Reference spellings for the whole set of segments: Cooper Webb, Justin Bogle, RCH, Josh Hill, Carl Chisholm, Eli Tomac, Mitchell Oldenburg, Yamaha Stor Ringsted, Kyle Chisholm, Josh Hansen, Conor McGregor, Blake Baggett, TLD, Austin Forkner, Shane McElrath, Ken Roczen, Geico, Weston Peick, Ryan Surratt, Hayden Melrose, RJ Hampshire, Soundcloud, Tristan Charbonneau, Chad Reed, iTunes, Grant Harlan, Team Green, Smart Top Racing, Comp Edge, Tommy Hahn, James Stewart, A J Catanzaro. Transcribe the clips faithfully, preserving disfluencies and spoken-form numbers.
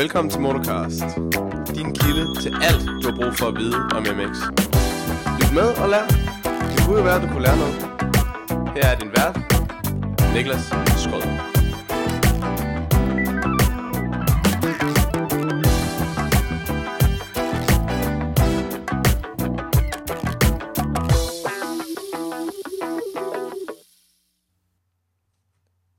Velkommen til Motorcast, din kilde til alt, du har brug for at vide om M X. Lyt med og lær. Det kunne jo være, at du kunne lære noget. Her er din vært, Niklas Skål.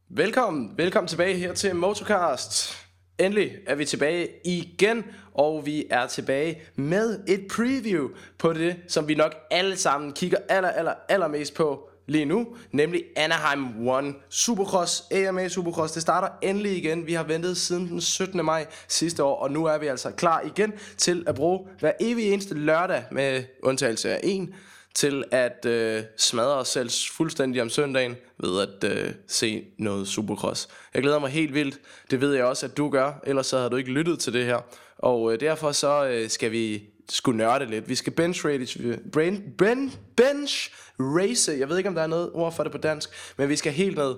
Velkommen, velkommen tilbage her til Motorcast. Endelig er vi tilbage igen, og vi er tilbage med et preview på det, som vi nok alle sammen kigger aller, aller, allermest på lige nu, nemlig Anaheim One Supercross, A M A Supercross. Det starter endelig igen. Vi har ventet siden den syttende maj sidste år, og nu er vi altså klar igen til at bruge hver evig eneste lørdag, med undtagelse af en, til at øh, smadre os selv fuldstændig om søndagen ved at øh, se noget Supercross. Jeg glæder mig helt vildt. Det ved jeg også, at du gør. Ellers så havde du ikke lyttet til det her. Og øh, derfor så øh, skal vi sgu nørde lidt. Vi skal bench race, brain, brain, bench race. Jeg ved ikke, om der er noget ord for det på dansk. Men vi skal helt ned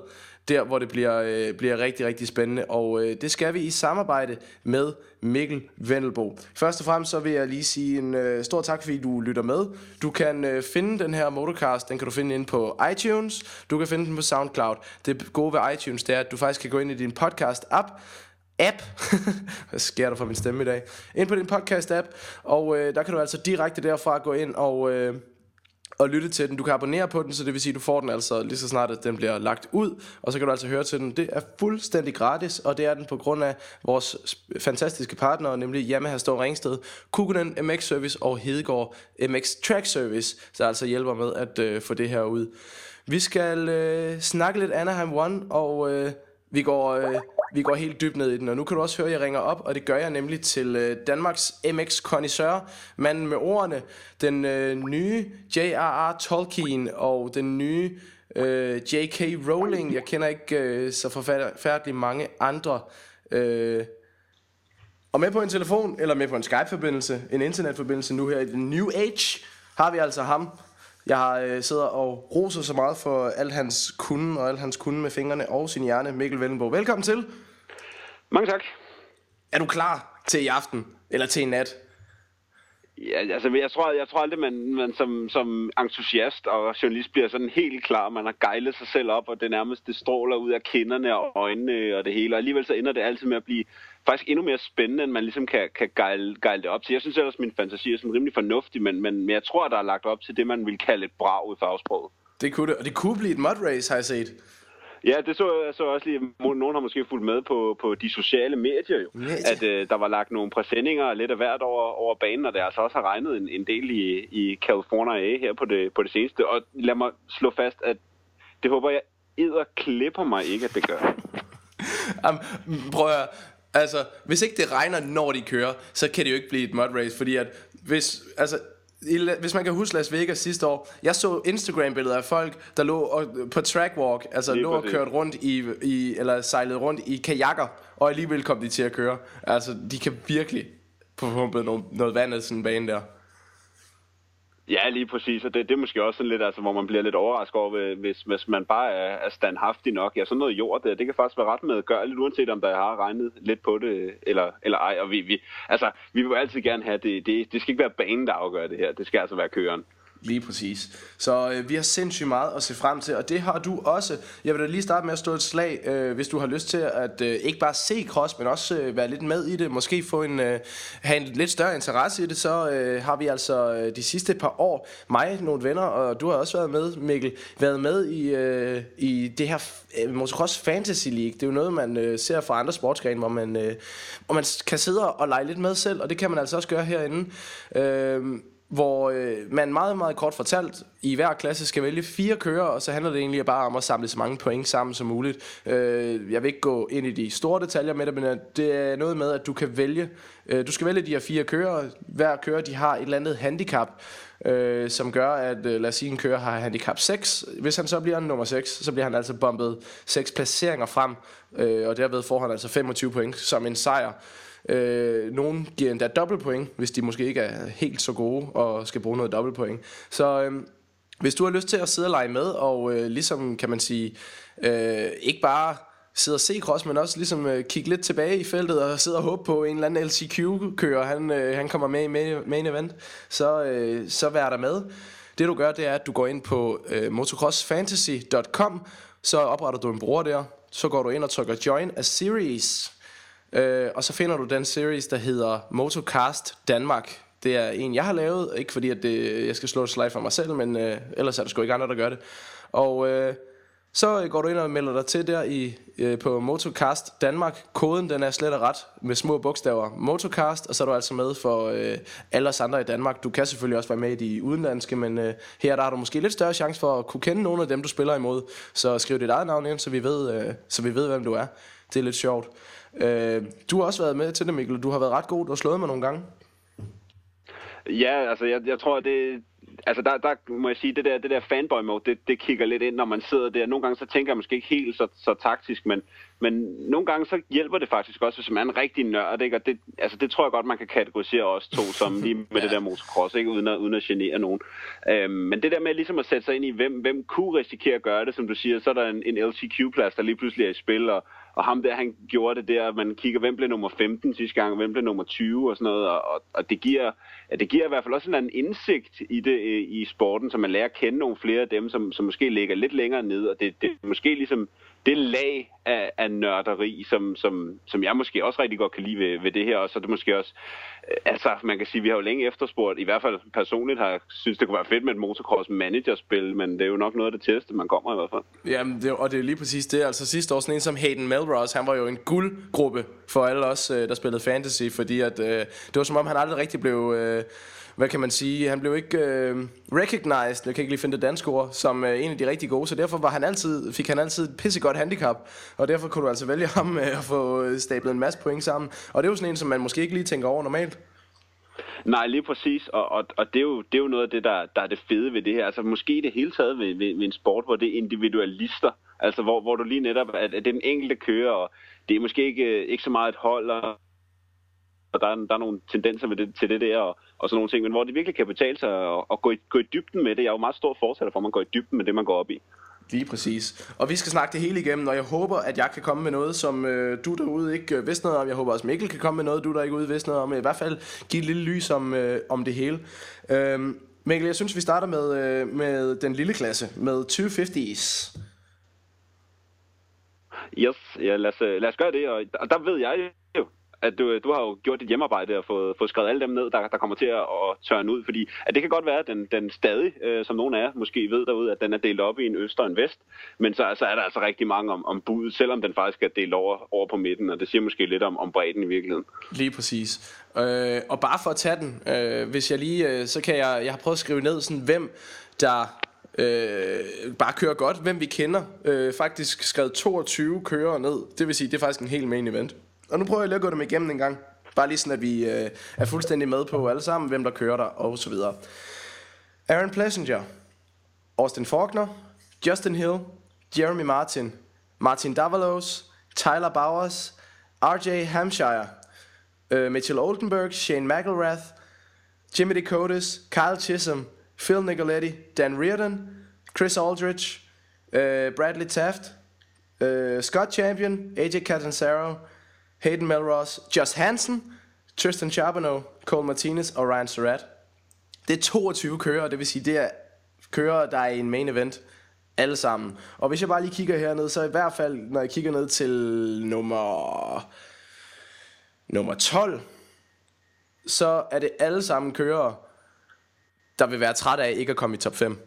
der, hvor det bliver, øh, bliver rigtig, rigtig spændende. Og øh, det skal vi i samarbejde med Mikkel Vendelbo. Først og fremmest så vil jeg lige sige en øh, stor tak, fordi du lytter med. Du kan øh, finde den her Motorcast. Den kan du finde inde på iTunes. Du kan finde den på SoundCloud. Det gode ved iTunes, det er, at du faktisk kan gå ind i din podcast-app. App. Hvad sker der for min stemme i dag? Ind på din podcast-app. Og øh, der kan du altså direkte derfra gå ind og... Øh, og lytte til den. Du kan abonnere på den, så det vil sige, at du får den altså lige så snart, at den bliver lagt ud. Og så kan du altså høre til den. Det er fuldstændig gratis, og det er den på grund af vores fantastiske partnere, nemlig Yamaha Store Ringsted, Kukkonen M X Service og Hedegaard M X Track Service, der altså hjælper med at øh, få det her ud. Vi skal øh, snakke lidt Anaheim One, og øh, vi går... Øh, Vi går helt dybt ned i den, og nu kan du også høre, at jeg ringer op, og det gør jeg nemlig til Danmarks M X-connoisseur, manden med ordene, den øh, nye J R R Tolkien og den nye øh, J K Rowling. Jeg kender ikke øh, så forfærdeligt mange andre. Øh, og med på en telefon, eller med på en Skype-forbindelse, en internetforbindelse nu her i den New Age, har vi altså ham. Jeg har øh, sidder og roser så meget for al hans kunde og al hans kunde med fingrene og sin hjerne, Mikkel Vendelbo. Velkommen til. Mange tak. Er du klar til i aften eller til i nat? Ja, altså jeg tror, jeg tror aldrig, man, man som, som entusiast og journalist bliver sådan helt klar. Man har gejlet sig selv op, og det nærmest det stråler ud af kinderne og øjnene og det hele. Og alligevel så ender det altid med at blive faktisk endnu mere spændende, end man ligesom kan, kan gejle, gejle det op til. Jeg synes ellers, min fantasi er sådan rimelig fornuftig, men, men, men jeg tror, der er lagt op til det, man ville kalde et brag i fagsproget. Det kunne det, og det kunne blive et mudrace, har jeg set. Ja, det så jeg så også lige. Nogen har måske fulgt med på, på de sociale medier jo, Media. at øh, der var lagt nogle præsendinger lidt af hvert over, over banen, og det altså også har regnet en, en del i, i California her på det, på det seneste. Og lad mig slå fast, at det håber jeg edderklipper mig ikke, at det gør. Jamen, prøv at høre. Altså, hvis ikke det regner, når de kører, så kan det jo ikke blive et mudrace, fordi at hvis... Altså Hvis man kan huske Las Vegas sidste år, jeg så Instagram-billeder af folk, der lå på trackwalk, altså lå og kørte rundt i, i, eller sejlede rundt i kajakker, og alligevel kom de til at køre. Altså, de kan virkelig få pumpet noget, noget vand af sådan en bane der. Ja, lige præcis, og det, det er måske også sådan lidt, altså, hvor man bliver lidt overrasket over, hvis, hvis man bare er, er standhaftig nok. Ja, sådan noget jord der, det kan faktisk være ret medgørligt, uanset om der har regnet lidt på det, eller, eller ej. Og vi, vi, altså, vi vil altid gerne have det, det, det skal ikke være banen, der afgør det her, det skal altså være køren. Lige præcis. Så øh, vi har sindssygt meget at se frem til, og det har du også. Jeg vil da lige starte med at stå et slag, øh, hvis du har lyst til at øh, ikke bare se cross, men også øh, være lidt med i det. Måske få en, øh, have en lidt større interesse i det. Så øh, har vi altså øh, de sidste par år, mig, nogle venner, og du har også været med, Mikkel, været med i, øh, i det her øh, motocross fantasy league. Det er jo noget, man øh, ser fra andre sportsgrene, hvor man, øh, hvor man kan sidde og lege lidt med selv, og det kan man altså også gøre herinde. Øh, Hvor øh, man meget, meget kort fortalt i hver klasse skal vælge fire kører, og så handler det egentlig bare om at samle så mange point sammen som muligt. øh, Jeg vil ikke gå ind i de store detaljer med det, men det er noget med, at du kan vælge øh, du skal vælge de her fire kører. Hver kører, de har et eller andet handicap, øh, som gør, at øh, lad os sige, en kører har handicap seks. Hvis han så bliver nummer seks, så bliver han altså bumpet seks placeringer frem, øh, og derved får han altså femogtyve point som en sejr. Øh, nogen giver endda dobbeltpoint, hvis de måske ikke er helt så gode og skal bruge noget dobbeltpoint. Så øh, hvis du har lyst til at sidde og lege med og øh, ligesom, kan man sige, øh, ikke bare sidde og se cross, men også ligesom øh, kigge lidt tilbage i feltet og sidde og håbe på en eller anden L C Q-kører, han, øh, han kommer med i main event, så, øh, så vær der med. Det du gør, det er, at du går ind på øh, motocrossfantasy punktum com, så opretter du en bruger der, så går du ind og trykker Join a Series, øh, og så finder du den series, der hedder Motocast Danmark. Det er en, jeg har lavet, ikke fordi at det, jeg skal slå et slide for mig selv, men øh, ellers er der sgu ikke andre, der gør det. Og øh, så går du ind og melder dig til der i, øh, på Motocast Danmark. Koden den er slet og ret med små bogstaver. Motocast, og så er du altså med for øh, alle os andre i Danmark. Du kan selvfølgelig også være med i de udenlandske, men øh, her der har du måske lidt større chance for at kunne kende nogle af dem, du spiller imod. Så skriv dit eget navn ind, så vi ved, øh, så vi ved hvem du er. Det er lidt sjovt. Øh, du har også været med til det, Mikkel. Du har været ret god. Du har slået mig nogle gange. Ja, altså jeg, jeg tror, det... Altså der, der må jeg sige, det der, det der fanboy-mode, det, det kigger lidt ind, når man sidder der. Nogle gange så tænker jeg måske ikke helt så, så taktisk, men, men nogle gange så hjælper det faktisk også, hvis man er en rigtig nørd, ikke? Og det, altså det tror jeg godt, man kan kategorisere os to som lige med ja. Det der motocross, ikke? Uden at, uden at genere nogen. Øhm, men det der med ligesom at sætte sig ind i, hvem, hvem kunne risikere at gøre det, som du siger, så er der en, en L C Q-plads, der lige pludselig er i spil, og, og ham der, han gjorde det der, man kigger, hvem blev nummer femten sidste gang, hvem blev nummer tyve og sådan noget, og, og, og det, giver, ja, det giver i hvert fald også en anden indsigt i det, i sporten, så man lærer at kende nogle flere af dem, som, som måske ligger lidt længere ned, og det, det er måske ligesom det lag af, af nørderi, som, som, som jeg måske også rigtig godt kan lide ved, ved det her, og så det måske også, altså man kan sige, vi har jo længe efterspurgt, i hvert fald personligt har jeg synes det kunne være fedt med et motocross managerspil, men det er jo nok noget af det tætteste, man kommer i hvert fald. Jamen, det, og det er lige præcis det, altså sidste år sådan en som Hayden Melrose, han var jo en guldgruppe for alle os, der spillede fantasy, fordi at, øh, det var som om, han aldrig rigtig blev... Øh, Hvad kan man sige? Han blev ikke øh, recognized, jeg kan ikke lige finde det danske ord, som øh, en af de rigtig gode. Så derfor var han altid, fik han altid et pissegodt handicap. Og derfor kunne du altså vælge ham øh, at få stablet en masse point sammen. Og det er jo sådan en, som man måske ikke lige tænker over normalt. Nej, lige præcis, og, og, og det, er jo, det er jo noget af det, der, der er det fede ved det her. Altså måske det hele taget ved, ved, ved en sport, hvor det er individualister. Altså hvor, hvor du lige netop, at, at det er den enkelte kører, og det er måske ikke, ikke så meget et hold, og og der er, der er nogle tendenser ved det, til det der, og, og sådan nogle ting, men hvor det virkelig kan betale sig at, at gå, i, gå i dybden med det. Jeg er jo meget stor fortaler for, at man går i dybden med det, man går op i. Lige præcis. Og vi skal snakke det hele igennem, og jeg håber, at jeg kan komme med noget, som øh, du derude ikke øh, vidste noget om. Jeg håber også, Mikkel kan komme med noget, du der ikke ude vidste noget om. I hvert fald give et lille lys om, øh, om det hele. Øhm, Mikkel, jeg synes, vi starter med, øh, med den lille klasse, med tyve halvtreds'ers. Yes, ja, lad os, lad os gøre det, og, og der ved jeg jo, at du, du har jo gjort dit hjemmearbejde og fået, fået skrevet alle dem ned, der, der kommer til at, at tørne ud. Fordi at det kan godt være, at den, den stadig, øh, som nogen af jer måske ved derude, at den er delt op i en øst og en vest. Men så, så er der altså rigtig mange om, om budet, selvom den faktisk er delt over, over på midten. Og det siger måske lidt om, om bredden i virkeligheden. Lige præcis. Øh, og bare for at tage den, øh, hvis jeg lige, øh, så kan jeg, jeg har prøvet at skrive ned, sådan, hvem der... Øh, bare kører godt, hvem vi kender. Øh, faktisk skrevet toogtyve kører ned. Det vil sige, det er faktisk en helt main event. Og nu prøver jeg lige at gå dem igennem en gang. Bare lige sådan, at vi øh, er fuldstændig med på alle sammen, hvem der kører der, og så videre. Aaron Plessinger, Austin Forkner, Justin Hill, Jeremy Martin, Martin Davalos, Tyler Bowers, R J Hampshire, øh, Mitchell Oldenburg, Shane McElrath, Jimmy Dakotas, Kyle Chisholm, Phil Nicoletti, Dan Reardon, Chris Aldridge, øh, Bradley Taft, øh, Scott Champion, A J Catanzaro, Hayden Melrose, Josh Hansen, Tristan Charbonneau, Cole Martinez og Ryan Surratt. Det er toogtyve kører, det vil sige, det er kører, der er i en main event alle sammen. Og hvis jeg bare lige kigger hernede, så i hvert fald, når jeg kigger ned til nummer, nummer tolv, så er det alle sammen kører, der vil være træt af ikke at komme i top fem.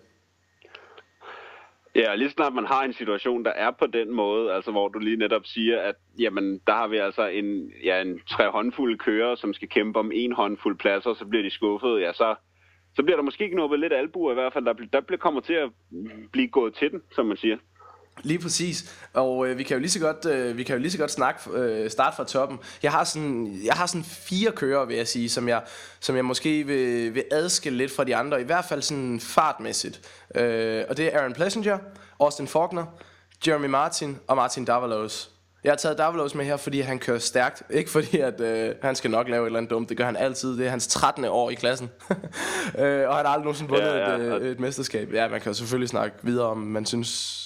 Ja, lige snart man har en situation, der er på den måde, altså hvor du lige netop siger, at jamen, der har vi altså en, ja, en tre håndfulde kører, som skal kæmpe om en håndfuld pladser, så bliver de skuffet, ja, så, så bliver der måske knuppet lidt albuer i hvert fald, der, der bliver, kommer til at blive gået til den, som man siger. Lige præcis, og øh, vi kan jo lige så godt, øh, vi kan jo lige så godt snakke, øh, starte fra toppen. Jeg har sådan, jeg har sådan fire kører, vil jeg sige, som jeg, som jeg måske vil, vil adskille lidt fra de andre, i hvert fald sådan fartmæssigt. Øh, og det er Aaron Plessinger, Austin Forkner, Jeremy Martin og Martin Davalos. Jeg har taget Davalos med her, fordi han kører stærkt. Ikke fordi, at øh, han skal nok lave et eller andet dumt. Det gør han altid. Det er hans trettende år i klassen. øh, og han har aldrig nogensinde vundet ja, ja, ja. et, øh, et mesterskab. Ja, man kan selvfølgelig snakke videre om, man synes...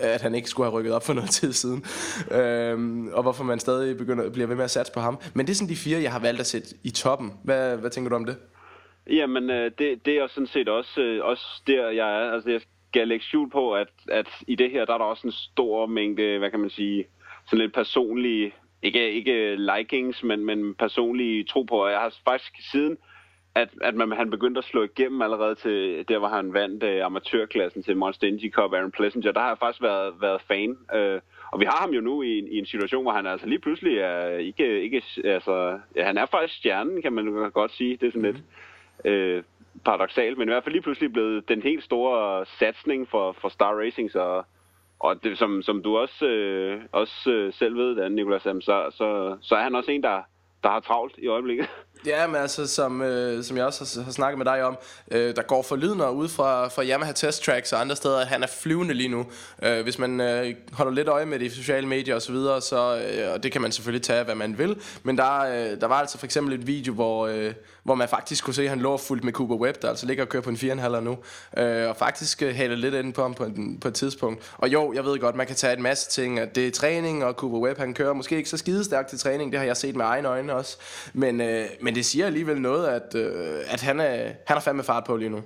at han ikke skulle have rykket op for noget tid siden, øhm, og hvorfor man stadig begynder, bliver ved med at satse på ham. Men det er sådan de fire, jeg har valgt at sætte i toppen. Hvad, hvad tænker du om det? Jamen, det, det er jo sådan set også, også der, jeg er. Altså, jeg skal lægge skjul på, at, at i det her, der er der også en stor mængde, hvad kan man sige, sådan lidt personlige, ikke, ikke likings, men, men personlige tro på. Og jeg har faktisk siden, at, at man, han begyndte at slå igennem allerede til der, hvor han vandt uh, amatørklassen til Monster Energy Cup, Aaron Plessinger, der har jeg faktisk været, været fan. Uh, og vi har ham jo nu i, i en situation, hvor han altså lige pludselig er ikke, ikke altså, ja, han er faktisk stjernen, kan man godt sige. Det er sådan lidt Øh, paradoksalt, men i hvert fald lige pludselig blevet den helt store satsning for, for Star Racing, så, og det, som, som du også, øh, også øh, selv ved, Dan Nicolas, så, så, så er han også en, der, der har travlt i øjeblikket. Ja, men altså, som, øh, som jeg også har, har snakket med dig om, øh, der går forlydender ud fra, fra Yamaha Test Tracks og andre steder, at han er flyvende lige nu. Øh, hvis man øh, holder lidt øje med de sociale medier osv., så, så, øh, og det kan man selvfølgelig tage, hvad man vil, men der, øh, der var altså for eksempel et video, hvor, øh, hvor man faktisk kunne se, at han lå fuldt med Cooper Webb, der altså ligger og kører på en fire komma fem nu, øh, og faktisk øh, haler lidt inde på ham på, en, på et tidspunkt. Og jo, jeg ved godt, man kan tage en masse ting, at det er træning, og Cooper Webb, han kører måske ikke så skidestærkt til træning, det har jeg set med egne øjne også, men øh, men det siger alligevel noget, at, øh, at han, er, han er fandme fart på lige nu.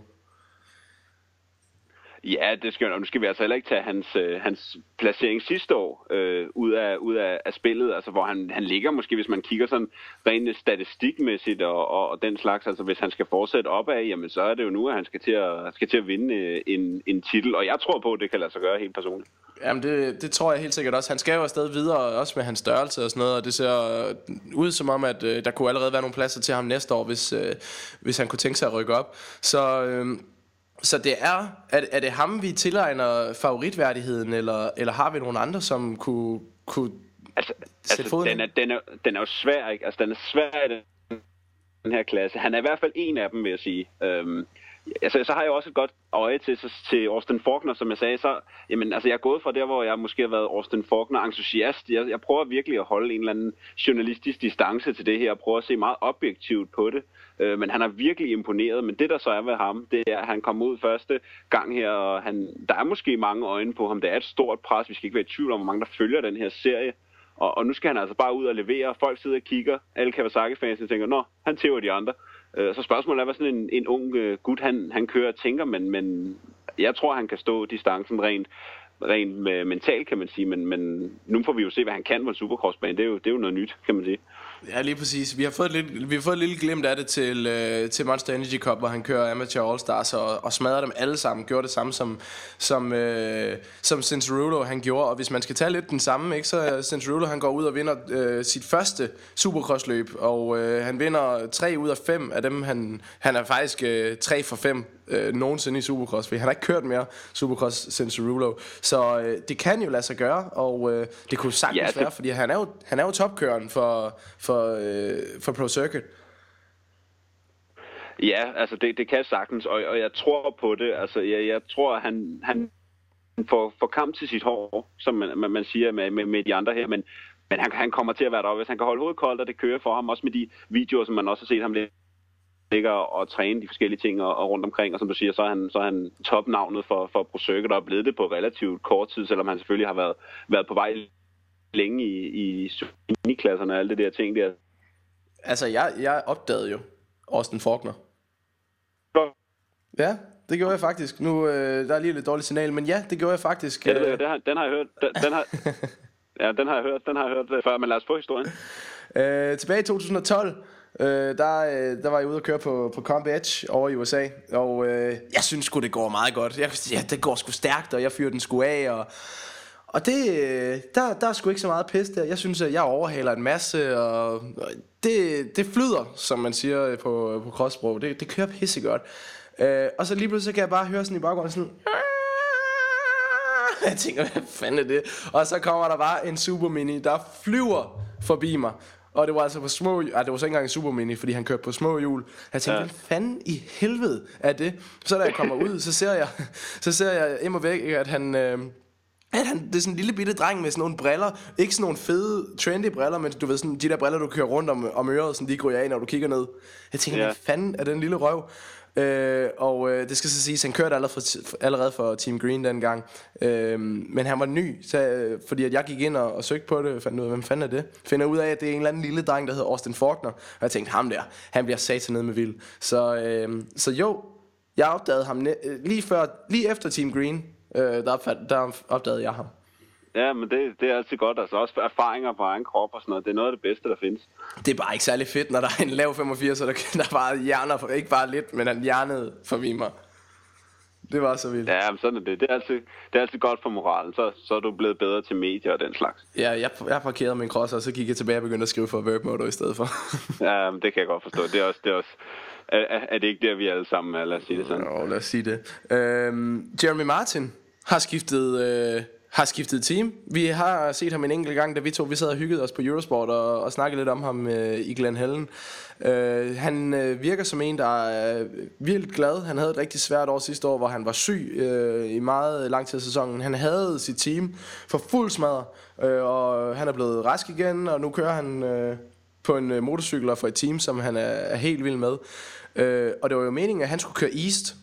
Ja, det skal, nu skal vi altså heller ikke tage hans, øh, hans placering sidste år øh, ud, af, ud af, af spillet, altså hvor han, han ligger måske, hvis man kigger sådan rent statistikmæssigt og, og, og den slags, altså hvis han skal fortsætte opad, jamen så er det jo nu, at han skal til at, skal til at vinde en, en titel, og jeg tror på, at det kan lade sig gøre helt personligt. Jamen det, det tror jeg helt sikkert også. Han skal jo afsted videre, også med hans størrelse og sådan noget, og det ser ud som om, at øh, der kunne allerede være nogle pladser til ham næste år, hvis, øh, hvis han kunne tænke sig at rykke op. Så... Øh, Så det er, er, er det ham, vi tilegner favoritværdigheden, eller, eller har vi nogen andre, som kunne, kunne altså, sætte altså, foden? Den er, den, er, den er jo svær, ikke? Altså, den er svær i den, den her klasse. Han er i hvert fald en af dem, vil jeg sige. Øhm, altså, så har jeg også et godt øje til, så, til Austin Forkner, som jeg sagde. Så, jamen, altså, jeg er gået fra der, hvor jeg måske har været Austin Forkner-entusiast. Jeg, jeg prøver virkelig at holde en eller anden journalistisk distance til det her, og prøver at se meget objektivt på det. Men han har virkelig imponeret, men det der så er ved ham, det er, at han kom ud første gang her, og han, der er måske mange øjne på ham, det er et stort pres, vi skal ikke være i tvivl om, hvor mange der følger den her serie, og, og nu skal han altså bare ud og levere, folk sidder og kigger, alle Kawasaki-fans tænker, nå, han tæver de andre, så spørgsmålet er, hvad sådan en, en ung gut, han, han kører og tænker, men, men jeg tror, han kan stå distancen rent, rent mentalt, kan man sige, men, men nu får vi jo se, hvad han kan på en supercrossbane, det er jo, det er jo noget nyt, kan man sige. Ja, lige præcis. Vi har fået lidt, vi har fået et lille glimt af det til, øh, til Monster Energy Cup, hvor han kører Amateur All-Stars og, og smadrer dem alle sammen. Gjorde det samme som, som, øh, som Cincerulo, han gjorde. Og hvis man skal tage lidt den samme, ikke, så Cincerulo, han går ud og vinder øh, sit første Supercross-løb. Og øh, han vinder tre ud af fem af dem. Han, han er faktisk øh, tre for fem øh, nogensinde i Supercross, for han har ikke kørt mere Supercross Cincerulo. Så øh, det kan jo lade sig gøre, og øh, det kunne sagtens ja, det... være, fordi han er jo, han er jo topkøreren for... For, øh, for Pro Circuit. Ja, altså det, det kan sagtens, og, og jeg tror på det. Altså jeg, jeg tror, at han, han får, får kamp til sit hår, som man, man siger med, med, med de andre her, men, men han, han kommer til at være deroppe, hvis han kan holde hovedet koldt, og det kører for ham, også med de videoer, som man også har set ham ligger og træne de forskellige ting og, og rundt omkring, og som du siger, så er han, så er han topnavnet for, for Pro Circuit, og er blevet det på relativt kort tid, selvom han selvfølgelig har været, været på vej længe i, i miniklasserne og alle det der ting der. Altså jeg, jeg opdagede jo Austin Forkner. Ja, det gjorde jeg faktisk. Nu øh, der er lige lidt dårligt signal, men ja, det gjorde jeg faktisk. Ja, det, det har, den har jeg hørt. Den, den har, ja, den har jeg hørt. Den har jeg hørt før, men lad os få historien. Øh, tilbage i to tusind og tolv. Øh, der, øh, der var jeg ude at køre på, på Comp Edge over i U S A. Og øh, jeg synes sgu det går meget godt. Jeg, ja, det går sgu stærkt, og jeg fyrer den sgu af. Og Og det, der, der er sgu ikke så meget pis der. Jeg synes, at jeg overhaler en masse, og det, det flyder, som man siger på, på crossbrug. Det, det kører pissegodt. Øh, og så lige pludselig så kan jeg bare høre sådan i baggrunden sådan... Jeg tænker, hvad fanden er det? Og så kommer der bare en Supermini, der flyver forbi mig. Og det var altså på små hjul. Ej, det var så ikke engang en Supermini, fordi han kørte på små hjul. Jeg tænkte, ja. Hvad fanden i helvede er det? Så da jeg kommer ud, så ser jeg, så ser jeg imod væk, at han... Øh, at han, det er sådan en lille bitte dreng med sådan nogle briller. Ikke sådan nogle fede, trendy briller, men du ved sådan de der briller, du kører rundt om, om øret, sådan de går af, når du kigger ned. Jeg tænker, yeah. Hvad fanden er den lille røv? Øh, og øh, det skal så siges, han kørte allerede for, allerede for Team Green dengang, øh, men han var ny, så, øh, fordi at jeg gik ind og, og søgte på det, fandt ud af, hvem fanden er det? Finder ud af, at det er en eller anden lille dreng, der hedder Austin Forkner. Og jeg tænkte, ham der, han bliver satan ned med vild. Så, øh, så jo, jeg opdagede ham ne- lige, før, lige efter Team Green. Øh, der, opfald, der opdagede jeg ham. Ja, men det, det er altid godt, altså også erfaringer på egen krop og sådan noget, det er noget af det bedste, der findes. Det er bare ikke særlig fedt, når der er en lav femogfirs, så der, der bare hjerner, ikke bare lidt, men han hjernede forbi mig. Det var så vildt. Ja, men sådan er det, det er altid, det er altid godt for moralen, så, så er du blevet bedre til medier og den slags. Ja, jeg, jeg parkerede min cross, og så gik jeg tilbage og begyndte at skrive for Verbmotor i stedet for. Ja, men det kan jeg godt forstå, det er også... Det er også er, er det ikke der, vi alle sammen er? Lad os sige det sådan. Nå, lad os sige det. øhm, Jeremy Martin har skiftet, øh, har skiftet team. Vi har set ham en enkelt gang, da vi to vi sad og hyggede os på Eurosport og, og snakkede lidt om ham øh, i Glen Helen. øh, Han øh, virker som en, der er øh, vildt glad. Han havde et rigtig svært år sidste år, hvor han var syg øh, i meget lang tid af sæsonen. Han havde sit team for fuld smadre, øh, og han er blevet rask igen, og nu kører han... Øh, på en motorcykel og for et team, som han er, er helt vild med. Øh, og det var jo meningen, at han skulle køre East.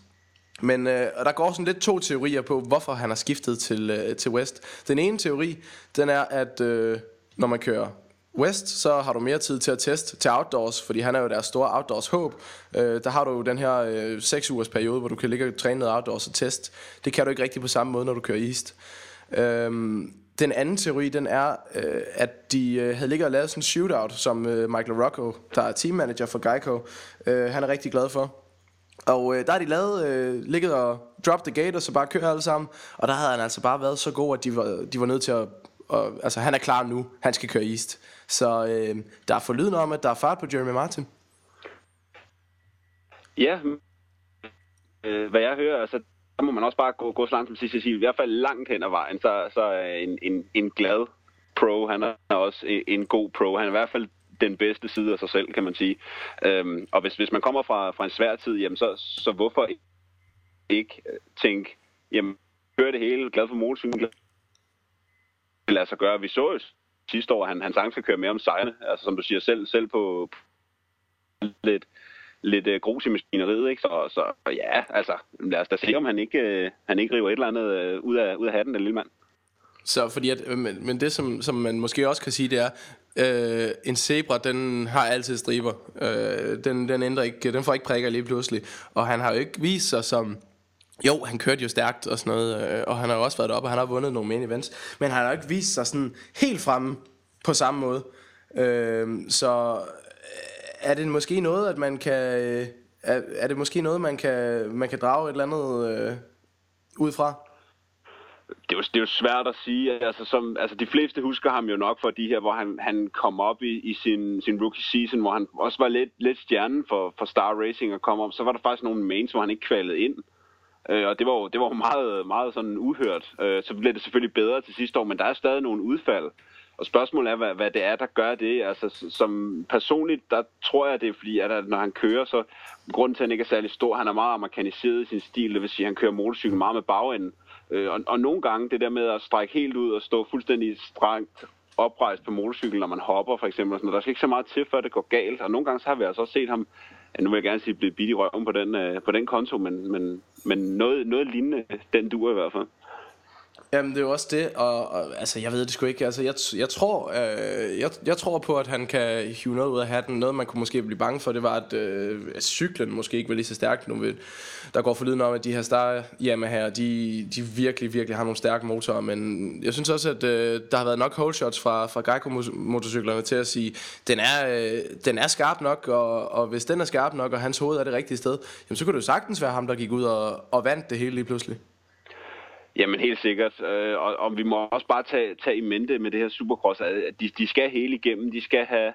Men øh, og der går sådan lidt to teorier på, hvorfor han har skiftet til, øh, til West. Den ene teori, den er, at øh, når man kører West, så har du mere tid til at teste til outdoors, fordi han er jo deres store outdoors håb. Øh, der har du jo den her øh, seks ugers periode, hvor du kan ligge og træne noget outdoors og teste. Det kan du ikke rigtig på samme måde, når du kører East. Øh, Den anden teori, den er, øh, at de øh, havde ligget og lavet sådan en shootout, som øh, Michael Rocco, der er teammanager for Geico, øh, han er rigtig glad for. Og øh, der har de lavet, øh, ligget og drop the gate, og så bare kører alle sammen. Og der havde han altså bare været så god, at de var, de var nødt til at... Og, altså, han er klar nu. Han skal køre East. Så øh, der er forlydende om, at der er fart på Jeremy Martin. Ja, øh, hvad jeg hører, altså... Der må man også bare gå, gå så langt som sidst, i hvert fald langt hen ad vejen, så, så er en, en, en glad pro, han er også en, en god pro. Han er i hvert fald den bedste side af sig selv, kan man sige. Øhm, og hvis, hvis man kommer fra, fra en svær tid, jamen så, så hvorfor ikke tænke, jamen hør det hele, glad for motorcyklen, lad sig gøre. Vi så jo sidste år, han, han sagtens skal køre mere om sejrene, altså som du siger selv, selv på lidt... lidt øh, grus i maskineriet, ikke? Så, så ja, altså, lad os da se, om han ikke, øh, han ikke river et eller andet øh, ud, af, ud af hatten, den lille mand. Så fordi at, øh, men, men det, som, som man måske også kan sige, det er, øh, en zebra, den har altid striber. Øh, den, den, ændrer ikke, den får ikke prikker lige pludselig. Og han har jo ikke vist sig som... Jo, han kørte jo stærkt og sådan noget, øh, og han har jo også været deroppe, og han har vundet nogle main events. Men han har jo ikke vist sig sådan helt fremme på samme måde. Øh, så... Er det måske noget, at man kan er, er det måske noget, man kan man kan drage et eller andet øh, ud fra? Det er, jo, det er jo svært at sige. Altså, som, altså de fleste husker ham jo nok for de her, hvor han han kom op i, i sin sin rookie season, hvor han også var lidt lidt stjernen for for Star Racing og kom op. Så var der faktisk nogle mains, hvor han ikke kvalede ind. Øh, og det var jo, det var jo meget meget sådan uhørt. Øh, så blev det selvfølgelig bedre til sidste år, men der er stadig nogle udfald. Og spørgsmålet er, hvad, hvad det er, der gør det. Altså, som personligt, der tror jeg, det er fordi, at når han kører, så grunden til, at han ikke er særlig stor, han er meget amerikaniseret i sin stil, det vil sige, at han kører motorcykel meget med bagenden. Øh, og, og nogle gange, det der med at strække helt ud og stå fuldstændig strengt oprejst på motorcyklen, når man hopper, for eksempel, og sådan noget. Der skal ikke så meget til, før det går galt. Og nogle gange, så har vi altså også set ham, ja, nu vil jeg gerne sige, blive bidt i røven på den, øh, på den konto, men, men, men noget, noget lignende, den duer i hvert fald. Jamen det er jo også det, og, og altså jeg ved det sgu ikke. Altså jeg, jeg tror, øh, jeg, jeg tror på, at han kan hive noget ud af hatten. Noget man kunne måske blive bange for, det var at, øh, at cyklen måske ikke var lige så stærk nu. Der går forlyden om, at de her Star Yamaha, de, de virkelig virkelig har nogle stærke motorer. Men jeg synes også, at øh, der har været nok hole shots fra, fra Geico motorcyklerne til at sige, den er, øh, den er skarp nok, og, og hvis den er skarp nok, og hans hoved er det rigtige sted, jamen så kunne det jo sagtens være ham, der gik ud og, og vandt det hele lige pludselig. Jamen helt sikkert, og, og vi må også bare tage, tage i mente med det her Supercross, at de, de skal hele igennem, de skal have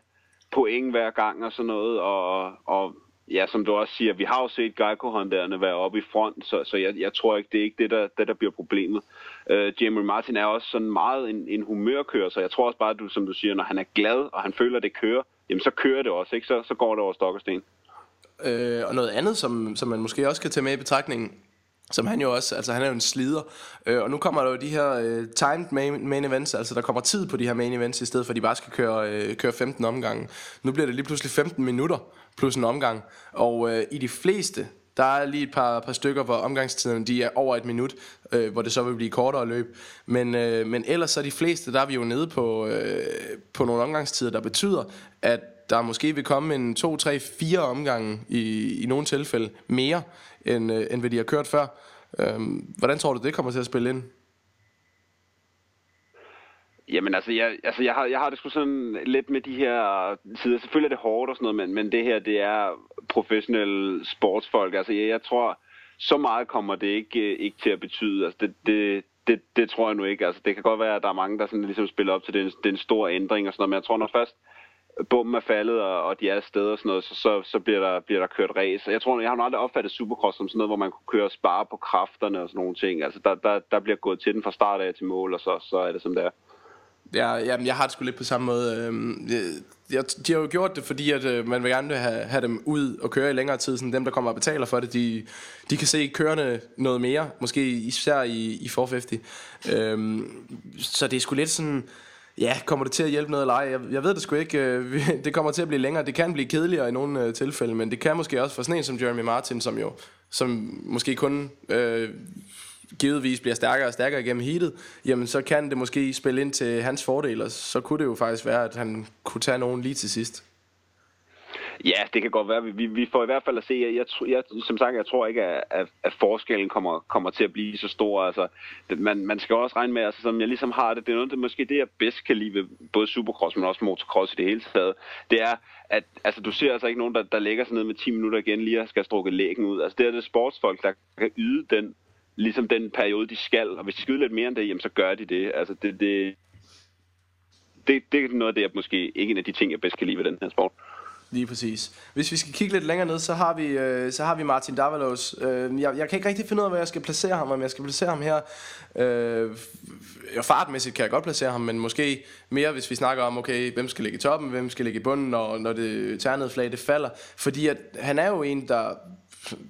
point hver gang og sådan noget, og, og ja, som du også siger, vi har jo set Geico-håndterne være oppe i front, så, så jeg, jeg tror ikke, det er ikke det, der, det, der bliver problemet. Uh, Jeremy Martin er også sådan meget en, en humørkører, så jeg tror også bare, at du, som du siger, når han er glad, og han føler, det kører, jamen så kører det også, ikke? Så, så går det over stok og sten. Uh, og noget andet, som, som man måske også kan tage med i betragtningen, som han jo også, altså han er jo en slider. Øh, og nu kommer der jo de her øh, timed main, main events, altså der kommer tid på de her main events, i stedet for at de bare skal køre, øh, køre femten omgange. Nu bliver det lige pludselig femten minutter plus en omgang, og øh, i de fleste, der er lige et par, par stykker, hvor omgangstiderne de er over et minut, øh, hvor det så vil blive kortere løb. Men, øh, men ellers så de fleste, der er vi jo nede på, øh, på nogle omgangstider, der betyder, at der måske vil komme en to, tre, fire omgange i, i nogle tilfælde mere, end, øh, end hvad de har kørt før. Øh, hvordan tror du, det kommer til at spille ind? Jamen altså, jeg, altså jeg, har, jeg har det sgu sådan lidt med de her sider. Selvfølgelig er det hårdt og sådan noget, men, men det her, det er professionelle sportsfolk. Altså jeg, jeg tror, så meget kommer det ikke, ikke til at betyde. Altså det, det, det, det tror jeg nu ikke. Altså det kan godt være, at der er mange, der sådan ligesom spiller op til den, den store ændring og sådan noget. Men jeg tror, når først bomben er faldet, og, og de er afsted og sådan noget, så, så, så bliver, der, bliver der kørt race. Jeg tror, jeg har nok aldrig opfattet Supercross som sådan noget, hvor man kunne køre og spare på kræfterne og sådan nogle ting. Altså der, der, der bliver gået til den fra start af til mål, og så, så er det som det er. Ja, jamen, jeg har det sgu lidt på samme måde. Jeg, de har jo gjort det, fordi at man vil gerne have, have dem ud og køre i længere tid, så dem der kommer og betaler for det, de, de kan se kørende noget mere, måske især i, i fire hundrede og halvtreds. øhm, Så det er sgu lidt sådan, ja, kommer det til at hjælpe noget eller ej? Jeg, jeg ved det sgu ikke. Det kommer til at blive længere. Det kan blive kedeligere i nogle tilfælde, men det kan måske også for sådan en som Jeremy Martin, som jo som måske kun... Øh, givetvis bliver stærkere og stærkere gennem heatet, jamen så kan det måske spille ind til hans fordel, og så kunne det jo faktisk være, at han kunne tage nogen lige til sidst. Ja, det kan godt være. Vi, vi får i hvert fald at se. Jeg, jeg, jeg, som sagt, jeg tror ikke, at, at, at forskellen kommer, kommer til at blive så stor. Altså, det, man, man skal også regne med, altså, som jeg ligesom har det, det er noget, det, måske det, jeg bedst kan lide ved både Supercross, men også motocross i det hele taget. Det er, at altså, du ser altså ikke nogen, der, der lægger sig ned med ti minutter igen lige og skal strukke lægen ud. Altså, det er det sportsfolk, der kan yde den ligesom den periode, de skal, og hvis de skal yde lidt mere end det, jamen, så gør de det. Altså, det, det, det, det er noget af det, jeg måske ikke en af de ting, jeg bedst kan lide ved den her sport. Lige præcis. Hvis vi skal kigge lidt længere ned, så har vi, øh, så har vi Martin Davalos. Øh, jeg, jeg kan ikke rigtig finde ud af, hvor jeg skal placere ham, om jeg skal placere ham her. Øh, fartmæssigt kan jeg godt placere ham, men måske mere, hvis vi snakker om, okay, hvem skal ligge i toppen, hvem skal ligge i bunden, når, når det ternede flag, det falder. Fordi at, han er jo en, der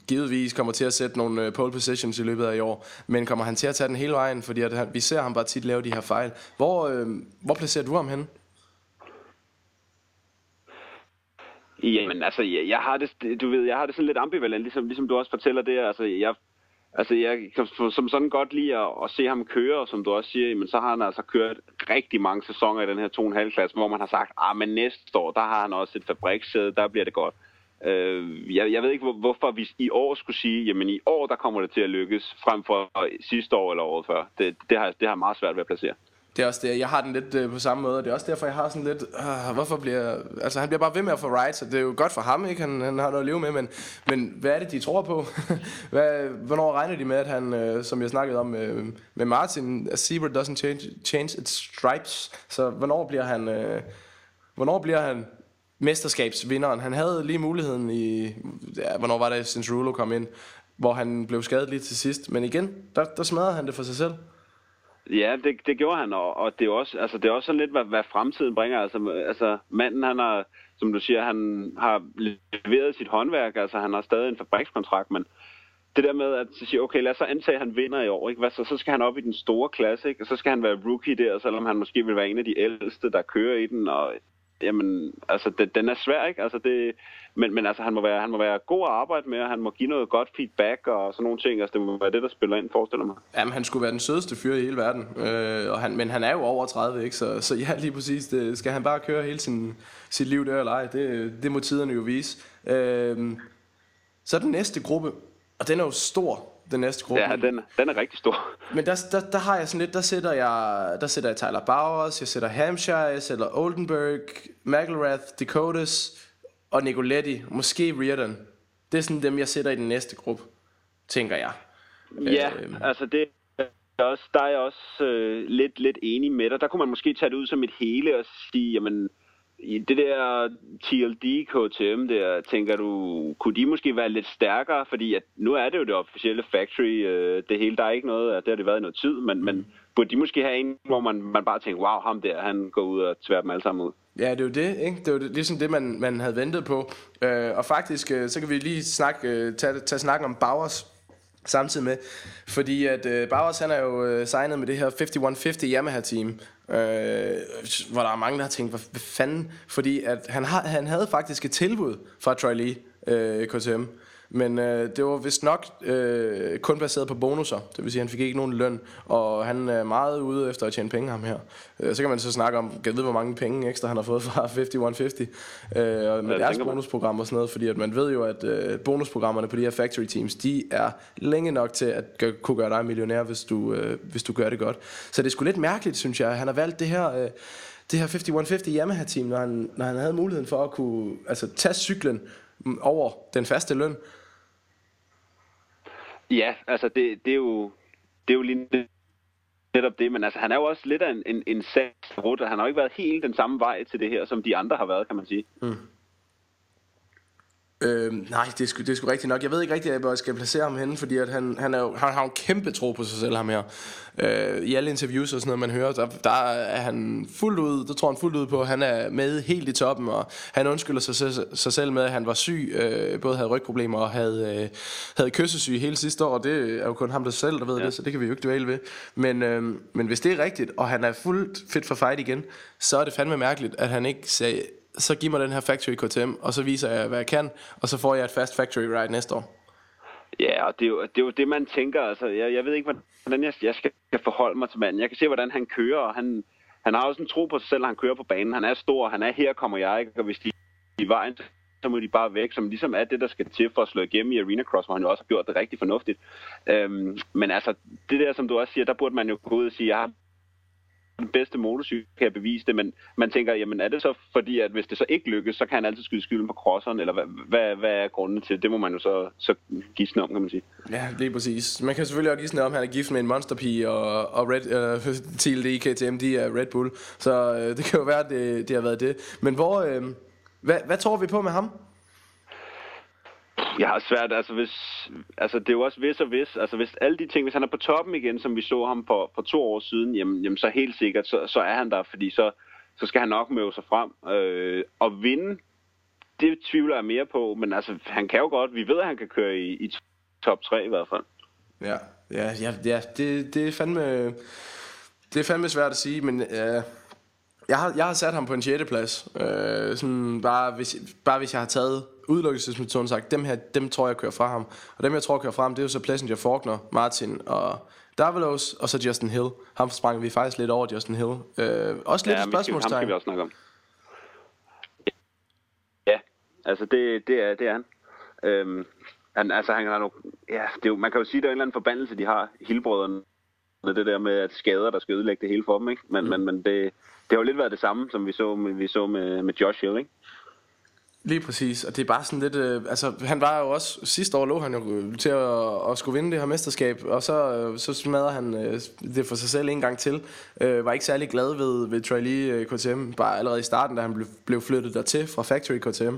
givetvis kommer til at sætte nogle pole positions i løbet af i år, men kommer han til at tage den hele vejen, fordi at han, vi ser ham bare tit lave de her fejl. Hvor, øh, hvor placerer du ham henne? Jamen altså, jeg, jeg har det, du ved, jeg har det sådan lidt ambivalent, ligesom, ligesom du også fortæller det. Altså, jeg, altså, jeg kan som sådan godt lide at, at se ham køre, og som du også siger, men så har han altså kørt rigtig mange sæsoner i den her to komma fem klasse, hvor man har sagt, ah, men næste år, der har han også et fabrikssæde, der bliver det godt. Jeg, jeg ved ikke, hvor, hvorfor vi i år skulle sige, jamen i år, der kommer det til at lykkes, frem for sidste år eller året før. Det, det, har, det har meget svært ved at placere. Det er også det. Jeg har den lidt øh, på samme måde, og det er også derfor, jeg har sådan lidt, øh, hvorfor bliver, altså han bliver bare ved med at få rides, og det er jo godt for ham, ikke? Han, han har noget at leve med, men, men hvad er det, de tror på? hvad, hvornår regner de med, at han, øh, som jeg snakkede om øh, med Martin, a zebra doesn't change, change its stripes, så hvornår bliver han, øh, hvornår bliver han mesterskabsvinderen? Han havde lige muligheden i, ja, hvornår var det, Cincerulo kom ind, hvor han blev skadet lige til sidst, men igen, der, der smadrede han det for sig selv. Ja, det, det gjorde han, og, og det er også, altså det er også sådan lidt, hvad, hvad fremtiden bringer. Altså, altså manden, han har, som du siger, han har leveret sit håndværk, altså han har stadig en fabrikskontrakt, men det der med at sige, okay, lad os så antage, at han vinder i år, ikke? Hvad så? Så skal han op i den store klasse, ikke? Og så skal han være rookie der, selvom han måske vil være en af de ældste, der kører i den, og jamen, altså det, den er svær, ikke? Altså det, men, men altså han må være han må være god at arbejde med, og han må give noget godt feedback og sådan nogle ting. Altså det må være det, der spiller ind, forestiller mig. Jamen han skulle være den sødeste fyr i hele verden, øh, og han, men han er jo over tredive, ikke? Så, så ja, lige præcis, det, skal han bare køre hele sin, sit liv der eller ej, det, det må tiderne jo vise. øh, Så den næste gruppe, og den er jo stor, den næste gruppe. Ja, den, den er rigtig stor. Men der, der, der har jeg sådan lidt, der sætter jeg, der sætter jeg Tyler Bowers, jeg sætter Hampshire, jeg sætter Oldenburg, McElrath, Dakotas og Nicoletti, måske Reardon. Det er sådan dem, jeg sætter i den næste gruppe, tænker jeg. Ja, øh, altså det er også, der er jeg også øh, lidt, lidt enig med dig. Der kunne man måske tage det ud som et hele og sige, jamen, i det der T L D K T M der, tænker du, kunne de måske være lidt stærkere? Fordi at nu er det jo det officielle factory, øh, det hele, der er ikke noget, det har det været i noget tid, men, mm. men burde de måske have en, hvor man, man bare tænker, wow, ham der, han går ud og tværer dem alle sammen ud? Ja, det er jo det, ikke? Det er jo det, ligesom det, man, man havde ventet på. Øh, og faktisk, øh, så kan vi lige snakke, øh, tage, tage snakken om Bowers, samtidig med, fordi at øh, Bowers, han er jo øh, signet med det her fifty-one fifty Yamaha team, øh, hvor der er mange der har tænkt, hvad fanden, fordi at han, har, han havde faktisk et tilbud fra Troy Lee øh, K T M, men øh, det var vist nok øh, kun baseret på bonusser. Det vil sige, han fik ikke nogen løn, og han er meget ude efter at tjene penge, ham her. øh, Så kan man så snakke om, kan jeg vide hvor mange penge ekstra han har fået fra fifty-one fifty øh, og med ja, deres bonusprogram og sådan noget. Fordi at man ved jo, at øh, bonusprogrammerne på de her factory teams, de er længe nok til at gøre, kunne gøre dig millionær, hvis du, øh, hvis du gør det godt. Så det er sgu lidt mærkeligt, synes jeg. Han har valgt det her øh, det her fifty-one fifty Yamaha-team, når han, når han havde muligheden for at kunne altså, tage cyklen over den faste løn. Ja, altså det, det er jo det er jo lige netop det, men altså han er jo også lidt af en en, en sagsrutter. Han har jo ikke været helt den samme vej til det her, som de andre har været, kan man sige. Mm. Øhm, nej, det er, sgu, det er sgu rigtigt nok. Jeg ved ikke rigtigt, hvor jeg skal placere ham henne, fordi at han, han, er jo, han har jo en kæmpe tro på sig selv, ham her. øh, I alle interviews og sådan noget, man hører, der, der er han fuldt ud, der tror han fuldt ud på, han er med helt i toppen. Og han undskylder sig, sig selv med, at han var syg, øh, både havde rygproblemer og havde, øh, havde kyssesyge hele sidste år. Og det er jo kun ham der selv, der ved ja. det, så det kan vi jo ikke dvæle ved. Men, øh, men hvis det er rigtigt, og han er fuldt fit for fight igen, så er det fandme mærkeligt, at han ikke sagde, så giv mig den her factory K T M, og så viser jeg hvad jeg kan, og så får jeg et fast factory ride næste år. Ja, og det er jo det, er jo det man tænker. Altså, jeg, jeg ved ikke hvordan jeg, jeg skal forholde mig til manden. Jeg kan se hvordan han kører, og han, han har også en tro på sig selv, han kører på banen. Han er stor, han er her kommer jeg, ikke? Og hvis de er i vejen, så må de bare væk, som ligesom er det der skal til for at slå igennem i Arena Cross, hvor han jo også har gjort det rigtig fornuftigt. Øhm, men altså det der som du også siger, der burde man jo gå ud og sige, jeg har den bedste motorcykel, kan jeg bevise det, men man tænker, jamen er det så fordi, at hvis det så ikke lykkes, så kan han altid skyde skylden på crosseren, eller hvad, hvad, hvad er grunden til? Det må man jo så, så gisne om, kan man sige. Ja, lige præcis. Man kan selvfølgelig også gisne om, han er gift med en monsterpige, og, og T L D i K T M, de er Red Bull, så øh, det kan jo være, at det, det har været det. Men hvor, øh, hvad, hvad tror vi på med ham? Jeg har svært, altså hvis, altså det er jo også hvis og hvis, altså hvis alle de ting, hvis han er på toppen igen, som vi så ham for, for to år siden, jamen, jamen så helt sikkert, så, så er han der, fordi så, så skal han nok møde sig frem øh, og vinde, det tvivler jeg mere på, men altså han kan jo godt, vi ved at han kan køre i, i top tre i hvert fald. Ja, ja, ja, ja det, det er fandme, det er fandme svært at sige, men øh... Jeg har, jeg har sat ham på en sjette plads, øh, sådan bare, hvis, bare hvis jeg har taget udelukkelsesmetoden og sagt, dem her, dem tror jeg kører fra ham. Og dem jeg tror kører fra ham, det er jo så Plessinger, Forkner, Martin og Davalos, og så Justin Hill. Ham sprang vi faktisk lidt over, Justin Hill. Øh, også lidt ja, et spørgsmålstegn. Ja, ham skal vi også snakke om. Ja, altså det, det, er, det er han. Øhm, han, altså han har nogle, ja, det er jo, man kan jo sige, der er en eller anden forbandelse, de har, Hill-brødrene. Med det der med at skader, der skal ødelægge det hele for dem, ikke? Men, mm. men, men det, det har jo lidt været det samme, som vi så, vi så med, med Josh Hill, ikke? Lige præcis, og det er bare sådan lidt, øh, altså han var jo også, sidste år lå han jo til at, at skulle vinde det her mesterskab, og så, øh, så smadrede han øh, det for sig selv en gang til, øh, var ikke særlig glad ved, ved Troy Lee K T M, bare allerede i starten, da han blev, blev flyttet dertil fra Factory K T M,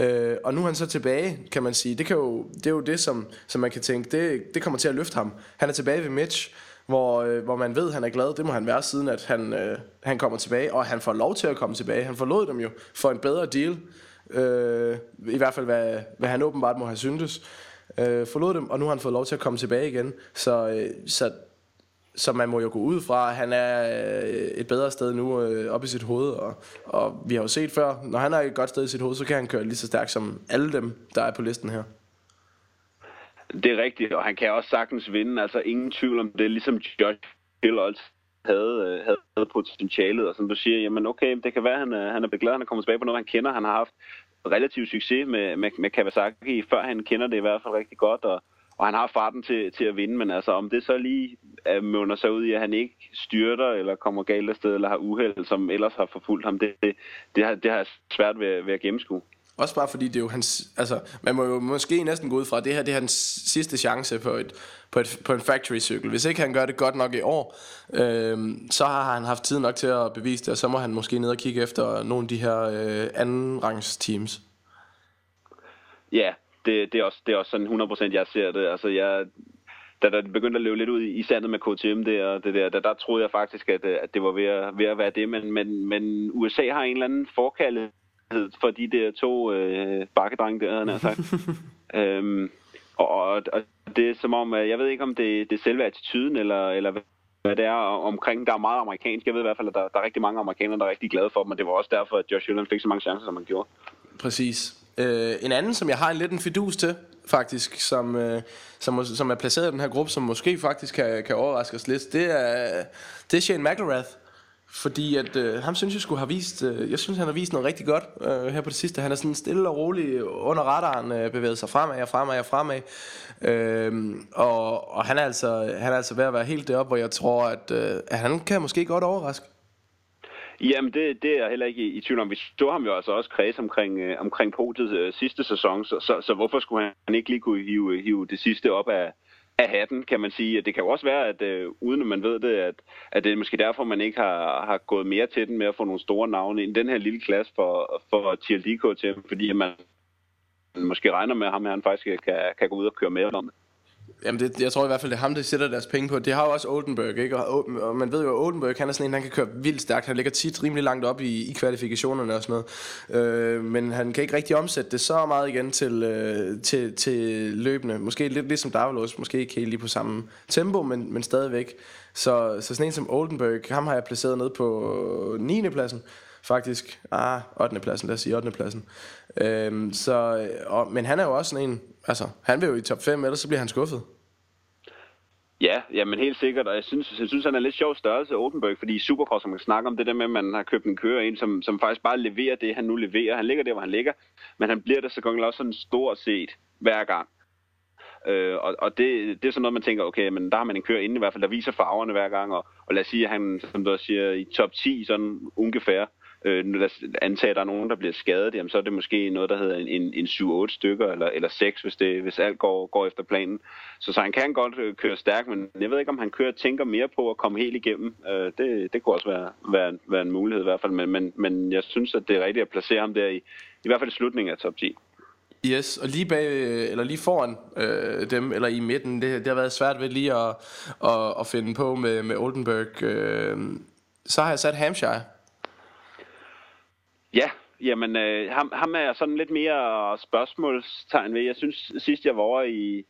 øh, og nu er han så tilbage, kan man sige, det, kan jo, det er jo det, som, som man kan tænke, det, det kommer til at løfte ham, han er tilbage ved Mitch, Hvor, øh, hvor man ved, han er glad. Det må han være, siden at han, øh, han kommer tilbage. Og han får lov til at komme tilbage. Han forlod dem jo for en bedre deal, øh, i hvert fald hvad, hvad han åbenbart må have syntes, øh, forlod dem, og nu har han fået lov til at komme tilbage igen. Så, øh, så, så man må jo gå ud fra, han er øh, et bedre sted nu, øh, op i sit hoved, og, og vi har jo set før, når han er et godt sted i sit hoved, så kan han køre lige så stærkt som alle dem, der er på listen her. Det er rigtigt, og han kan også sagtens vinde, altså ingen tvivl om det, ligesom Josh Hill også havde, havde potentialet, og som du siger, jamen okay, det kan være, at han er, han er beglad, han er kommet tilbage på noget, han kender, han har haft relativ succes med, med, med Kawasaki, før han kender det i hvert fald rigtig godt, og, og han har farten til, til at vinde, men altså om det så lige møder sig ud i, at han ikke styrter, eller kommer galt afsted, eller har uheld, som ellers har forfulgt ham, det, det, det, har, det har svært ved, ved at gennemskue. Også bare fordi det er jo hans, altså man må jo måske næsten gå ud fra, at det her, det er hans sidste chance på et på et på en factory cykel. Hvis ikke han gør det godt nok i år, øh, så har han haft tid nok til at bevise det, og så må han måske ned og kigge efter nogle af de her øh, anden rangs teams. Ja, det det er også det er også sådan hundrede procent jeg ser det. Altså jeg da der begyndte at løbe lidt ud i sandet med K T M der, og det der, der, der troede jeg faktisk at at det var ved at, ved at være det, men men men U S A har en eller anden forkærlighed fordi det er to øh, bakkedrenge der, han har sagt. øhm, Og, og det er som om, jeg ved ikke om det, det er selve attituden, eller, eller hvad det er omkring, der er meget amerikansk. Jeg ved i hvert fald, at der, der er rigtig mange amerikanere, der er rigtig glade for dem, og det var også derfor, at Josh Hyland fik så mange chancer, som han gjorde. Præcis. Øh, en anden, som jeg har en lidt en fidus til, faktisk, som, øh, som, som er placeret i den her gruppe, som måske faktisk kan, kan overraske os lidt, det er, det er Shane McElrath. Fordi at øh, ham synes jeg skulle have vist, øh, jeg synes han har vist noget rigtig godt øh, her på det sidste. Han er sådan stille og rolig under radaren, øh, bevæget sig fremad og fremad og fremad. Øh, og, og han er altså han er altså ved at være helt deroppe, og jeg tror at, øh, at han kan måske godt overraske. Jamen det, det er jeg heller ikke i, i tvivl om. Vi så ham jo altså også kredse omkring, øh, omkring podiet øh, sidste sæson, så, så, så hvorfor skulle han ikke lige kunne hive, hive det sidste op af, af hatten, kan man sige. Det kan jo også være, at øh, uden at man ved det, at, at det er måske derfor, man ikke har, har gået mere til den med at få nogle store navne i den her lille klasse for, for T L D K til, fordi man måske regner med, at ham her han faktisk kan, kan gå ud og køre med om det. Jamen det, jeg tror i hvert fald, det er ham, der sætter deres penge på. Det har jo også Oldenburg, ikke? Og, og man ved jo, at Oldenburg, han er sådan en, han kan køre vildt stærkt. Han ligger tit rimelig langt op i, i kvalifikationerne og sådan noget. Øh, men han kan ikke rigtig omsætte det så meget igen til, øh, til, til løbende. Måske lidt ligesom Davalos, måske ikke helt lige på samme tempo, men, men stadigvæk. Så, så sådan en som Oldenburg, ham har jeg placeret ned på niende pladsen. Faktisk, ah, ottende pladsen, lad os sige ottende pladsen. Øhm, så, og, men han er jo også sådan en, altså, han vil jo i top fem, ellers så bliver han skuffet. Ja, jamen helt sikkert, og jeg synes, jeg synes han er lidt sjov størrelse, Oldenburg, fordi i Supercross, man kan snakke om det der med, at man har købt en kører ind, som, som faktisk bare leverer det, han nu leverer. Han ligger der, hvor han ligger, men han bliver der så godt også sådan stort set hver gang. Øh, og og det, det er sådan noget, man tænker, okay, men der har man en kører inde i hvert fald, der viser farverne hver gang, og, og lad os sige, at han, som du også siger, i top ti, sådan ungefær. Øh, nu antager, at der er nogen, der bliver skadet, jamen så er det måske noget, der hedder en, en, en syv otte stykker, eller, eller seks, hvis, det, hvis alt går, går efter planen. Så, så han kan godt køre stærkt, men jeg ved ikke, om han kører tænker mere på at komme helt igennem. Øh, det, det kunne også være, være, en, være en mulighed i hvert fald, men, men, men jeg synes, at det er rigtigt at placere ham der i, i hvert fald i slutningen af top ti. Yes, og lige bag eller lige foran øh, dem eller i midten, det, det har været svært ved lige at, at, at finde på med, med Oldenburg. Øh, så har jeg sat Hampshire. Ja, jamen øh, ham, ham er sådan lidt mere spørgsmålstegn ved. Jeg synes, sidst jeg var over i,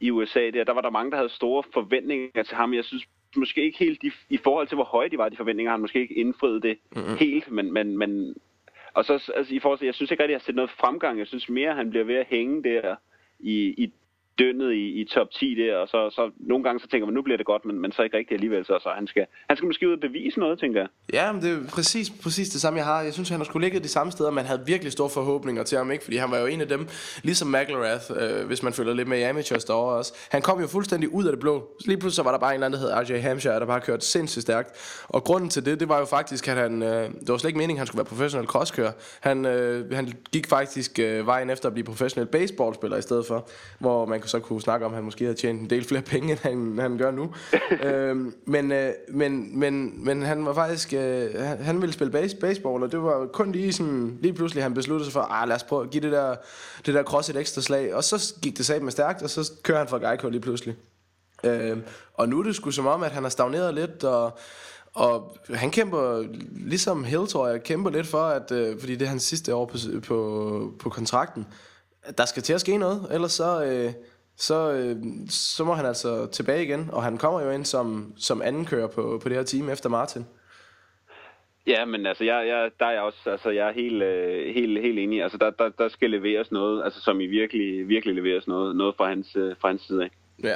i U S A, der, der var der mange, der havde store forventninger til ham. Jeg synes måske ikke helt, de, i forhold til hvor høje de var, de forventninger, han måske ikke indfriede det mm-hmm. helt. Men, men, men, og så altså, i forhold til, jeg synes ikke rigtig, jeg har set noget fremgang. Jeg synes mere, han bliver ved at hænge der i, i dønnet i, i top ti der. Og så, så nogle gange så tænker man, nu bliver det godt, men, men så ikke rigtig alligevel. Så, så han, skal, han skal måske ud og bevise noget, tænker jeg. Ja, men det er præcis, præcis det samme, jeg har. Jeg synes, han har sgu ligget de samme steder, man havde virkelig store forhåbninger til ham, ikke? Fordi han var jo en af dem, ligesom McElrath, øh, hvis man følger lidt med i amateurs derovre også. Han kom jo fuldstændig ud af det blå. Lige pludselig så var der bare en eller anden, der hed R J Hampshire, der bare kørte sindssygt stærkt. Og grunden til det, det var jo faktisk, at han, øh, det var slet ikke meningen, at han skulle være professionel crosskører. Han, øh, han gik faktisk øh, vejen efter at blive professionel baseballspiller i stedet for, hvor man så kunne snakke om, at han måske havde tjent en del flere penge, end han, han gør nu. øhm, men, øh, men, men, men han var faktisk, øh, han ville spille base, baseball, og det var kun lige sådan, lige pludselig han besluttede sig for, lad os prøve at give det der, det der cross et ekstra slag, og så gik det sat med stærkt, og så kører han fra Geico lige pludselig. Øhm, og nu er det sgu som om, at han har stagneret lidt, og Og han kæmper, ligesom Hill, tror jeg, kæmper lidt for, at, øh, fordi det er hans sidste år på, på, på kontrakten, der skal til at ske noget, ellers så, øh, så, øh, så må han altså tilbage igen. Og han kommer jo ind som, som anden kører på, på det her team efter Martin. Ja, men altså, jeg, jeg, der er jeg også, altså, jeg er helt, øh, helt, helt enig. Altså, der, der, der skal leveres noget, altså, som i virkelig, virkelig leveres noget, noget fra hans, øh, fra hans side af. Ja,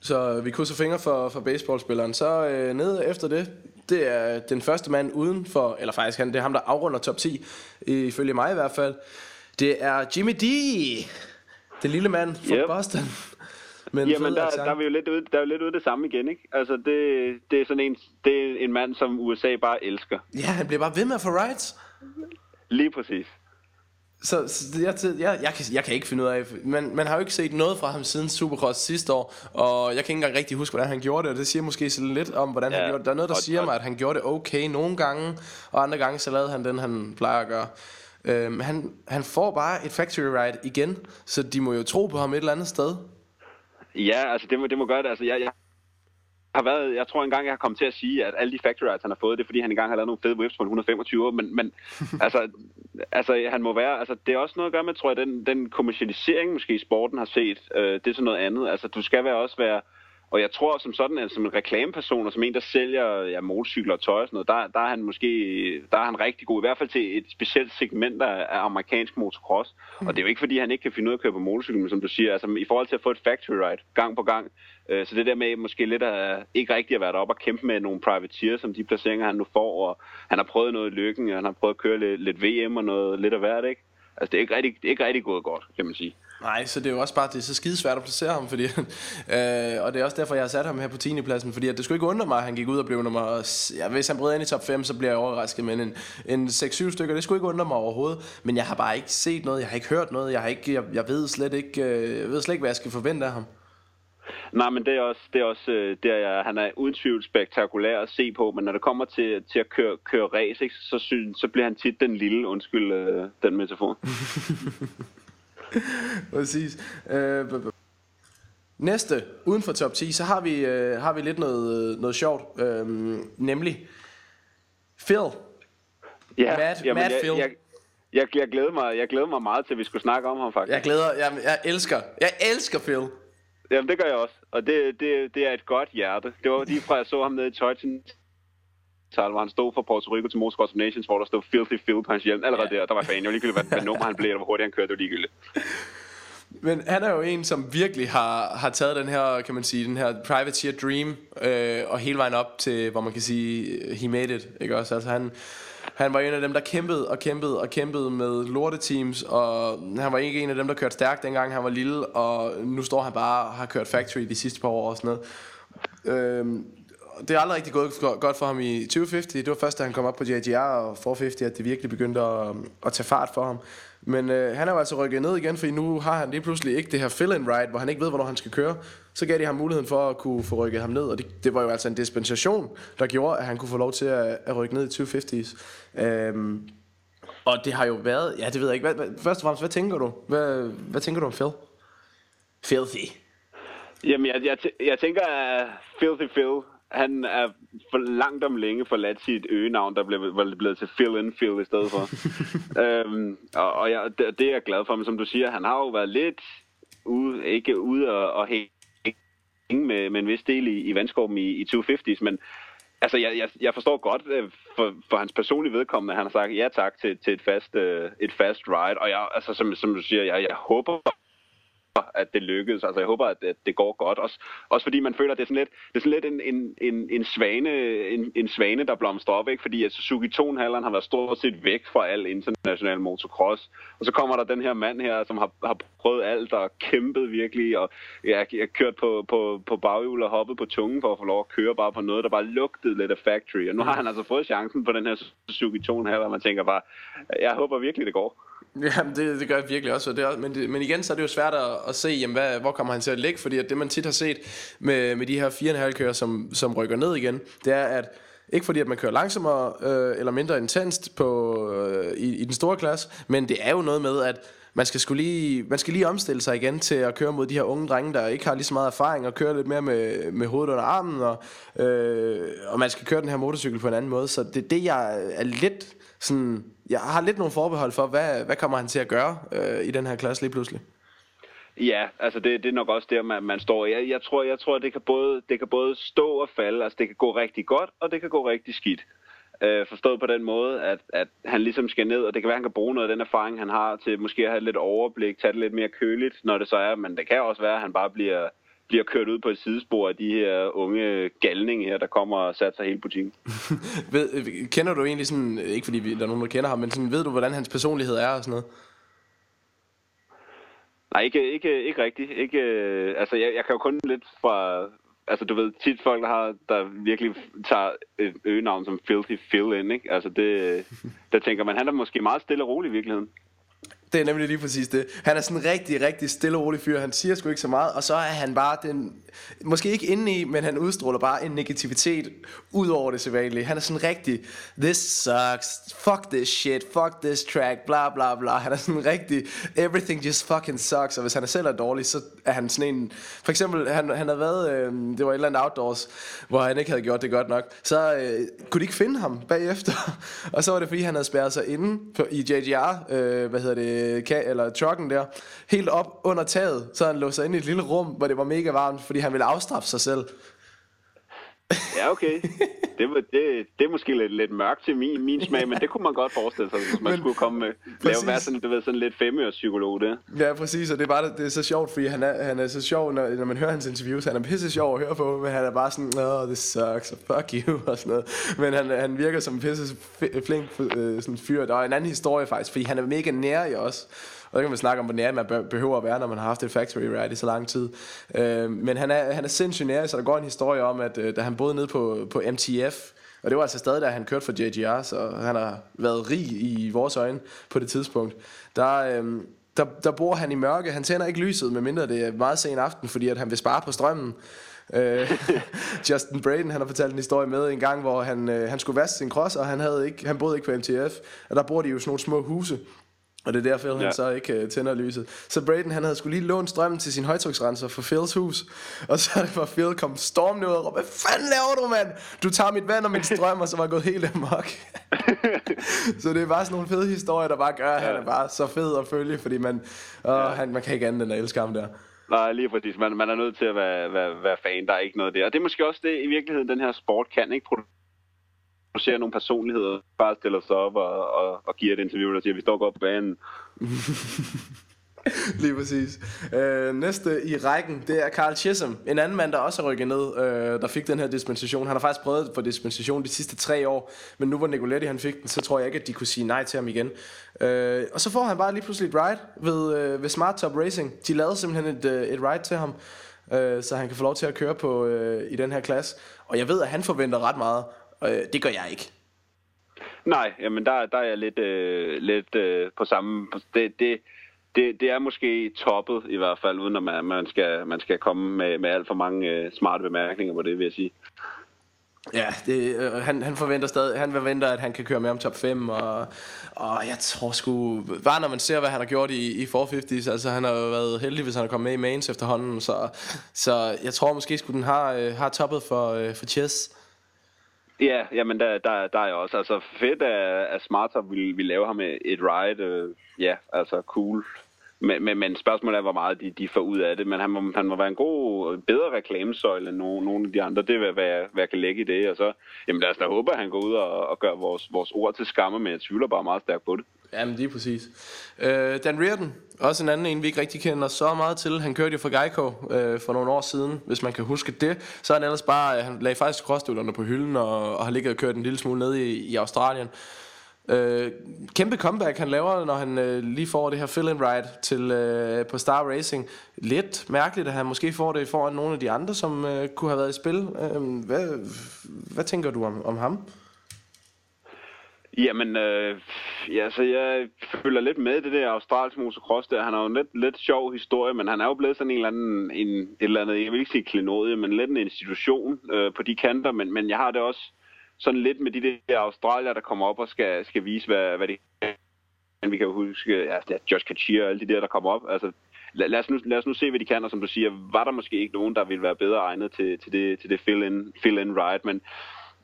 så vi krydser fingre for, for baseballspilleren. Så øh, nede efter det, det er den første mand uden for, eller faktisk han, det er ham, der afrunder top ti, ifølge mig i hvert fald. Det er Jimmy D, den lille mand fra yep. Boston. Men jamen, der, der er vi jo lidt ude, der er jo lidt ude det samme igen, ikke? Altså, det, det er sådan en, det er en mand, som U S A bare elsker. Ja, han bliver bare ved med at få rides. Lige præcis. Så, så jeg, jeg, jeg, kan, jeg kan ikke finde ud af, man, man har jo ikke set noget fra ham siden Supercross sidste år, og jeg kan ikke engang rigtig huske, hvordan han gjorde det, og det siger måske sådan lidt om, hvordan ja, han gjorde det. Der er noget, der siger godt. Mig, at han gjorde det okay nogle gange, og andre gange så lavede han den, han plejer at gøre. Øhm, han, han får bare et factory ride igen, så de må jo tro på ham et eller andet sted. Ja, altså det må, det må gøre det. Altså, jeg, jeg har været, jeg tror engang, jeg har kommet til at sige, at alle de factory rides, han har fået, det er, fordi han engang har lavet nogle fede whips på en et hundrede femogtyve, men, men altså, altså, han må være, altså, det er også noget at gøre med, tror jeg, den, den kommercialisering, måske sporten har set, øh, det er så noget andet. Altså, du skal være, også være, og jeg tror som sådan, at som en reklameperson, og som en, der sælger ja, motorcykler og tøj og sådan noget, der, der er han måske, der er han rigtig god, i hvert fald til et specielt segment af amerikansk motocross, mm. og det er jo ikke, fordi han ikke kan finde ud af at køre på motorcykler, men som du siger, altså i forhold til at få et factory ride, gang på gang, øh, så det der med måske lidt at ikke rigtig at være deroppe og kæmpe med nogle privateer, som de placeringer, han nu får, og han har prøvet noget i Lykken, og han har prøvet at køre lidt, lidt V M og noget lidt af hvert, ikke? Altså det er ikke rigtig, det er ikke rigtig gået godt, kan man sige. Nej, så det er jo også bare, det er så skidesvært at placere ham, fordi, øh, og det er også derfor, jeg har sat ham her på tiende pladsen, fordi at det skulle ikke undre mig, at han gik ud og blev nummer, ja, hvis han bryder ind i top fem, så bliver jeg overrasket, men en, en seks syv stykker, det skulle ikke undre mig overhovedet, men jeg har bare ikke set noget, jeg har ikke hørt noget, jeg, har ikke, jeg, jeg, ved, slet ikke, øh, jeg ved slet ikke, hvad jeg skal forvente af ham. Nej, men det er også, det er også der, jeg, han er uden tvivl spektakulær at se på, men når det kommer til, til at køre, køre race, ikke, så, synes, så bliver han tit den lille, undskyld øh, den metafor. Præcis. øh, b- b- Næste, uden for top ti, så har vi, øh, har vi lidt noget, noget sjovt, øh, nemlig Phil. Ja, Matt, jamen, Matt jeg, Phil. Jeg, jeg, jeg, glæder mig, jeg glæder mig meget til, at vi skulle snakke om ham faktisk. Jeg glæder, jeg, jeg elsker, jeg elsker Phil. Jamen det gør jeg også, og det, det, det er et godt hjerte. Det var lige fra, jeg så ham nede i Tøjten, hvor han stod fra Puerto Rico til Motocross Nations, hvor der stod Filthy Phil på hans hjelm. Allerede der, der var fan. Jeg var ligegyldigt, hvad, hvad nummer han blev, eller hvor hurtigt han kørte, det var ligegyldigt. Men han er jo en, som virkelig har, har taget den her, kan man sige, den her privateer dream, øh, og hele vejen op til, hvor man kan sige, he made it, ikke også? Altså han... Han var en af dem, der kæmpede og kæmpede og kæmpede med lorteteams, og han var ikke en af dem, der kørte stærkt dengang han var lille, og nu står han bare og har kørt factory de sidste par år og sådan noget. Øhm, det er aldrig rigtig gået godt for ham i tyve halvtreds. Det var først, da han kom op på J G R og fire hundrede halvtreds, at det virkelig begyndte at, at tage fart for ham. Men øh, han er jo altså rykket ned igen, for nu har han lige pludselig ikke det her fill-in ride, hvor han ikke ved, hvornår han skal køre. Så gav de ham muligheden for at kunne få rykket ham ned, og det, det var jo altså en dispensation, der gjorde, at han kunne få lov til at, at rykke ned i tyve halvtreds'erne. Øhm, og det har jo været, ja det ved jeg ikke, hvad, først og fremmest, hvad tænker du? Hvad, hvad tænker du om Phil? Filthy. Jamen jeg, jeg, t- jeg tænker, at uh, Filthy Phil, han er for langt om længe forladt sit øgenavn, der blev blevet til Phil and Phil i stedet for. øhm, og og jeg, det, det er jeg glad for, men som du siger, han har jo været lidt ude, ikke ude og, og hænge med, med en vis del i, i vandskorben i, i tyve halvtreds'erne, men altså, jeg, jeg, jeg forstår godt øh, for, for hans personlige vedkommende, han har sagt ja tak til, til et, fast, øh, et fast ride, og jeg, altså, som, som du siger, jeg, jeg håber, at det lykkedes, altså jeg håber, at, at det går godt, også, også fordi man føler, at det er sådan lidt, det er sådan lidt en, en, en, en, svane, en, en svane, der blomstrer op, ikke? Fordi at Suzuki to komma fem-halleren har været stort set væk fra al international motocross, og så kommer der den her mand her, som har, har prøvet alt og kæmpet virkelig, og jeg ja, kørt på, på, på baghjul og hoppet på tungen for at få lov at køre bare på noget, der bare lugtede lidt af factory, og nu har han altså fået chancen på den her Suzuki to komma fem-haller, og man tænker bare, jeg håber virkelig, det går. Jamen det, det gør jeg virkelig også, og det er, men, det, men igen så er det jo svært at, at se, jamen, hvad, hvor kommer han til at ligge. Fordi at det man tit har set med, med de her fire komma fem kører som, som rykker ned igen, det er at ikke fordi at man kører langsommere øh, eller mindre intenst på, øh, i, i den store klasse, men det er jo noget med at man skal, skulle lige, man skal lige omstille sig igen til at køre mod de her unge drenge, der ikke har lige så meget erfaring, og køre lidt mere med, med hovedet under armen, og, øh, og man skal køre den her motorcykel på en anden måde. Så det er det jeg er lidt sådan, jeg har lidt nogle forbehold for, hvad, hvad kommer han til at gøre øh, i den her klasse lige pludselig? Ja, altså det, det er nok også der, man, man står. Jeg, jeg tror, jeg tror det, kan både, det kan både stå og falde. Altså det kan gå rigtig godt, og det kan gå rigtig skidt. Øh, forstået på den måde, at, at han ligesom skal ned, og det kan være, han kan bruge noget af den erfaring, han har, til måske at have lidt overblik, tage det lidt mere køligt, når det så er. Men det kan også være, at han bare bliver... bliver kørt ud på et sidespor af de her unge galninge her, der kommer og satser hele butikken. ved, kender du egentlig sådan, ikke fordi vi, der er nogen, der kender ham, men sådan, ved du, hvordan hans personlighed er og sådan noget? Nej, ikke, ikke, ikke rigtigt. Ikke, altså, jeg, jeg kan jo kun lidt fra... Altså, du ved, tit folk, der, har, der virkelig tager øgenavn som Filthy Phil ind, ikke? Altså, det, der tænker man, han er måske meget stille og rolig i virkeligheden. Det er nemlig lige præcis det. Han er sådan en rigtig, rigtig stille og rolig fyr. Han siger sgu ikke så meget, og så er han bare den, måske ikke inde i, men han udstråler bare en negativitet ud over det sædvanlige. Han er sådan rigtig, this sucks, fuck this shit, fuck this track, bla bla bla. Han er sådan rigtig, everything just fucking sucks. Og hvis han er selv er dårlig, så er han sådan en. For eksempel, han, han havde været, øh, det var et eller andet outdoors, hvor han ikke havde gjort det godt nok. Så øh, kunne de ikke finde ham bagefter. Og så var det fordi han havde spærret sig inde på, i J G R, øh, hvad hedder det, eller trucken der, helt op under taget. Så han låste sig ind i et lille rum, hvor det var mega varmt, fordi han ville afstraffe sig selv. Ja, okay. Det, var, det, det er måske lidt, lidt mørkt til min, min smag, men det kunne man godt forestille sig, hvis man men, skulle komme med, lave være sådan, du ved, sådan lidt femørs-psykolog der. Ja, præcis, og det er, bare, det er så sjovt, fordi han er, han er så sjov, når, når man hører hans interviews, han er pisse sjov at høre på, men han er bare sådan, oh, this sucks, fuck you, og sådan noget. Men han, han virker som en pisse flink sådan fyr. Der er en anden historie faktisk, fordi han er mega nærig også. Og så kan man snakke om, hvor nære man behøver at være, når man har haft et factory ride i så lang tid. Øh, men han er, han er sindssygt nære, så der går en historie om, at øh, da han boede nede på, på M T F, og det var altså stadig, da han kørte for J G R, så han har været rig i vores øjne på det tidspunkt. Der, øh, der, der bor han i mørke, han tænder ikke lyset, medmindre det er meget sen aften, fordi at han vil spare på strømmen. Justin Brayton, han har fortalt en historie med en gang, hvor han, øh, han skulle vaske sin cross, og han, havde ikke, han boede ikke på M T F, og der bor de jo sådan nogle små huse. Og det er derfor, han ja. så ikke øh, tænder lyset. Så Brayton, han havde skulle lige lånt strømmen til sin højtryksrenser for Phils hus. Og så er det for Phil kom stormende ud og råbte, hvad fanden laver du, mand? Du tager mit vand og min strøm, og så var gået helt amok. Så det er bare sådan nogle fede historier, der bare gør, at ja. han er bare så fed at følge. Fordi man, øh, ja. han, man kan ikke andet end at elske ham der. Nej, lige præcis. Man, man er nødt til at være, være, være fan, der er ikke noget der. Og det er måske også det, i virkeligheden, den her sport kan ikke producere. producerer nogle personligheder, bare stiller sig op og, og, og giver et interview, der siger, vi står godt på banen. Lige præcis. Øh, næste i rækken, det er Carl Chisholm, en anden mand, der også er rykket ned, øh, der fik den her dispensation. Han har faktisk prøvet for dispensation de sidste tre år, men nu hvor Nicoletti han fik den, så tror jeg ikke, at de kunne sige nej til ham igen. Øh, og så får han bare lige pludselig et ride ved, øh, ved Smart Top Racing. De lavede simpelthen et, øh, et ride til ham, øh, så han kan få lov til at køre på øh, i den her klasse. Og jeg ved, at han forventer ret meget. Det gør jeg ikke. Nej, jamen der, der er jeg lidt, øh, lidt øh, på samme. Det, det, det, det er måske toppet i hvert fald, uden at man, man, skal, man skal komme med, med alt for mange øh, smarte bemærkninger på det, vil jeg sige. Ja, det, øh, han, han forventer stadig, han forventer, at han kan køre med om top fem, og, og jeg tror sgu, bare når man ser, hvad han har gjort i, i four fifties, altså han har jo været heldig, hvis han har kommet med i mains efterhånden, så, så jeg tror måske, skulle den har, øh, har toppet for, øh, for Chess. Ja, yeah, men der, der, der er jeg også. Altså fedt, at Smartup vil, vil lave ham et ride. Ja, øh, yeah, altså cool. Men, men, men spørgsmålet er, hvor meget de, de får ud af det. Men han må, han må være en god, bedre reklamesøjle end nogen, nogen af de andre. Det er, hvad jeg, hvad jeg kan lægge i det. Og så, jamen lad os da håbe, at han går ud og, og gør vores, vores ord til skamme, men jeg tvivler bare meget stærkt på det. Jamen lige præcis. øh, Dan Reardon, også en anden en vi ikke rigtig kender så meget til. Han kørte jo for Geico øh, for nogle år siden, hvis man kan huske det. Så han ellers bare, øh, han lagde faktisk crossstøvlerne på hylden og, og har ligget og kørt en lille smule ned i, i Australien. øh, Kæmpe comeback han laver, når han øh, lige får det her fill-in ride til, øh, på Star Racing. Lidt mærkeligt at han måske får det foran nogle af de andre, som øh, kunne have været i spil. øh, hvad, hvad tænker du om, om ham? Jamen, øh, ja, så jeg følger lidt med det der australsk motocross der. Han har jo en lidt, lidt sjov historie, men han er jo blevet sådan en eller anden, en, et eller andet, jeg vil ikke sige klenodie, men lidt en institution øh, på de kanter. Men, men jeg har det også sådan lidt med de der australier, der kommer op og skal, skal vise, hvad, hvad det er. Men vi kan jo huske, ja, Josh Kachier og alle de der, der kommer op. Altså, lad, lad, os nu, lad os nu se, hvad de kan, og som du siger, var der måske ikke nogen, der ville være bedre egnet til, til det, til det fill-in, fill-in ride, men...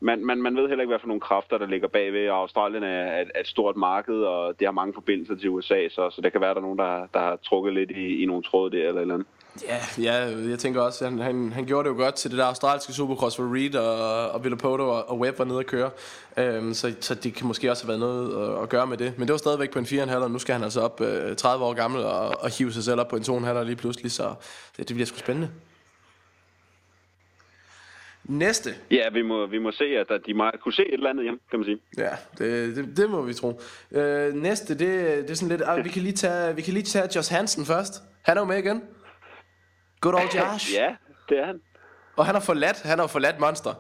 Man, man, man ved heller ikke, hvad for nogle kræfter, der ligger bagved, og Australien er et, et stort marked, og det har mange forbindelser til U S A, så, så der kan være, der nogen, der, der har trukket lidt i, i nogle tråde der, eller et eller andet. Ja, ja, jeg tænker også, han, han, han gjorde det jo godt til det der australske supercross, hvor Reed og, og Villopoto og, og Webb var nede at køre, øhm, så, så det kan måske også have været noget at, at gøre med det. Men det var stadigvæk på en fire komma fem, og nu skal han altså op øh, tredive år gammel og, og hive sig selv op på en to komma fem lige pludselig, så det, det bliver sgu spændende. Næste. Ja, vi må, vi må se, at der, de må kunne se et eller andet hjem, kan man sige. Ja, det, det, det må vi tro. øh, Næste, det, det er sådan lidt ah, vi, kan lige tage, vi kan lige tage Josh Hansen først. Han er jo med igen. Good old Josh. Ja, det er han. Og han har forladt, han har forladt Monster.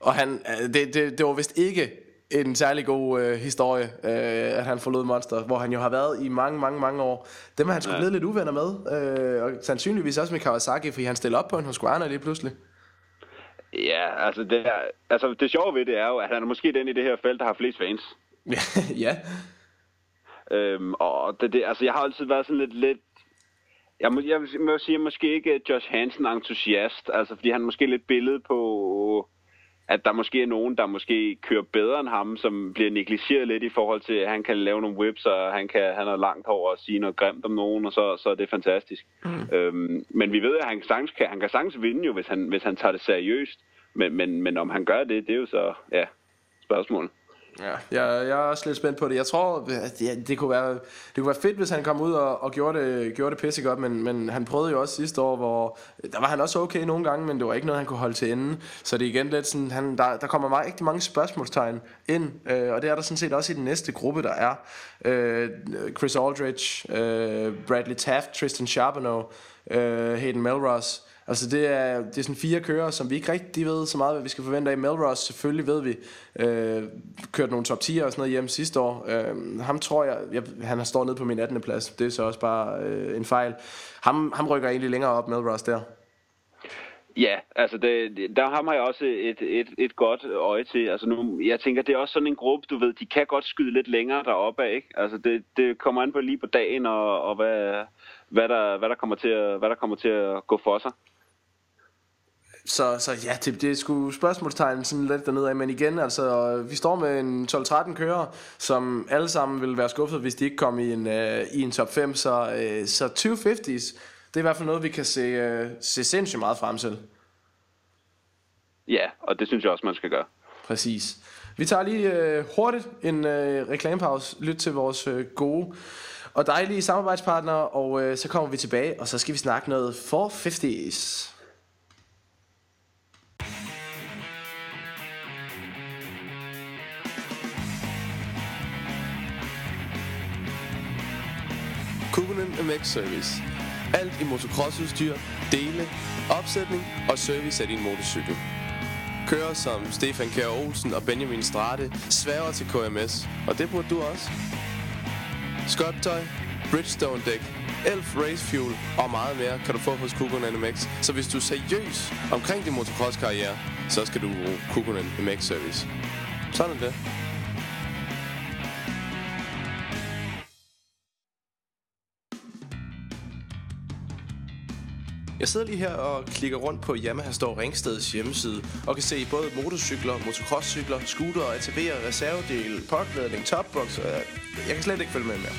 Og han, det, det, det var vist ikke en særlig god øh, historie, øh, at han forlod Monster, hvor han jo har været i mange, mange, mange år. Dem er han sgu blevet lidt uvenner med, øh, og sandsynligvis også med Kawasaki, fordi han stiller op på en Husqvarna lige pludselig. Ja, altså det, altså det sjove ved det er jo, at han er måske den i det her felt, der har flest fans. Ja. Øhm, og det, det, altså jeg har altid været sådan lidt, lidt jeg må, jeg må sige, måske ikke Josh Hansen entusiast, altså fordi han er måske lidt billede på, at der måske er nogen, der måske kører bedre end ham, som bliver negligeret lidt i forhold til, at han kan lave nogle whips, og han, kan, han er langt over at sige noget grimt om nogen, og så, så er det fantastisk. Mm. Øhm, men vi ved, at han sagtens kan, han kan sagtens vinde jo, hvis han, hvis han tager det seriøst. Men, men, men om han gør det, det er jo så, ja, spørgsmålet. Ja, jeg, jeg er også lidt spændt på det. Jeg tror, det, det, kunne, være, det kunne være fedt, hvis han kom ud og, og gjorde det, gjorde det pissegodt, men, men han prøvede jo også sidste år, hvor der var han også okay nogle gange, men det var ikke noget, han kunne holde til enden. Så det er igen lidt sådan, han, der, der kommer meget, rigtig mange spørgsmålstegn ind, øh, og det er der sådan set også i den næste gruppe, der er. Øh, Chris Aldridge, øh, Bradley Taft, Tristan Charbonneau, øh, Hayden Melrose. Altså det er, det er sådan fire kører, som vi ikke rigtig ved så meget, hvad vi skal forvente af. Melrose selvfølgelig ved vi, øh, kørte nogle top tiere og sådan noget hjemme sidste år. øh, Ham tror jeg, jeg han har stået nede på min attende plads. Det er så også bare øh, en fejl. Ham, ham rykker egentlig længere op, Melrose der. Ja, altså det, der har jeg også et, et, et godt øje til. Altså nu, jeg tænker, det er også sådan en gruppe, du ved, de kan godt skyde lidt længere deroppe af, ikke? Altså det, det kommer an på lige på dagen, og, og hvad, hvad, der, hvad, der kommer til at, hvad der kommer til at gå for sig. Så, så ja, det, det er sgu spørgsmålstegn sådan lidt dernede af, men igen, altså vi står med en tolv tretten kører, som alle sammen ville være skuffet, hvis de ikke kom i en, øh, i en top fem, så, øh, så tyve halvtredser, det er i hvert fald noget, vi kan se, øh, se sindssygt meget frem til. Ja, og det synes jeg også, man skal gøre. Præcis. Vi tager lige øh, hurtigt en øh, reklamepause, lyt til vores øh, gode og dejlige samarbejdspartnere, og øh, så kommer vi tilbage, og så skal vi snakke noget for halvtredser. M X Service. Alt i motocrossudstyr, dele, opsætning og service af din motorcykel. Kører som Stefan Kjær Olsen og Benjamin Strate sværger til K M S, og det burde du også. Skottøj, Bridgestone dæk, Elf Race Fuel og meget mere kan du få hos Kukonen M X, så hvis du er seriøs omkring din motocrosskarriere, så skal du bruge Kukonen M X Service. Sådan det. Jeg sidder lige her og klikker rundt på Yamaha Store Ringsteds hjemmeside og kan se både motorcykler, motocrosscykler, scootere, A T V'er, reservedele, påklædning, topbox. Jeg kan slet ikke følge med mere.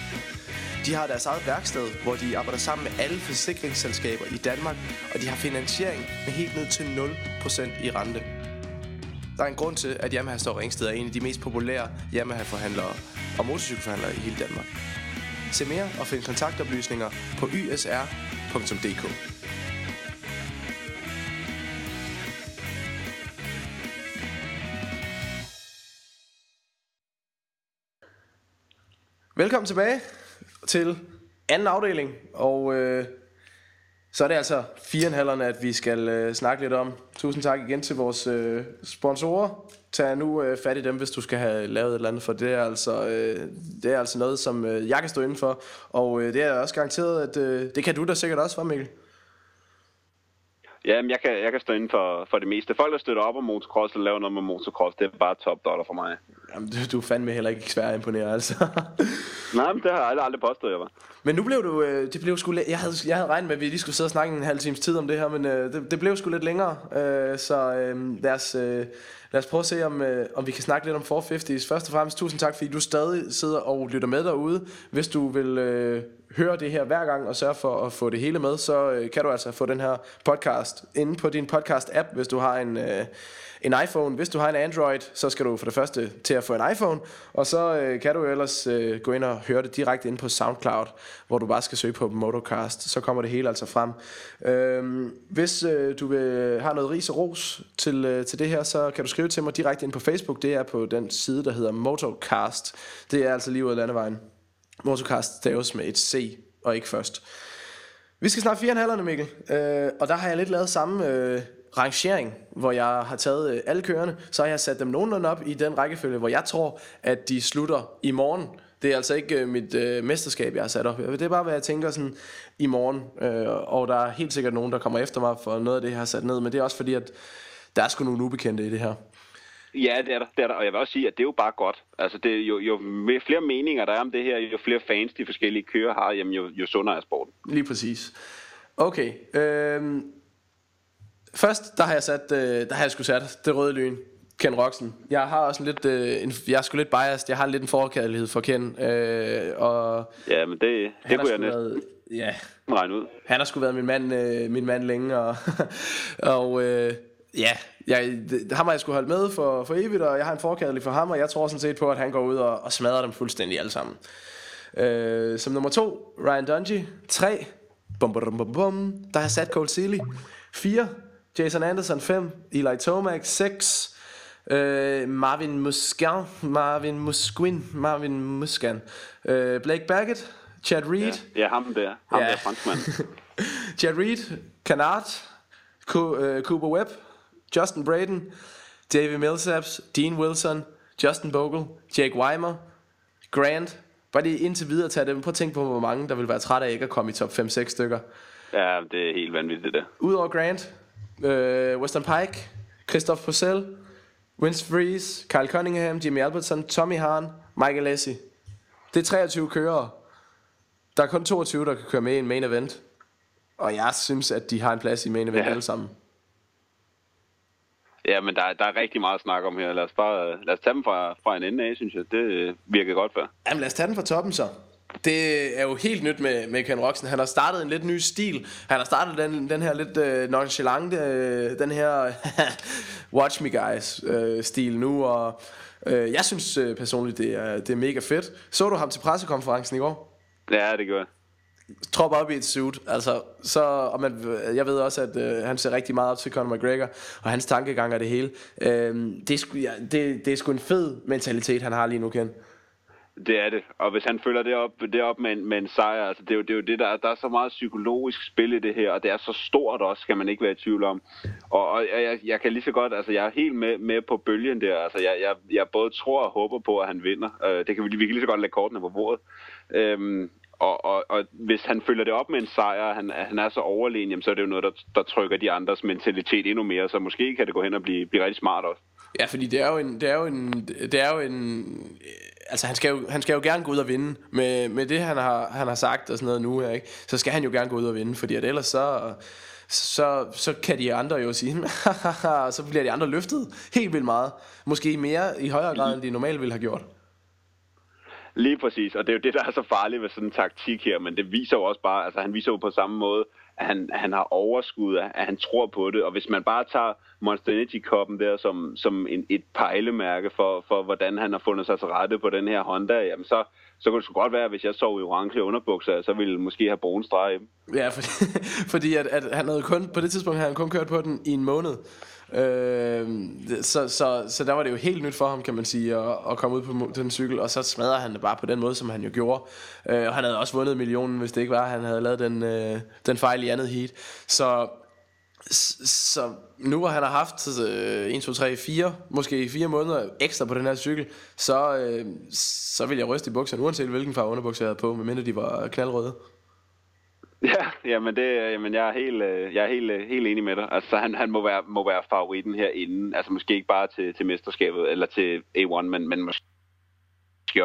De har deres eget værksted, hvor de arbejder sammen med alle forsikringsselskaber i Danmark, og de har finansiering med helt ned til nul procent i rente. Der er en grund til, at Yamaha Store Ringsted er en af de mest populære Yamaha-forhandlere og motorcykelforhandlere i hele Danmark. Se mere og find kontaktoplysninger på y s r punktum d k. Velkommen tilbage til anden afdeling, og øh, så er det altså fire komma fem at vi skal øh, snakke lidt om. Tusind tak igen til vores øh, sponsorer. Tag nu øh, fat i dem, hvis du skal have lavet et eller andet, for det er altså, øh, det er altså noget, som øh, jeg kan stå inden for, og øh, det er også garanteret, at øh, det kan du da sikkert også, hva' Mikkel? Ja, jeg kan, jeg kan stå inden for, for det meste. Folk, der støtter op om motocross eller laver noget med motocross, det er bare top dollar for mig. Jamen, du er fandme heller ikke svær at imponere, altså. Nej, men det har jeg aldrig, aldrig påstået, jeg var. Men nu blev du, øh, det blev sgu læ- jeg, havde, jeg havde regnet med, at vi lige skulle sidde og snakke en halv times tid om det her, men øh, det, det blev sgu lidt længere. Øh, så øh, lad, os, øh, lad os prøve at se, om, øh, om vi kan snakke lidt om fire halvtredser. Først og fremmest, tusind tak, fordi du stadig sidder og lytter med derude. Hvis du vil... Øh, hør det her hver gang og sørg for at få det hele med, så kan du altså få den her podcast inde på din podcast-app, hvis du har en, øh, en iPhone. Hvis du har en Android, så skal du for det første til at få en iPhone, og så øh, kan du ellers øh, gå ind og høre det direkte inde på SoundCloud, hvor du bare skal søge på Motocast, så kommer det hele altså frem. Øh, hvis øh, du vil have noget ris og ros til, øh, til det her, så kan du skrive til mig direkte ind på Facebook. Det er på den side, der hedder Motocast. Det er altså lige ud af landevejen. Motocast staves med et C og ikke først. Vi skal snart fire komma fem, Mikkel, øh, og der har jeg lidt lavet samme øh, rangering, hvor jeg har taget alle kørerne, så har jeg sat dem nogenlunde op i den rækkefølge, hvor jeg tror, at de slutter i morgen. Det er altså ikke mit øh, mesterskab, jeg har sat op. Det er bare, hvad jeg tænker sådan i morgen. Øh, og der er helt sikkert nogen, der kommer efter mig for noget af det, jeg har sat ned. Men det er også fordi, at der er sgu nogle ubekendte i det her. Ja, det er der. Det er der. Og jeg vil også sige, at det er jo bare godt. Altså, det er jo, jo flere meninger, der er om det her, jo flere fans de forskellige kører har, jamen, jo, jo sundere er sporten. Lige præcis. Okay. Øh, først, der har jeg sat, øh, der har jeg sgu sat det røde lyn. Ken Roczen. Jeg har også en lidt, øh, en, jeg er sgu lidt biased. Jeg har lidt en forkærlighed for Ken. Øh, og ja, men det, det kunne jeg næsten ja. regne ud. Han har sgu været min mand, øh, min mand længe, og, og øh, ja, jeg, det, ham har jeg sgu holdt med for, for evigt, og jeg har en forkærlighed for ham, og jeg tror sådan set på, at han går ud og, og smadrer dem fuldstændig alle sammen. Øh, som nummer to, Ryan Dungey. Tre, bum, bum, bum, bum, der har sat Cole Seely. Fire, Jason Anderson. Fem, Eli Tomac. Seks, Uh, Marvin Musquin Marvin Musquin Marvin Musquin uh, Blake Baggett, Chad Reed. Ja, ja ham der Ham ja. der franskmand. Chad Reed, Canard, Co- uh, Cooper Webb, Justin Brayton, David Millsaps, Dean Wilson, Justin Bogle, Jake Weimer, Grant. Bare lige indtil videre tage dem. Prøv at tænke på, hvor mange der vil være træt af ikke at komme i top fem seks stykker. Ja, det er helt vanvittigt det. Udover Grant, uh, Weston Peick, Christoph Purcell, Vince Freeze, Kyle Cunningham, Jimmy Albertson, Tommy Hahn, Michael Lessie. Det er treogtyve kørere. Der er kun toogtyve, der kan køre med i en main event. Og jeg synes, at de har en plads i main event ja. alle sammen. Ja, men der, der er rigtig meget at snakke om her. Lad os, bare, lad os tage dem fra, fra en ende af, synes jeg. Det virker godt for. Jamen lad os tage den fra toppen så. Det er jo helt nyt med, med Ken Roczen. Han har startet en lidt ny stil. Han har startet den, den her lidt øh, nonchalante, øh, den her watch me guys øh, stil nu. Og øh, jeg synes øh, personligt det er, det er mega fedt. Så du ham til pressekonferencen i går? Ja, det gjorde. Trop op i et suit altså, så, og man, jeg ved også at øh, han ser rigtig meget op til Conor McGregor og hans tankegang og det hele. øh, det, er sgu, ja, det, det er sgu en fed mentalitet han har lige nu, Ken. Det er det, og hvis han følger det op, det op med, en, med en sejr, altså det er jo det, er jo det der, der er så meget psykologisk spil i det her, og det er så stort også, skal man ikke være i tvivl om. Og, og jeg, jeg kan lige så godt, altså jeg er helt med, med på bølgen der, altså jeg, jeg, jeg både tror og håber på, at han vinder. Øh, det kan vi, vi kan lige så godt lade kortene på bordet. Øhm, og, og, og hvis han følger det op med en sejr, han, han er så overlegen, jamen, så er det jo noget, der, der trykker de andres mentalitet endnu mere, så måske kan det gå hen og blive, blive rigtig smart også. Ja, fordi det er jo en, det er jo en, det er jo en altså han skal jo, han skal jo gerne gå ud og vinde med, med det han har, han har sagt og sådan noget nu her, ikke? Så skal han jo gerne gå ud og vinde, fordi at ellers så, så, så kan de andre jo sige, så bliver de andre løftet helt vildt meget, måske mere i højere grad end de normalt ville have gjort. Lige præcis, og det er jo det der er så farligt ved sådan en taktik her, men det viser jo også bare, altså han viser jo på samme måde at han, han har overskud, at han tror på det. Og hvis man bare tager Monster Energy Cup'en der som, som en, et pejlemærke for, for, hvordan han har fundet sig til rette på den her Honda, jamen så, så kunne det sgu godt være, at hvis jeg sov i orange underbukser, så ville måske have brune streger i dem. Ja, fordi, fordi at, at han havde kun, på det tidspunkt havde han kun kørt på den i en måned. Øh, så, så, så der var det jo helt nyt for ham, kan man sige, at, at komme ud på den cykel. Og så smadrede han det bare på den måde, som han jo gjorde. øh, Og han havde også vundet millionen, hvis det ikke var, at han havde lavet den, øh, den fejl i andet heat. Så, så nu hvor han har haft øh, en, to, tre, fire måske fire måneder ekstra på den her cykel, så, øh, så ville jeg ryste i bukserne, uanset hvilken farve underbukser jeg havde på, medmindre de var knaldrøde. Ja, jamen det, jamen jeg er helt, jeg er helt, helt enig med dig. Altså han, han må være, må være favoritten herinde. Altså måske ikke bare til, til mesterskabet eller til A et, men, men måske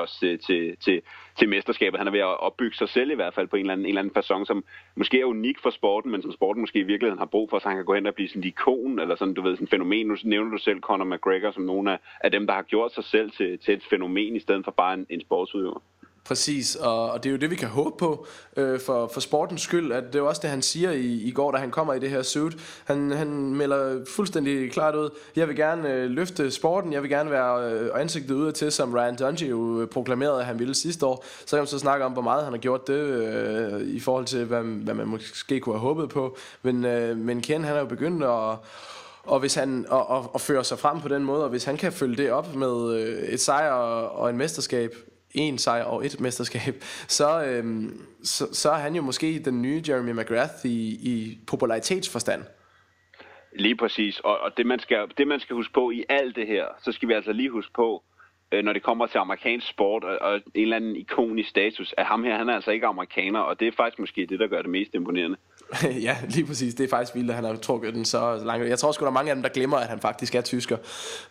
også til, til, til, til mesterskabet. Han er ved at opbygge sig selv i hvert fald på en eller anden, en eller anden person, som måske er unik for sporten, men som sporten måske i virkeligheden har brug for, så han kan gå hen og blive sådan en ikon eller sådan, du ved, sådan et fænomen. Nu nævner du selv Conor McGregor som nogle af, af dem, der har gjort sig selv til, til et fænomen i stedet for bare en, en sportsudøver. Præcis, og, og det er jo det vi kan håbe på øh, for, for sportens skyld, at det er jo også det han siger i, i går, da han kommer i det her suit. Han, han melder fuldstændig klart ud: jeg vil gerne øh, løfte sporten, jeg vil gerne være øh, ansigtet ud til, som Ryan Dungey jo øh, proklamerede at han ville sidste år. Så kan man så snakke om hvor meget han har gjort det øh, i forhold til hvad, hvad man måske kunne have håbet på. Men, øh, men Ken han er jo begyndt at Og hvis han og, og, og fører sig frem på den måde, og hvis han kan følge det op med øh, et sejr og, og en mesterskab, en sejr og et mesterskab, så, øhm, så, så er han jo måske den nye Jeremy McGrath i, i popularitetsforstand. Lige præcis, og, og det, man skal, det man skal huske på i alt det her, så skal vi altså lige huske på, øh, når det kommer til amerikansk sport og, og en eller anden ikonisk status, at ham her, han er altså ikke amerikaner, og det er faktisk måske det, der gør det mest imponerende. Ja, lige præcis, det er faktisk vildt, at han har trukket den så langt. Jeg tror sgu, der er mange af dem, der glemmer, at han faktisk er tysker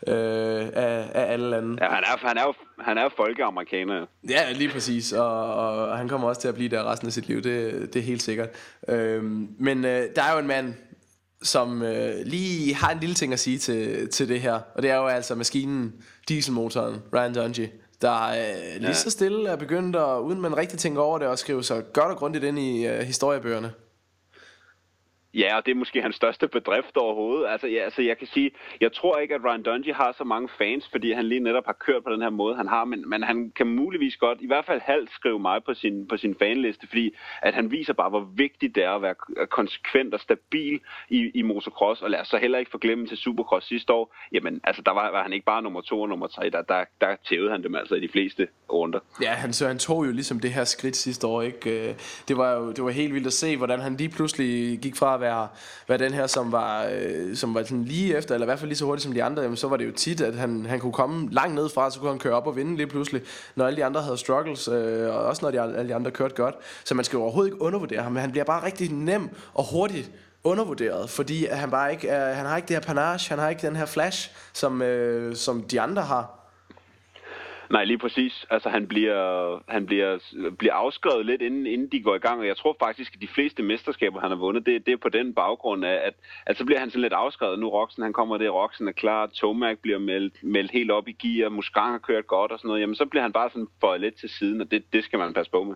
øh, af, af alle lande. Ja, han er, han er jo han er folkeamerikaner. Ja, lige præcis, og, og han kommer også til at blive der resten af sit liv, det, det er helt sikkert. øh, Men øh, der er jo en mand, som øh, lige har en lille ting at sige til, til det her. Og det er jo altså maskinen, dieselmotoren, Ryan Dungey, der øh, lige ja. så stille er begyndt at, uden man rigtig tænker over det, og skrive sig godt og grundigt ind i øh, historiebøgerne. Ja, og det er måske hans største bedrift overhovedet. Altså, ja, altså, jeg kan sige, jeg tror ikke, at Ryan Dungey har så mange fans, fordi han lige netop har kørt på den her måde, han har. Men, men han kan muligvis godt, i hvert fald halvt, skrive mig på sin, på sin fanliste, fordi at han viser bare, hvor vigtigt det er at være konsekvent og stabil i, i motocross. Og lad os så heller ikke forglemme til Supercross sidste år. Jamen, altså, der var, var han ikke bare nummer to og nummer tre. Der, der, der tævede han dem altså i de fleste runder. Ja, han, så han tog jo ligesom det her skridt sidste år, ikke? Det var jo det var helt vildt at se, hvordan han lige pludselig gik fra Være, være den her, som var, øh, som var sådan lige efter, eller i hvert fald lige så hurtigt som de andre. Jamen, så var det jo tit, at han, han kunne komme langt ned fra, så kunne han køre op og vinde lige pludselig, når alle de andre havde struggles, øh, og også når de, alle de andre kørte godt. Så man skal jo overhovedet ikke undervurdere ham, men han bliver bare rigtig nem og hurtigt undervurderet, fordi han bare ikke er, han har ikke det her panache, han har ikke den her flash, som, øh, som de andre har. Nej, lige præcis. Altså, han bliver, han bliver, bliver afskrevet lidt, inden, inden de går i gang. Og jeg tror faktisk, at de fleste mesterskaber, han har vundet, det, det er på den baggrund af, at, at så bliver han sådan lidt afskrevet. Nu Roczen, han kommer der, Roczen er klar, Tomac bliver meldt, meldt helt op i gear, Musquin har kørt godt og sådan noget. Jamen, så bliver han bare sådan fået lidt til siden, og det, det skal man passe på med.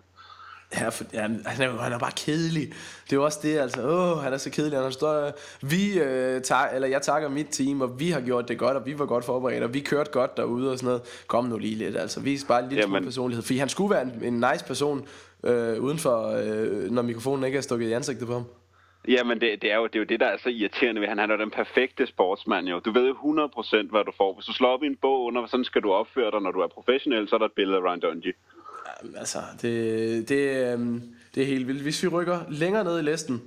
Ja, for, ja, han, er, han er bare kedelig. Det er jo også det, altså, åh, han er så kedelig. Han står, vi, øh, tar, eller jeg takker mit team, og vi har gjort det godt, og vi var godt forberedt, og vi kørte godt derude og sådan noget. Kom nu lige lidt, altså, vi er bare en lille smule personlighed. Fordi han skulle være en, en nice person, øh, udenfor, øh, når mikrofonen ikke er stukket i ansigtet på ham. Jamen, det, det, er jo, det er jo det, der er så irriterende ved. Han er jo den perfekte sportsmand, jo. Du ved jo hundrede procent, hvad du får. Hvis du slår op i en bog under, sådan skal du opføre dig, når du er professionel, så er der et billede af Ryan Dungey. Altså, det, det, det er helt vildt. Hvis vi rykker længere ned i listen,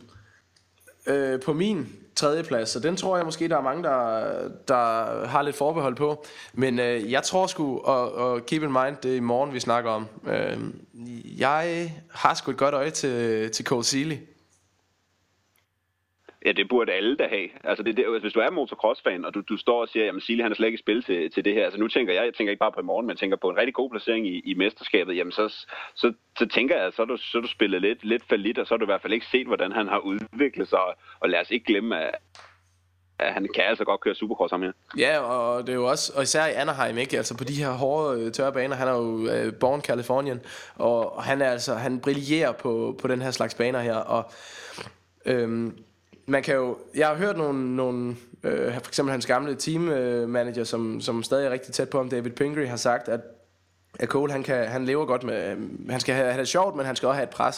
øh, på min tredjeplads, og den tror jeg måske, der er mange, der, der har lidt forbehold på. Men øh, jeg tror sgu, og, og keep in mind, det er i morgen, vi snakker om. Øh, jeg har sgu et godt øje til, til Cole Seely. Ja, det burde alle der have. Altså, det, det, hvis du er motocross-fan, og du, du står og siger, jamen Seely, han er slet ikke i spil til, til det her. Altså, nu tænker jeg, jeg tænker ikke bare på i morgen, men jeg tænker på en rigtig god placering i, i mesterskabet. Jamen, så, så, så tænker jeg, så er du, så er du spillet lidt, lidt fallit, og så har du i hvert fald ikke set, hvordan han har udviklet sig. Og, og lad os ikke glemme, at, at han kan altså godt køre Supercross sammen her. Ja, og det er jo også, og især i Anaheim, ikke? Altså, på de her hårde, tørre baner. Han er jo øh, born Californian, og, og han er altså, han brillerer på, på den her slags baner her, og... Øhm, Man kan jo, jeg har hørt nogle, nogle øh, for eksempel hans gamle teammanager, øh, som, som stadig er rigtig tæt på ham, David Pingree, har sagt, at, at Cole, han, kan, han lever godt med, øh, han skal have, have det sjovt, men han skal også have et pres.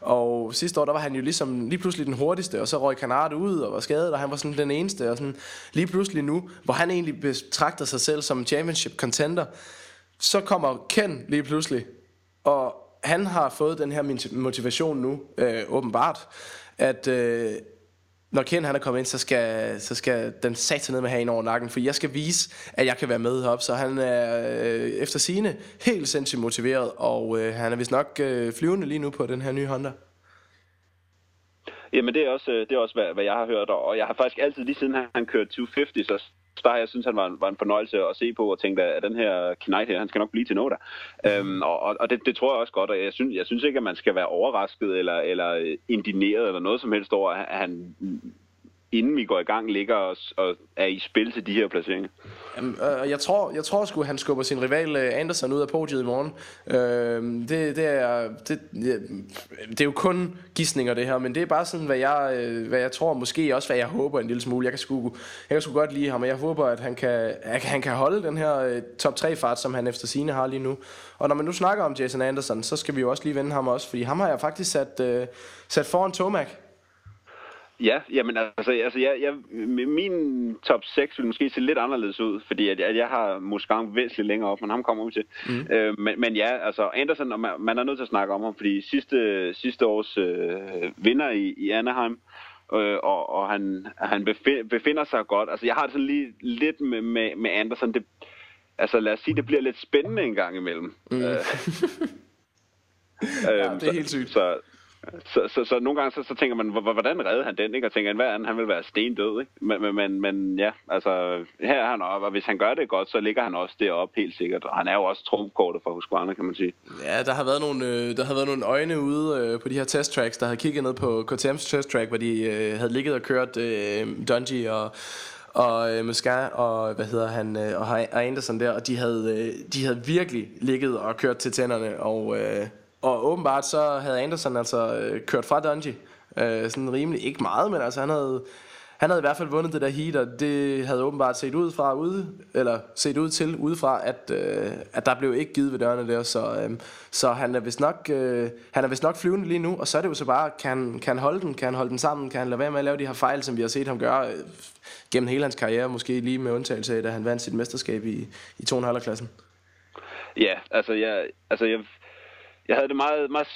Og sidste år, der var han jo ligesom lige pludselig den hurtigste, og så røg Canard ud og var skadet, og han var sådan den eneste. Og sådan lige pludselig nu, hvor han egentlig betragter sig selv som championship contender, så kommer Ken lige pludselig, og han har fået den her motivation nu, øh, åbenbart, at... Øh, Når Ken han er kommet ind, så skal, så skal den satan ned med hagen over nakken, for jeg skal vise, at jeg kan være med heroppe. Så han er øh, efter sigende helt sindssygt motiveret, og øh, han er vist nok øh, flyvende lige nu på den her nye Honda. Jamen det er også, det er også hvad, hvad jeg har hørt, og jeg har faktisk altid lige siden han kørte to hundrede og halvtreds, så der har jeg synes han var en, var en fornøjelse at se på, og tænkte, at den her knægt her, han skal nok blive til noget der. Øhm, og og det, det tror jeg også godt, og jeg synes, jeg synes ikke, at man skal være overrasket eller, eller indigneret eller noget som helst over, at han inden vi går i gang ligger og, og er i spil til de her placeringer. Jamen, øh, jeg tror, jeg tror sgu, han skubber sin rival Anderson ud af podiet i morgen. Øh, det, det, er, det, det er jo kun gisninger det her, men det er bare sådan, hvad jeg, hvad jeg tror, måske også hvad jeg håber en lille smule. Jeg kan sgu, jeg kan sgu godt lide ham, og jeg håber, at han kan, at han kan holde den her top tre fart, som han efter sine har lige nu. Og når man nu snakker om Jason Anderson, så skal vi jo også lige vende ham også, fordi ham har jeg faktisk sat, øh, sat foran Tomac. Ja, jamen altså, altså jeg, jeg, min top seks vil måske se lidt anderledes ud, fordi at jeg, at jeg har Musquin væsentligt længere op, men ham kommer vi til. Mm. Øh, men, men ja, altså Anderson, og man, man er nødt til at snakke om ham, fordi sidste, sidste års øh, vinder i, i Anaheim, øh, og, og han, han befinder sig godt. Altså, jeg har det sådan lige lidt med, med, med Anderson. Det, altså, lad os sige, det bliver lidt spændende en gang imellem. Mm. Øh, ja, øhm, det er helt sygt. Så, så, så, så nogle gange så, så tænker man, hvordan redder han den, ikke? Og tænker, hver anden, han vil være stendød, ikke? Men, men, men ja, altså, her er han op, og hvis han gør det godt, så ligger han også deroppe helt sikkert. Og han er jo også trumfkortet for Husqvarna, kan man sige. Ja, der har været nogle, der har været nogle øjne ude på de her testtracks, der havde kigget ned på K T M's testtrack, hvor de øh, havde ligget og kørt øh, Dungey og... og øh, Musquin og hvad hedder han øh, og Anderson der, og de havde øh, de havde virkelig ligget og kørt til tænderne, og øh, og åbenbart så havde Anderson altså øh, kørt fra Dungey øh, sådan rimelig ikke meget, men altså han havde han havde i hvert fald vundet det der heat, og det havde åbenbart set ud fra ude eller set ud til udefra at øh, at der blev ikke givet ved dørene der, så øh, så han er vist nok øh, han er vist nok flyvende lige nu, og så er det jo så bare kan kan holde den, kan han holde den sammen, kan han lade være med at lave de her fejl, som vi har set ham gøre øh, gennem hele hans karriere, måske lige med undtagelse af, da han vandt sit mesterskab i, i to komma fem klassen. Ja, altså jeg, altså jeg, jeg havde det meget, meget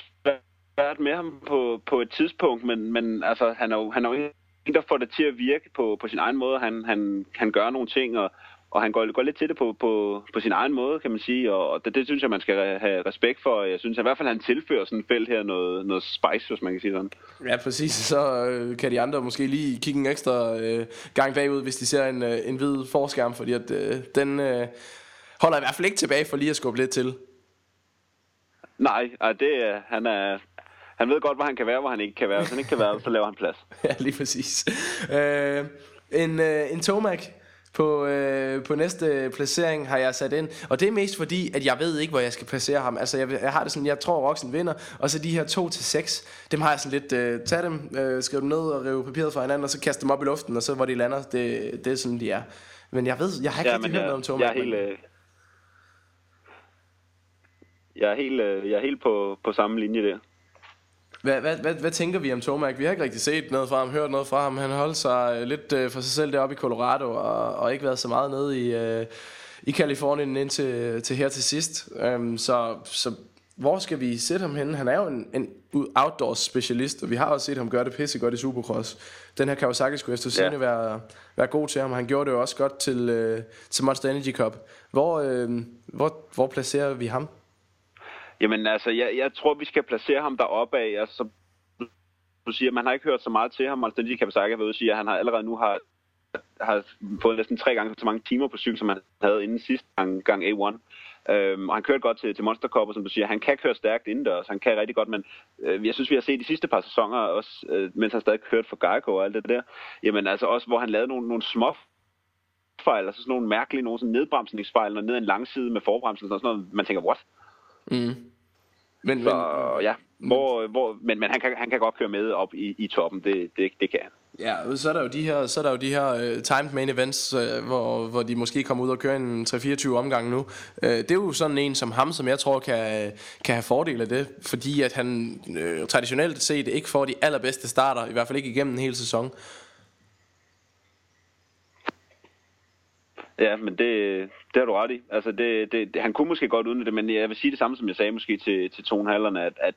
svært med ham på, på et tidspunkt, men, men altså, han er jo, han er jo en, der får det til at virke på, på sin egen måde. Han, han, han gør nogle ting, og, og han går, går lidt til det på, på, på sin egen måde, kan man sige, og, og det, det synes jeg, man skal have respekt for. Jeg synes at i hvert fald, han tilfører sådan et felt her noget, noget spice, hvis man kan sige sådan. Ja, præcis. Så øh, kan de andre måske lige kigge en ekstra øh, gang bagud, hvis de ser en, øh, en hvid forskærm, fordi at, øh, den øh, holder i hvert fald ikke tilbage for lige at skubbe lidt til. Nej, det, han er... Han ved godt, hvor han kan være, hvor han ikke kan være. Hvis han ikke kan være, så laver han plads. Ja, lige præcis. Øh, en, øh, en Tomac på, øh, på næste placering har jeg sat ind, og det er mest fordi, at jeg ved ikke, hvor jeg skal placere ham. Altså jeg, jeg har det sådan, jeg tror Roczen vinder, og så de her to til seks, dem har jeg sådan lidt, øh, tag dem, øh, skriv dem ned og rive papiret fra hinanden, og så kaste dem op i luften, og så hvor de lander, det, det er sådan de er. Men jeg ved, jeg har ikke ja, rigtig hørt noget om Tomac. Jeg er helt, øh, jeg er helt, øh, jeg er helt på, på samme linje der. Hvad, hvad, hvad, hvad tænker vi om Tomac? Vi har ikke rigtig set noget fra ham, hørt noget fra ham. Han holdt sig lidt øh, for sig selv deroppe i Colorado, og, og ikke været så meget nede i, øh, i Kalifornien indtil til her til sidst. Øhm, så, så hvor skal vi sætte ham henne? Han er jo en, en outdoors-specialist, og vi har også set ham gøre det pissegodt i Supercross. Den her Kawasaki skulle eftersigende ja. være, være god til ham, og han gjorde det jo også godt til, øh, til Monster Energy Cup. Hvor, øh, hvor, hvor placerer vi ham? Jamen altså, jeg, jeg tror, vi skal placere ham deroppe af. Altså, som du siger, man har ikke hørt så meget til ham. Altså, det kan vi sagt, ved at sige, at han har allerede nu har, har fået næsten tre gange så mange timer på cykel, som han havde inden sidste gang, gang A et. Øhm, og han kørte godt til, til Monster Cup, og som du siger, han kan køre stærkt indendørs. Han kan rigtig godt, men øh, jeg synes, vi har set de sidste par sæsoner, også, øh, mens han stadig kørte for Geico og alt det der. Jamen altså også, hvor han lavede nogle, nogle små fejl, altså sådan nogle mærkelige, nogle sådan nedbremsningsfejl, og ned en langside med forbremsen og sådan noget. Man tænker, what? Mm. Men, så, men, ja, hvor, hvor, men, men han, kan, han kan godt køre med op i, i toppen, det, det, det kan han. Ja, så er der jo de her, så er der jo de her uh, timed main events, uh, hvor, hvor de måske kommer ud og kører en tre fireogtyve omgang nu. Uh, det er jo sådan en som ham, som jeg tror kan, kan have fordel af det, fordi at han uh, traditionelt set ikke får de allerbedste starter, i hvert fald ikke igennem en hel sæson. Ja, men det, det har du ret i. Altså det, det, han kunne måske godt uden det, men jeg vil sige det samme, som jeg sagde måske til, til tonhallerne, at, at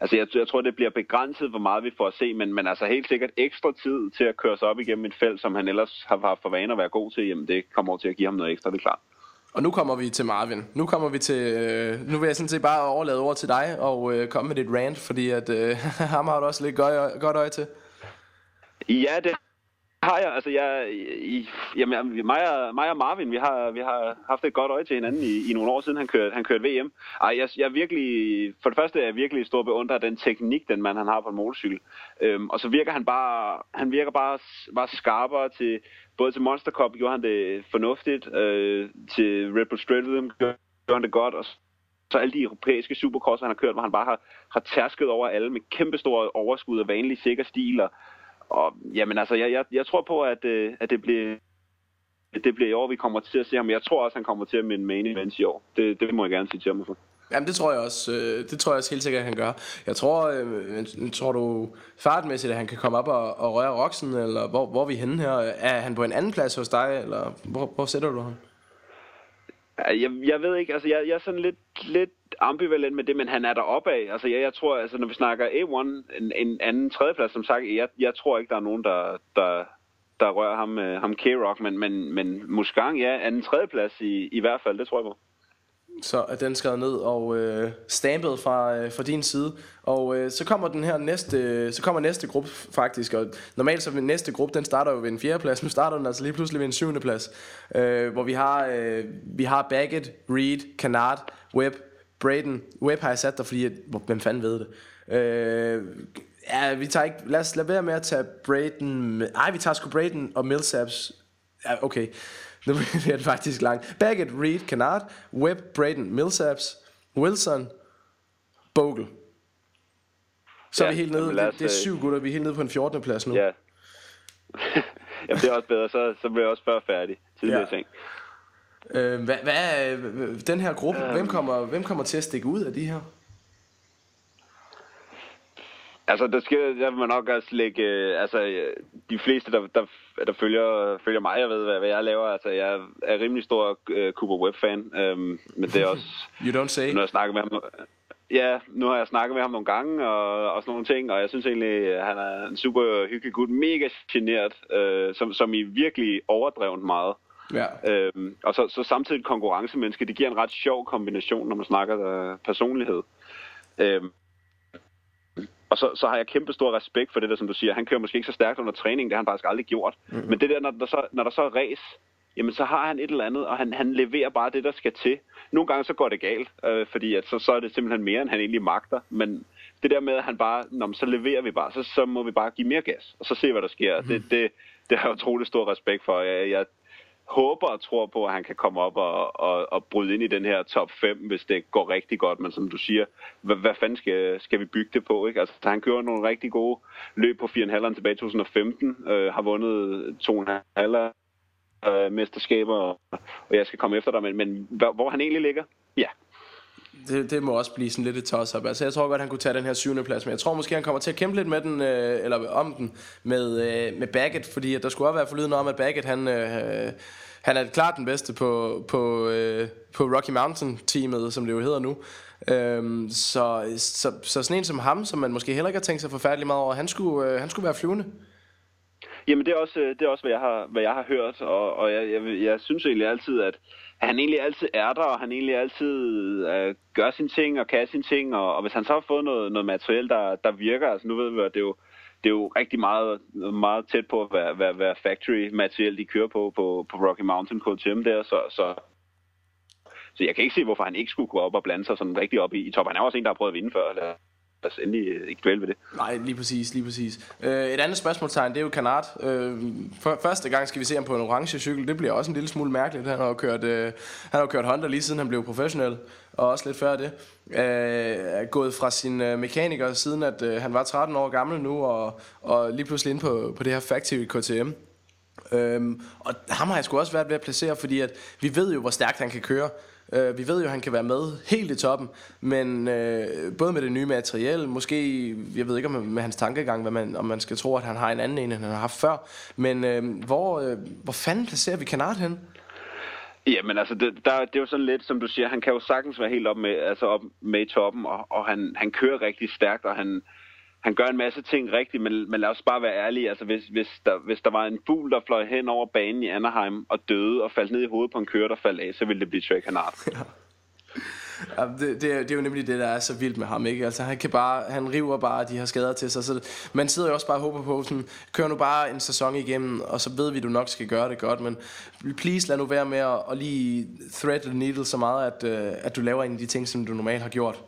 altså jeg, jeg tror, det bliver begrænset, hvor meget vi får at se, men, men altså helt sikkert ekstra tid til at køre sig op igennem et felt, som han ellers har haft for vane at være god til, jamen det kommer over til at give ham noget ekstra, det er klart. Og nu kommer vi til Marvin. Nu kommer vi til øh, nu vil jeg sådan set bare overlade over til dig og øh, komme med dit rant, fordi at, øh, ham har du også lidt godt, godt øje til. Ja, det har jeg, altså jeg, i, jamen, mig, og, mig og Marvin, vi har, vi har haft et godt øje til hinanden i, i nogle år siden, han kørte, han kørte V M. Ej, jeg, jeg virkelig, for det første er jeg virkelig stor beundrer af den teknik, den mand han har på en motorcykel. Øhm, og så virker han bare, han virker bare, bare skarpere til, både til Monster Cup gjorde han det fornuftigt, øh, til Red Bull Stratum gjorde han det godt, og så alle de europæiske supercross, han har kørt, hvor han bare har, har tærsket over alle med kæmpestore overskud og vanlige sikker stiler. Og jamen altså, jeg, jeg, jeg tror på, at, øh, at det, bliver, det bliver i år, vi kommer til at se ham. Jeg tror også, han kommer til at minde main events i år. Det, det må jeg gerne sige til ham for. Jamen det tror jeg også, øh, det tror jeg også helt sikkert, at han gør. Jeg tror, øh, tror du fartmæssigt, at han kan komme op og, og røre Roczen, eller hvor, hvor er vi henne her? Er han på en anden plads hos dig, eller hvor, hvor sætter du ham? Jeg, jeg ved ikke, altså jeg, jeg er sådan lidt, lidt ambivalent med det, men han er der opad. Altså, jeg, jeg tror, altså, når vi snakker A et, en, en anden tredjeplads, som sagt, jeg, jeg tror ikke, der er nogen, der, der, der rører ham, øh, ham K-Rock, men, men, men Musquin, ja, anden tredjeplads i, i hvert fald, det tror jeg på. Så er den skrevet ned og øh, stampet fra, øh, fra din side. Og øh, så kommer den her næste øh, så kommer næste gruppe faktisk. Og normalt så den næste gruppe, den starter jo ved en fjerde plads. Nu starter den altså lige pludselig ved en syvende plads, øh, hvor vi har øh, vi har Baggett, Reed, Canard, Webb, Brayton. Webb har jeg sat der, fordi hvem fanden ved det. Øh, ja, vi tager ikke, lad os lade være med at tage Brayton. Nej, vi tager sgu Brayton og Millsaps. Ja, okay. Nu bliver det faktisk langt. Baggett, Reed, Canard, Webb, Brayton, Millsaps, Wilson, Bogle. Så ja, er vi helt nede. Det, det er syv gutter. Vi er helt nede på en fjortende plads nu. Ja. Jamen, det er også bedre. Så, så bliver jeg også før færdig. Tidligere ja. ting. Øh, hvad, hvad den her gruppe? Øh. Hvem, kommer, hvem kommer til at stikke ud af de her? Altså, der skal der vil man nok også lægge, altså de fleste der der, der følger følger mig, jeg ved hvad, hvad jeg laver, altså jeg er rimelig stor uh, Cooper Webb fan, øhm, men det er også you don't say. Nu har jeg snakket med ham. Ja, nu har jeg snakket med ham nogle gange og og sådan nogle ting, og jeg synes egentlig han er en super hyggelig gut, mega genert, øh, som som i virkelig overdrevet meget. Ja. Øhm, og så så samtidig konkurrencemenneske, det giver en ret sjov kombination når man snakker der personlighed. Øhm, Og så, så har jeg kæmpe stor respekt for det der, som du siger. Han kører måske ikke så stærkt under træning, det har han faktisk aldrig gjort. Mm-hmm. Men det der, når der, så, når der så er race, jamen så har han et eller andet, og han, han leverer bare det, der skal til. Nogle gange så går det galt, øh, fordi at så, så er det simpelthen mere, end han egentlig magter. Men det der med, at han bare, nå, så leverer vi bare, så, så må vi bare give mere gas, og så se, hvad der sker. Mm-hmm. Det, det, det har jeg utrolig stor respekt for. Jeg, jeg håber og tror på, at han kan komme op og, og, og bryde ind i den her top fem, hvis det går rigtig godt. Men som du siger, hvad, hvad fanden skal, skal vi bygge det på? Ikke? Altså, han kører nogle rigtig gode løb på fire komma fem tilbage i to tusind og femten, øh, har vundet to komma fem øh, mesterskaber, og, og jeg skal komme efter dig, men, men hvor, hvor han egentlig ligger, ja. Det, det må også blive sådan lidt et toss-up. Altså jeg tror godt han kunne tage den her syvende plads, men jeg tror måske han kommer til at kæmpe lidt med den øh, eller om den med øh, med Baggett, fordi at der skulle også være forlyden om at Baggett han øh, han er klart den bedste på på øh, på Rocky Mountain teamet, som det jo hedder nu. Øhm, så så så sådan en som ham, som man måske heller ikke har tænkt sig forfærdelig meget over, han skulle øh, han skulle være flyvende. Jamen det er også det er også hvad jeg har hvad jeg har hørt, og og jeg jeg, jeg synes egentlig altid at han egentlig altid er der, og han egentlig altid øh, gør sine ting og kan sine ting, og, og hvis han så har fået noget, noget materiel, der, der virker, altså nu ved vi, at det er jo, det er jo rigtig meget, meget tæt på, hvad, hvad, hvad factory-materiel de kører på, på, på Rocky Mountain K T M der, så, så, så jeg kan ikke se, hvorfor han ikke skulle gå op og blande sig sådan rigtig op i, i top. Han er også en, der har prøvet at vinde før, eller altså endelig ikke duel ved det. Nej, lige præcis, lige præcis. Øh, et andet spørgsmålstegn, det er jo Canard. Øh, for, første gang skal vi se ham på en orange cykel. Det bliver også en lille smule mærkeligt. Han har jo kørt, øh, han har jo kørt Honda lige siden han blev professionel, og også lidt før det. Øh, er gået fra sin øh, mekaniker siden at øh, han var tretten år gammel nu, og, og lige pludselig ind på, på det her factory K T M. Øh, og ham har jeg sgu også været ved at placere, fordi at vi ved jo, hvor stærkt han kan køre. Vi ved jo, at han kan være med helt i toppen, men øh, både med det nye materiel, måske, jeg ved ikke om med hans tankegang, hvad man, om man skal tro, at han har en anden en, end han har haft før. Men øh, hvor, øh, hvor fanden placerer vi Canard hen? Jamen altså, det, der, det er jo sådan lidt, som du siger, han kan jo sagtens være helt op med, altså op med i toppen, og, og han, han kører rigtig stærkt, og han... Han gør en masse ting rigtigt, men, men lad os bare være ærlige. Altså, hvis, hvis, der, hvis der var en bul, der fløj hen over banen i Anaheim og døde og faldt ned i hovedet på en kører, der faldt af, så ville det blive Trey Canard. Ja. Ja, det, det, er, det er jo nemlig det, der er så vildt med ham, ikke? Altså, han, kan bare, han river bare de her skader til sig. Så man sidder jo også bare og håber på, sådan, kør nu bare en sæson igennem, og så ved vi, du nok skal gøre det godt. Men please lad nu være med at, at lige thread the needle så meget, at, at du laver en af de ting, som du normalt har gjort.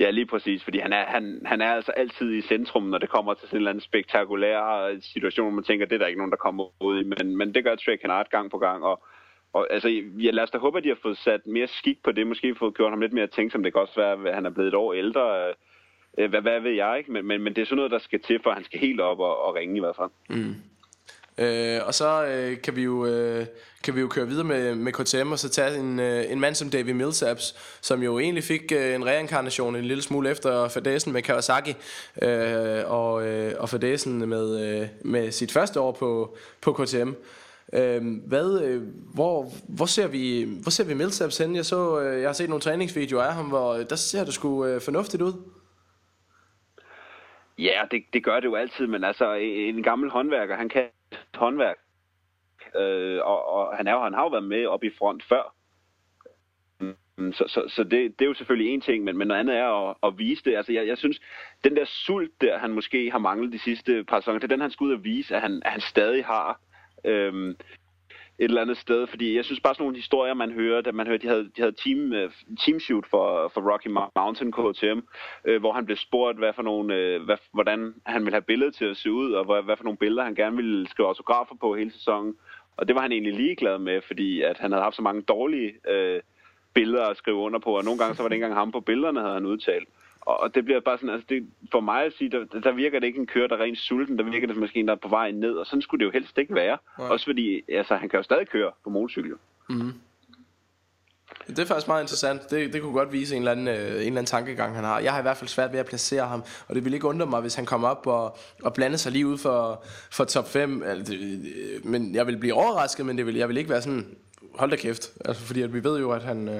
Ja, lige præcis, fordi han er, han, han er altså altid i centrum, når det kommer til sådan en eller anden spektakulær situation, man tænker, det er der ikke nogen, der kommer ud i, men, men det gør Trey Canard gang på gang, og, og altså, jeg lad os da håbe, at de har fået sat mere skik på det, måske fået gjort ham lidt mere ting, som det kan også være, at han er blevet et år ældre, øh, hvad, hvad ved jeg, ikke, men, men, men det er sådan noget, der skal til, for han skal helt op og, og ringe i hvert fald. Mm. Øh, og så øh, kan, vi jo, øh, kan vi jo køre videre med, med K T M og så tage en, øh, en mand som David Millsaps, som jo egentlig fik øh, en reinkarnation en lille smule efter fadæsen med Kawasaki øh, og, øh, og fadæsen med, øh, med sit første år på, på K T M. Øhm, hvad, øh, hvor, hvor ser vi, hvor ser vi Millsaps henne? Jeg så, øh, jeg har set nogle træningsvideoer af ham, hvor der ser det sgu øh, fornuftigt ud. Ja, det, det gør det jo altid, men altså en, en gammel håndværker, han kan håndværk, øh, og, og han, er, han har jo været med op i front før. Så, så, så det, det er jo selvfølgelig en ting, men, men noget andet er at, at vise det. Altså, jeg, jeg synes, den der sult, der han måske har manglet de sidste par sæsoner, det er den, han skal ud og vise, at han, at han stadig har øhm, et eller andet sted. Fordi jeg synes bare sådan nogle historier, man hører, da man hørte, de havde, de havde team, teamshoot for, for Rocky Mountain K T M, øh, hvor han blev spurgt, hvad for nogle, øh, hvad, hvordan han ville have billeder til at se ud, og hvad, hvad for nogle billeder, han gerne ville skrive autografer på hele sæsonen. Og det var han egentlig ligeglad med, fordi at han havde haft så mange dårlige... Øh, billeder at skrive under på, og nogle gange så var det ikke engang ham på billederne, havde han udtalt. Og det bliver bare sådan, altså det, for mig at sige, der, der virker det ikke en kører, der er rent sulten, der virker det måske en, der er på vej ned, og sådan skulle det jo helst ikke være. Right. Også fordi, altså han kan jo stadig køre på motorcykel. Mm-hmm. Det er faktisk meget interessant. Det, det kunne godt vise en eller, anden, øh, en eller anden tankegang, han har. Jeg har i hvert fald svært ved at placere ham, og det vil ikke undre mig, hvis han kommer op og, og blander sig lige ud for, for top fem. Men jeg vil blive overrasket, men det vil, jeg vil ikke være sådan... Hold da kæft, altså, fordi at vi ved jo, at han, øh,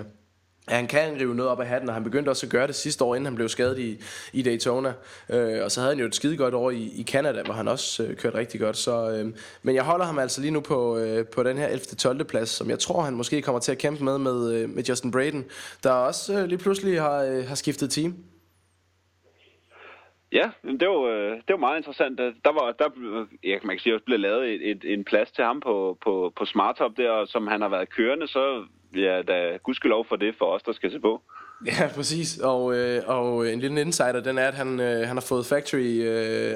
at han kan rive noget op af hatten. Og han begyndte også at gøre det sidste år, inden han blev skadet i, i Daytona. øh, Og så havde han jo et skide godt år i Canada, hvor han også øh, kørte rigtig godt, så, øh, men jeg holder ham altså lige nu på, øh, på den her ellevte til tolvte plads, som jeg tror, han måske kommer til at kæmpe med med, øh, med Justin Brayton, der også øh, lige pludselig har, øh, har skiftet team. Ja, det var det var meget interessant. Der var der jeg kan ikke sige, at der blev lavet et, et en plads til ham på på på Smartop der, og som han har været kørende, så ja, da gudskelov for det for os, der skal se på. Ja, præcis. Og og en lille insider, den er, at han han har fået factory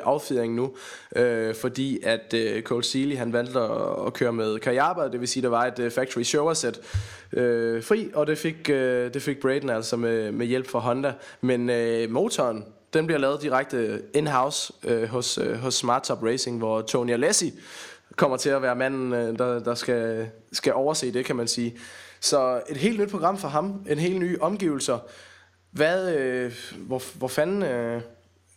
affyring nu, fordi at Cole Seely, han valgte at køre med Kajaba, det vil sige, der var et factory shower set fri, og det fik det fik Brayton altså med med hjælp fra Honda, men motoren, den bliver lavet direkte in-house øh, hos, øh, hos Smart Top Racing, hvor Tony Alessi kommer til at være manden, øh, der, der skal, skal overse det, kan man sige. Så et helt nyt program for ham, en helt ny omgivelser. Hvad, øh, hvor, hvor fanden øh,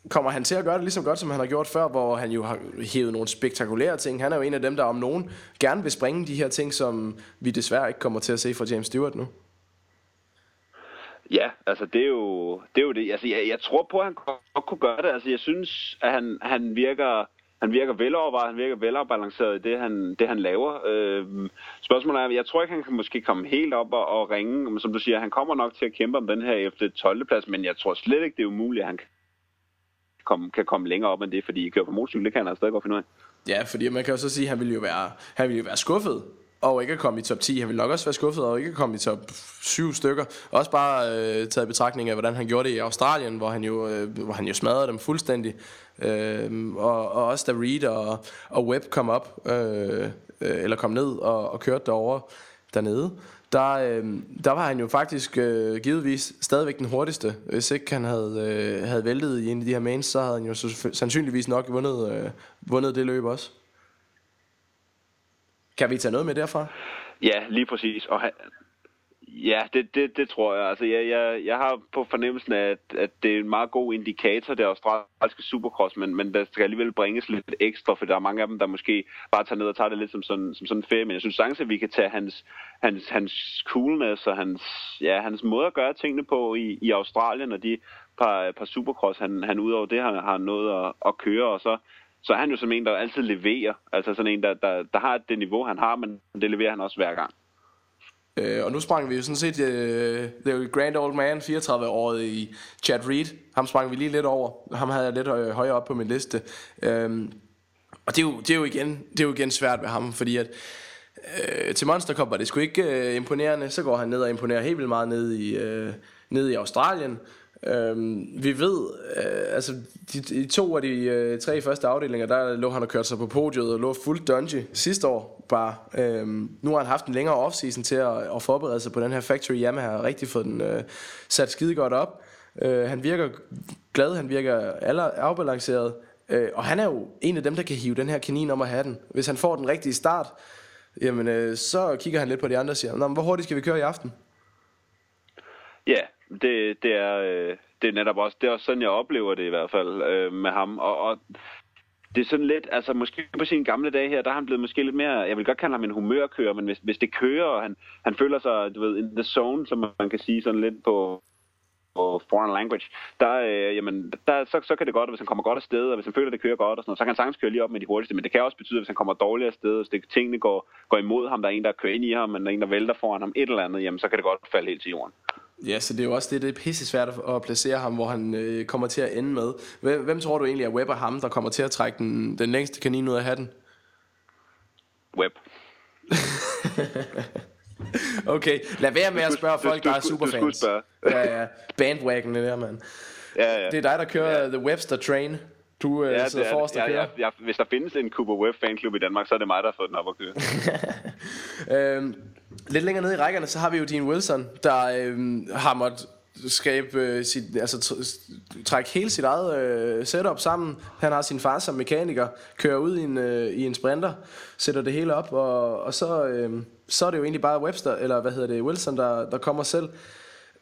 kommer han til at gøre det ligesom godt, som han har gjort før, hvor han jo har hævet nogle spektakulære ting. Han er jo en af dem, der om nogen gerne vil springe de her ting, som vi desværre ikke kommer til at se fra James Stewart nu. Ja, altså det er jo det. Er jo det. Altså, jeg, jeg tror på, at han godt kunne gøre det. Altså, jeg synes, at han, han virker, han virker velovervejet, han virker velafbalanceret i det, han, det, han laver. Øh, spørgsmålet er, jeg tror ikke, han kan måske komme helt op og, og ringe. Men som du siger, han kommer nok til at kæmpe om den her efter tolvte plads, men jeg tror slet ikke, det er umuligt, at han kan komme, kan komme længere op end det, fordi I kører på motorcykel, det kan han altså stadig godt finde ud af. Ja, fordi man kan jo så sige, at han ville jo være, han ville jo være skuffet og ikke at komme i top ti. Han ville nok også være skuffet og ikke at komme i top syv stykker. Også bare øh, taget i betragtning af, hvordan han gjorde det i Australien, hvor han jo, øh, hvor han jo smadrede dem fuldstændig. Øh, og, og også da Reed og, og Webb kom op, øh, øh, eller kom ned og, og kørte derovre, dernede, der, øh, der var han jo faktisk øh, givetvis stadigvæk den hurtigste. Hvis ikke han havde, øh, havde væltet i en af de her mains, så havde han jo så, sandsynligvis nok vundet, øh, vundet det løb også. Kan vi tage noget med derfra? Ja, lige præcis. Og han, ja, det, det, det tror jeg. Altså, jeg, jeg, jeg har på fornemmelsen af, at, at det er en meget god indikator, det australske supercross, men, men der skal alligevel bringes lidt ekstra, for der er mange af dem, der måske bare tager ned og tager det lidt som sådan, som sådan ferie. Men jeg synes sagtens, at vi kan tage hans, hans, hans coolness og hans, ja, hans måde at gøre tingene på i, i Australien, og de par, par supercross, han, han udover det har, har noget at, at køre, og så... Så er han jo som en, der altid leverer. Altså sådan en, der, der, der har det niveau, han har, men det leverer han også hver gang. Øh, og nu sprang vi jo sådan set, øh, det er jo Grand Old Man, fireogtredive-årige i Chad Reed. Ham sprang vi lige lidt over. Ham havde jeg lidt øh, højere op på min liste. Øh, og det er, jo, det, er jo igen, det er jo igen svært ved ham, fordi at øh, til Monster Cup var det sgu ikke øh, imponerende. Så går han ned og imponerer helt vildt meget ned i, øh, ned i Australien. Øhm, vi ved, øh, altså i to af de øh, tre første afdelinger, der lå han og kørte sig på podiet og lå fuldt Dungey sidste år bare. Øhm, nu har han haft en længere offseason til at, at forberede sig på den her Factory Yamaha og rigtig fået den øh, sat skide godt op. øh, Han virker glad, han virker afbalanceret, øh, og han er jo en af dem, der kan hive den her kanin om at have den. Hvis han får den rigtige start, jamen øh, så kigger han lidt på de andre og siger, nå, men hvor hurtigt skal vi køre i aften? Ja, yeah. Det, det, er, det er netop også, det er også sådan, jeg oplever det i hvert fald øh, med ham. Og, og det er sådan lidt, altså måske på sine gamle dage her, der er han blevet måske lidt mere, jeg vil godt kalde ham en humørkører, men hvis, hvis det kører, og han, han føler sig, du ved, in the zone, som man kan sige sådan lidt på, på foreign language, der, øh, jamen, der, så, så kan det godt, hvis han kommer godt afsted, og hvis han føler, det kører godt, og sådan noget, så kan han sagtens køre lige op med de hurtigste, men det kan også betyde, at hvis han kommer dårligt afsted, og hvis tingene går, går imod ham, der er en, der kører ind i ham, men der er en, der vælter foran ham, et eller andet, jamen, så kan det godt falde helt til jorden. Ja, så det er jo også det, det er pisse svært at placere ham, hvor han øh, kommer til at ende med. Hvem, hvem tror du egentlig er Webb og ham, der kommer til at trække den, den længste kanin ud af hatten? Webb. Okay, lad være med at spørge folk, der er superfans. Ja, ja, bandwagon det der, mand. Ja, ja. Det er dig, der kører ja. The Webster Train. Du øh, ja, sidder forrest og kører. Jeg, jeg, hvis der findes en Cooper Webb fanklub i Danmark, så er det mig, der har fået den op at køre. øhm, lidt længere nede i rækkerne, så har vi jo Dean Wilson, der øh, har måttet skabe øh, sit, altså t- trække hele sit eget øh, setup sammen. Han har sin far som mekaniker, kører ud i en, øh, i en sprinter, sætter det hele op, og, og så, øh, så er det jo egentlig bare Webster, eller hvad hedder det, Wilson, der, der kommer selv.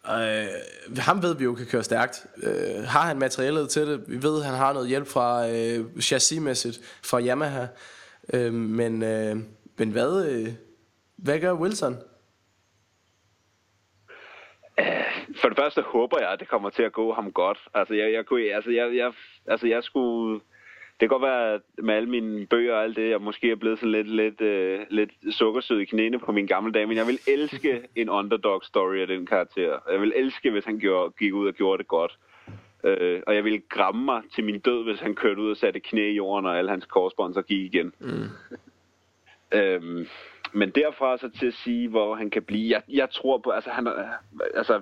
Uh, ham ved vi jo kan køre stærkt. uh, Har han materialet til det? Vi ved han har noget hjælp fra uh, chassismæssigt fra Yamaha. uh, Men, uh, men hvad, uh, hvad gør Wilson? For det første håber jeg at det kommer til at gå ham godt. Altså jeg, jeg, kunne, altså, jeg, jeg, altså, jeg skulle... Det kan godt være, at med alle mine bøger og alt det, jeg måske er blevet sådan lidt, lidt, øh, lidt sukkersød i knæene på mine gamle dage, men jeg vil elske en underdog story af den karakter. Jeg vil elske, hvis han gjorde, gik ud og gjorde det godt. Øh, og jeg ville græmme mig til min død, hvis han kørte ud og satte knæ i jorden, og alle hans korsbånd så gik igen. Mm. øhm, men derfra så til at sige, hvor han kan blive... Jeg, jeg tror på... Altså, han, altså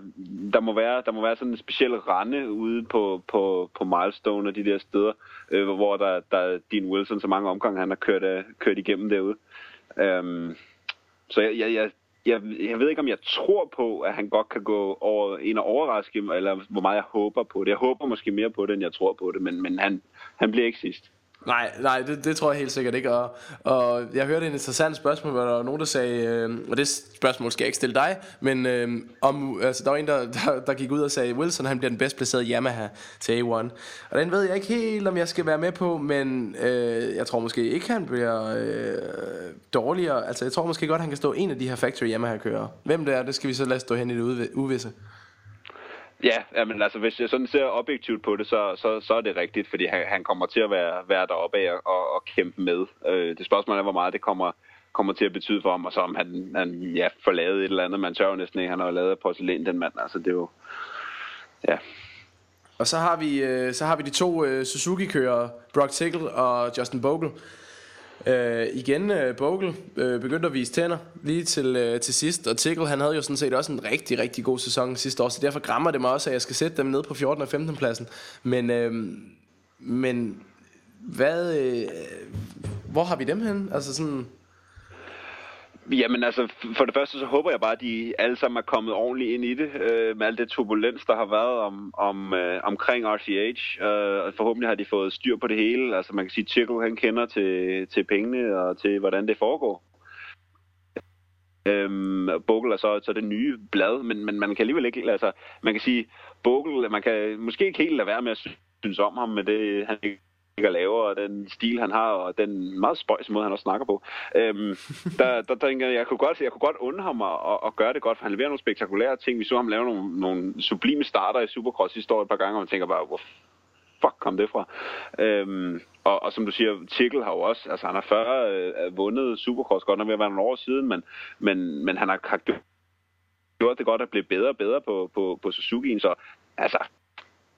der, må være, der må være sådan en speciel rande ude på, på, på Milestone og de der steder, øh, hvor der, der Dean Wilson så mange omgange, han har kørt, af, kørt igennem derude. Um, så jeg, jeg, jeg, jeg, jeg ved ikke, om jeg tror på, at han godt kan gå over, ind og overraske, eller hvor meget jeg håber på det. Jeg håber måske mere på det, end jeg tror på det, men, men han, han bliver ikke sidst. Nej, nej, det, det tror jeg helt sikkert ikke. Og, og jeg hørte et interessant spørgsmål, hvor der var nogen, der sagde, øh, og det spørgsmål skal jeg ikke stille dig, men øh, om, altså, der var en, der, der, der gik ud og sagde, Wilson han bliver den bedst placerede Yamaha til A et. Og den ved jeg ikke helt, om jeg skal være med på, men øh, jeg tror måske ikke, han bliver øh, dårligere. Altså, jeg tror måske godt, han kan stå en af de her factory Yamaha-kører. Hvem det er, det skal vi så lade stå hen i det uvisse. Ja, men altså hvis jeg sådan ser objektivt på det, så, så, så er det rigtigt, fordi han, han kommer til at være, være deroppe af og, og kæmpe med. Øh, det spørgsmål er, hvor meget det kommer, kommer til at betyde for ham, og så om han, han ja, får lavet et eller andet. Man tør jo næsten ikke, han har jo lavet porcelæn, den mand. Altså det er jo... Ja. Og så har vi, så har vi de to uh, Suzuki-kører, Brock Tickle og Justin Bogle. Øh, igen øh, Bogle øh, begyndte at vise tænder lige til, øh, til sidst. Og Tickle han havde jo sådan set også en rigtig, rigtig god sæson sidste år. Så derfor græmmer det mig også, at jeg skal sætte dem ned på fjortende og femtende pladsen. Men, øh, men hvad, øh, hvor har vi dem hen? Altså sådan... Jamen altså, for det første så håber jeg bare, at de alle sammen er kommet ordentligt ind i det, øh, med al det turbulens, der har været om, om, øh, omkring R C H, øh, og forhåbentlig har de fået styr på det hele. Altså man kan sige, at Tickle han kender til, til pengene og til, hvordan det foregår. Øhm, Bogle er så, så det nye blad, men, men man kan alligevel ikke, altså man kan sige, Bogle, man kan måske ikke helt lade være med at synes om ham, men det han ikke og laver, og den stil, han har, og den meget spøjs måde, han også snakker på. Øhm, der, der tænker jeg, jeg kunne godt, jeg kunne godt undre ham at, at gøre det godt, for han leverer nogle spektakulære ting. Vi så ham lave nogle, nogle sublime starter i Supercross sidste år et par gange, og man tænker bare, hvor fuck kom det fra? Øhm, og, og som du siger, Tickle har jo også, altså han har før øh, vundet Supercross, godt nok ved at være nogle år siden, men, men, men han har, har gjort det godt at blive bedre og bedre på, på, på Suzuki'en, så altså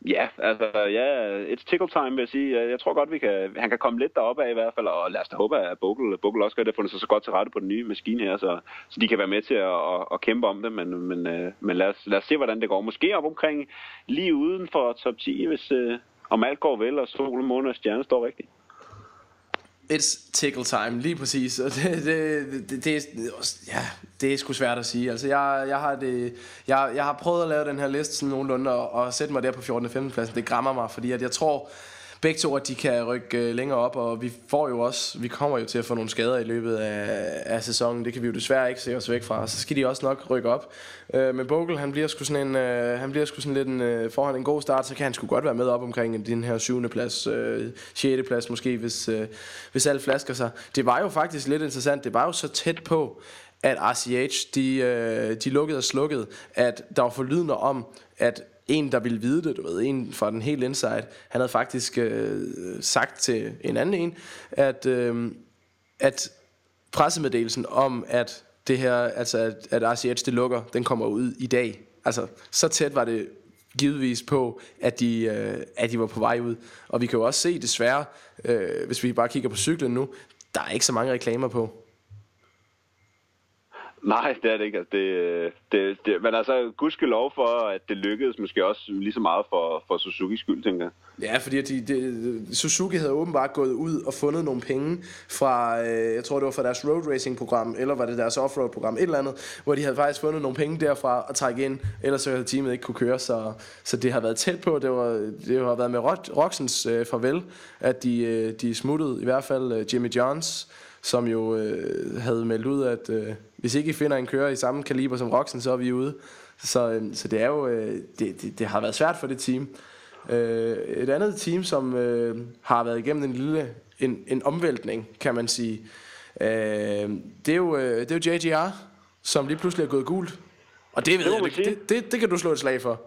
ja, altså, ja, yeah, it's Tickle time, vil jeg sige. Jeg tror godt, vi kan, han kan komme lidt deroppe af i hvert fald, og lad os da håbe, at Bogle, Bogle også gør det, har fundet sig så godt til rette på den nye maskine her, så, så de kan være med til at, at, at kæmpe om det, men, men, men lad, os, lad os se, hvordan det går. Måske op omkring lige uden for top ti, hvis øh, om alt går vel, og sol, måne og stjerne står rigtigt. It's Tickle time, lige præcis, og det, det, det, det, ja, det er sgu svært at sige. Altså jeg, jeg, har det, jeg, jeg har prøvet at lave den her liste sådan nogenlunde og, og sætte mig der på fjortende og femtende pladsen. Det græmmer mig, fordi at jeg tror begge to, at de kan rykke længere op, og vi får jo også, vi kommer jo til at få nogle skader i løbet af, af sæsonen. Det kan vi jo desværre ikke se os væk fra, så skal de også nok rykke op. Øh, men Bogle, han bliver sgu sådan en, øh, han bliver sgu sådan lidt en øh, forhånd en god start, så kan han sgu godt være med op omkring den her syvende plads, øh, sjette plads måske, hvis øh, hvis alt flasker sig. Det var jo faktisk lidt interessant. Det var jo så tæt på, at R C H de øh, de lukkede og slukkede, at der var forlydender om, at en, der ville vide det, du ved, en fra den helt inside, han havde faktisk øh, sagt til en anden en, at, øh, at pressemeddelelsen om, at det her, altså at, at R C H det lukker, den kommer ud i dag. Altså, så tæt var det givetvis på, at de, øh, at de var på vej ud. Og vi kan jo også se, desværre, øh, hvis vi bare kigger på cyklen nu, der er ikke så mange reklamer på. Nej, det er det ikke. Altså, det, det, det, men altså, gudskelov for, at det lykkedes måske også lige så meget for, for Suzukis skyld, tænker jeg. Ja, fordi de, de, Suzuki havde åbenbart gået ud og fundet nogle penge fra, øh, jeg tror det var fra deres road racing program, eller var det deres offroad program, et eller andet, hvor de havde faktisk fundet nogle penge derfra at trække ind, ellers så havde teamet ikke kunne køre, så, så det har været tæt på. Det, var, det har været med Roxens øh, farvel, at de, øh, de smuttede, i hvert fald øh, Jimmy Johns, som jo øh, havde meldt ud, at øh, hvis ikke I finder en kører i samme kaliber som Roczen, så er vi ude. Så, øh, så det er jo øh, det, det, det har været svært for det team. øh, Et andet team, som øh, har været igennem en lille en, en omvæltning, kan man sige, øh, det, er jo, øh, det er jo J G R, som lige pludselig er gået gult. Og det ved det, jeg, det, det, det kan du slå et slag for.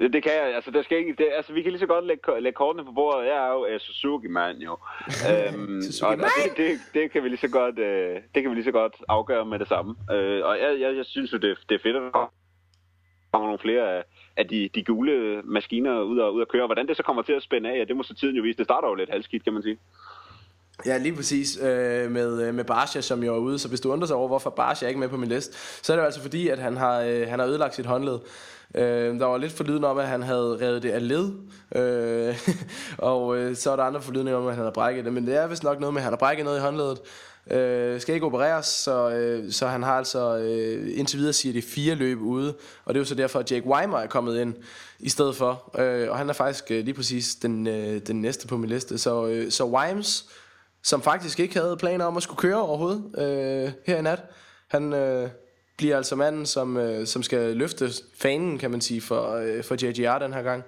Det, det kan jeg, altså der skal ikke, det, altså vi kan lige så godt lægge, lægge kortene på bordet. Jeg er jo uh, Suzuki-mand jo. øhm, Suzuki man. Det, det, det kan vi lige så godt, uh, det kan vi lige så godt afgøre med det samme. Uh, og jeg, jeg, jeg synes jo det, det er fedt at der kommer nogle flere af, af de, de gule maskiner ud og ud at køre. Hvordan det så kommer til at spænde af, ja, det må så tiden jo vise. Det starter jo lidt halvskidt, kan man sige. Ja, lige præcis, øh, med, med Barsha, som jo er ude. Så hvis du undrer sig over, hvorfor Barsha ikke er med på min liste, så er det jo altså fordi, at han har, øh, han har ødelagt sit håndled. øh, Der var lidt forlydende om, at han havde revet det af led, øh, og øh, så er der andre forlydende om, at han har brækket det. Men det er vist nok noget med, at han har brækket noget i håndledet, øh, skal ikke opereres, så, øh, så han har altså øh, indtil videre, siger de, fire løb ude. Og det er jo så derfor, at Jake Weimer er kommet ind i stedet for, øh, og han er faktisk øh, lige præcis den, øh, den næste på min liste. Så, øh, så Weims, som faktisk ikke havde planer om at skulle køre overhovedet øh, her i nat, han øh, bliver altså manden, som, øh, som skal løfte fanen, kan man sige, for, øh, for J G R den her gang.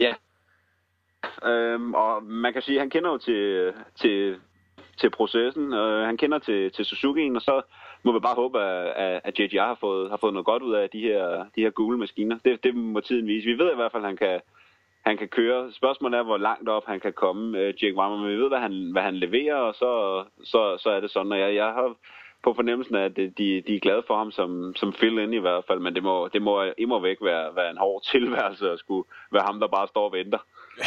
Ja, øhm, og man kan sige, at han kender jo til, til, til processen, øh, han kender til, til Suzuki'en, og så må vi bare håbe, at, at J G R har fået, har fået noget godt ud af de her, de her gule maskiner. Det, det må tiden vise. Vi ved i hvert fald, at han kan... Han kan køre. Spørgsmålet er, hvor langt op han kan komme, Jake Weimer, men vi ved, hvad han, hvad han leverer, og så, så, så er det sådan, og jeg, jeg har på fornemmelsen af, at de, de er glade for ham som, som fill-in i hvert fald, men det må, det må imod væk være, være en hård tilværelse at skulle være ham, der bare står og venter.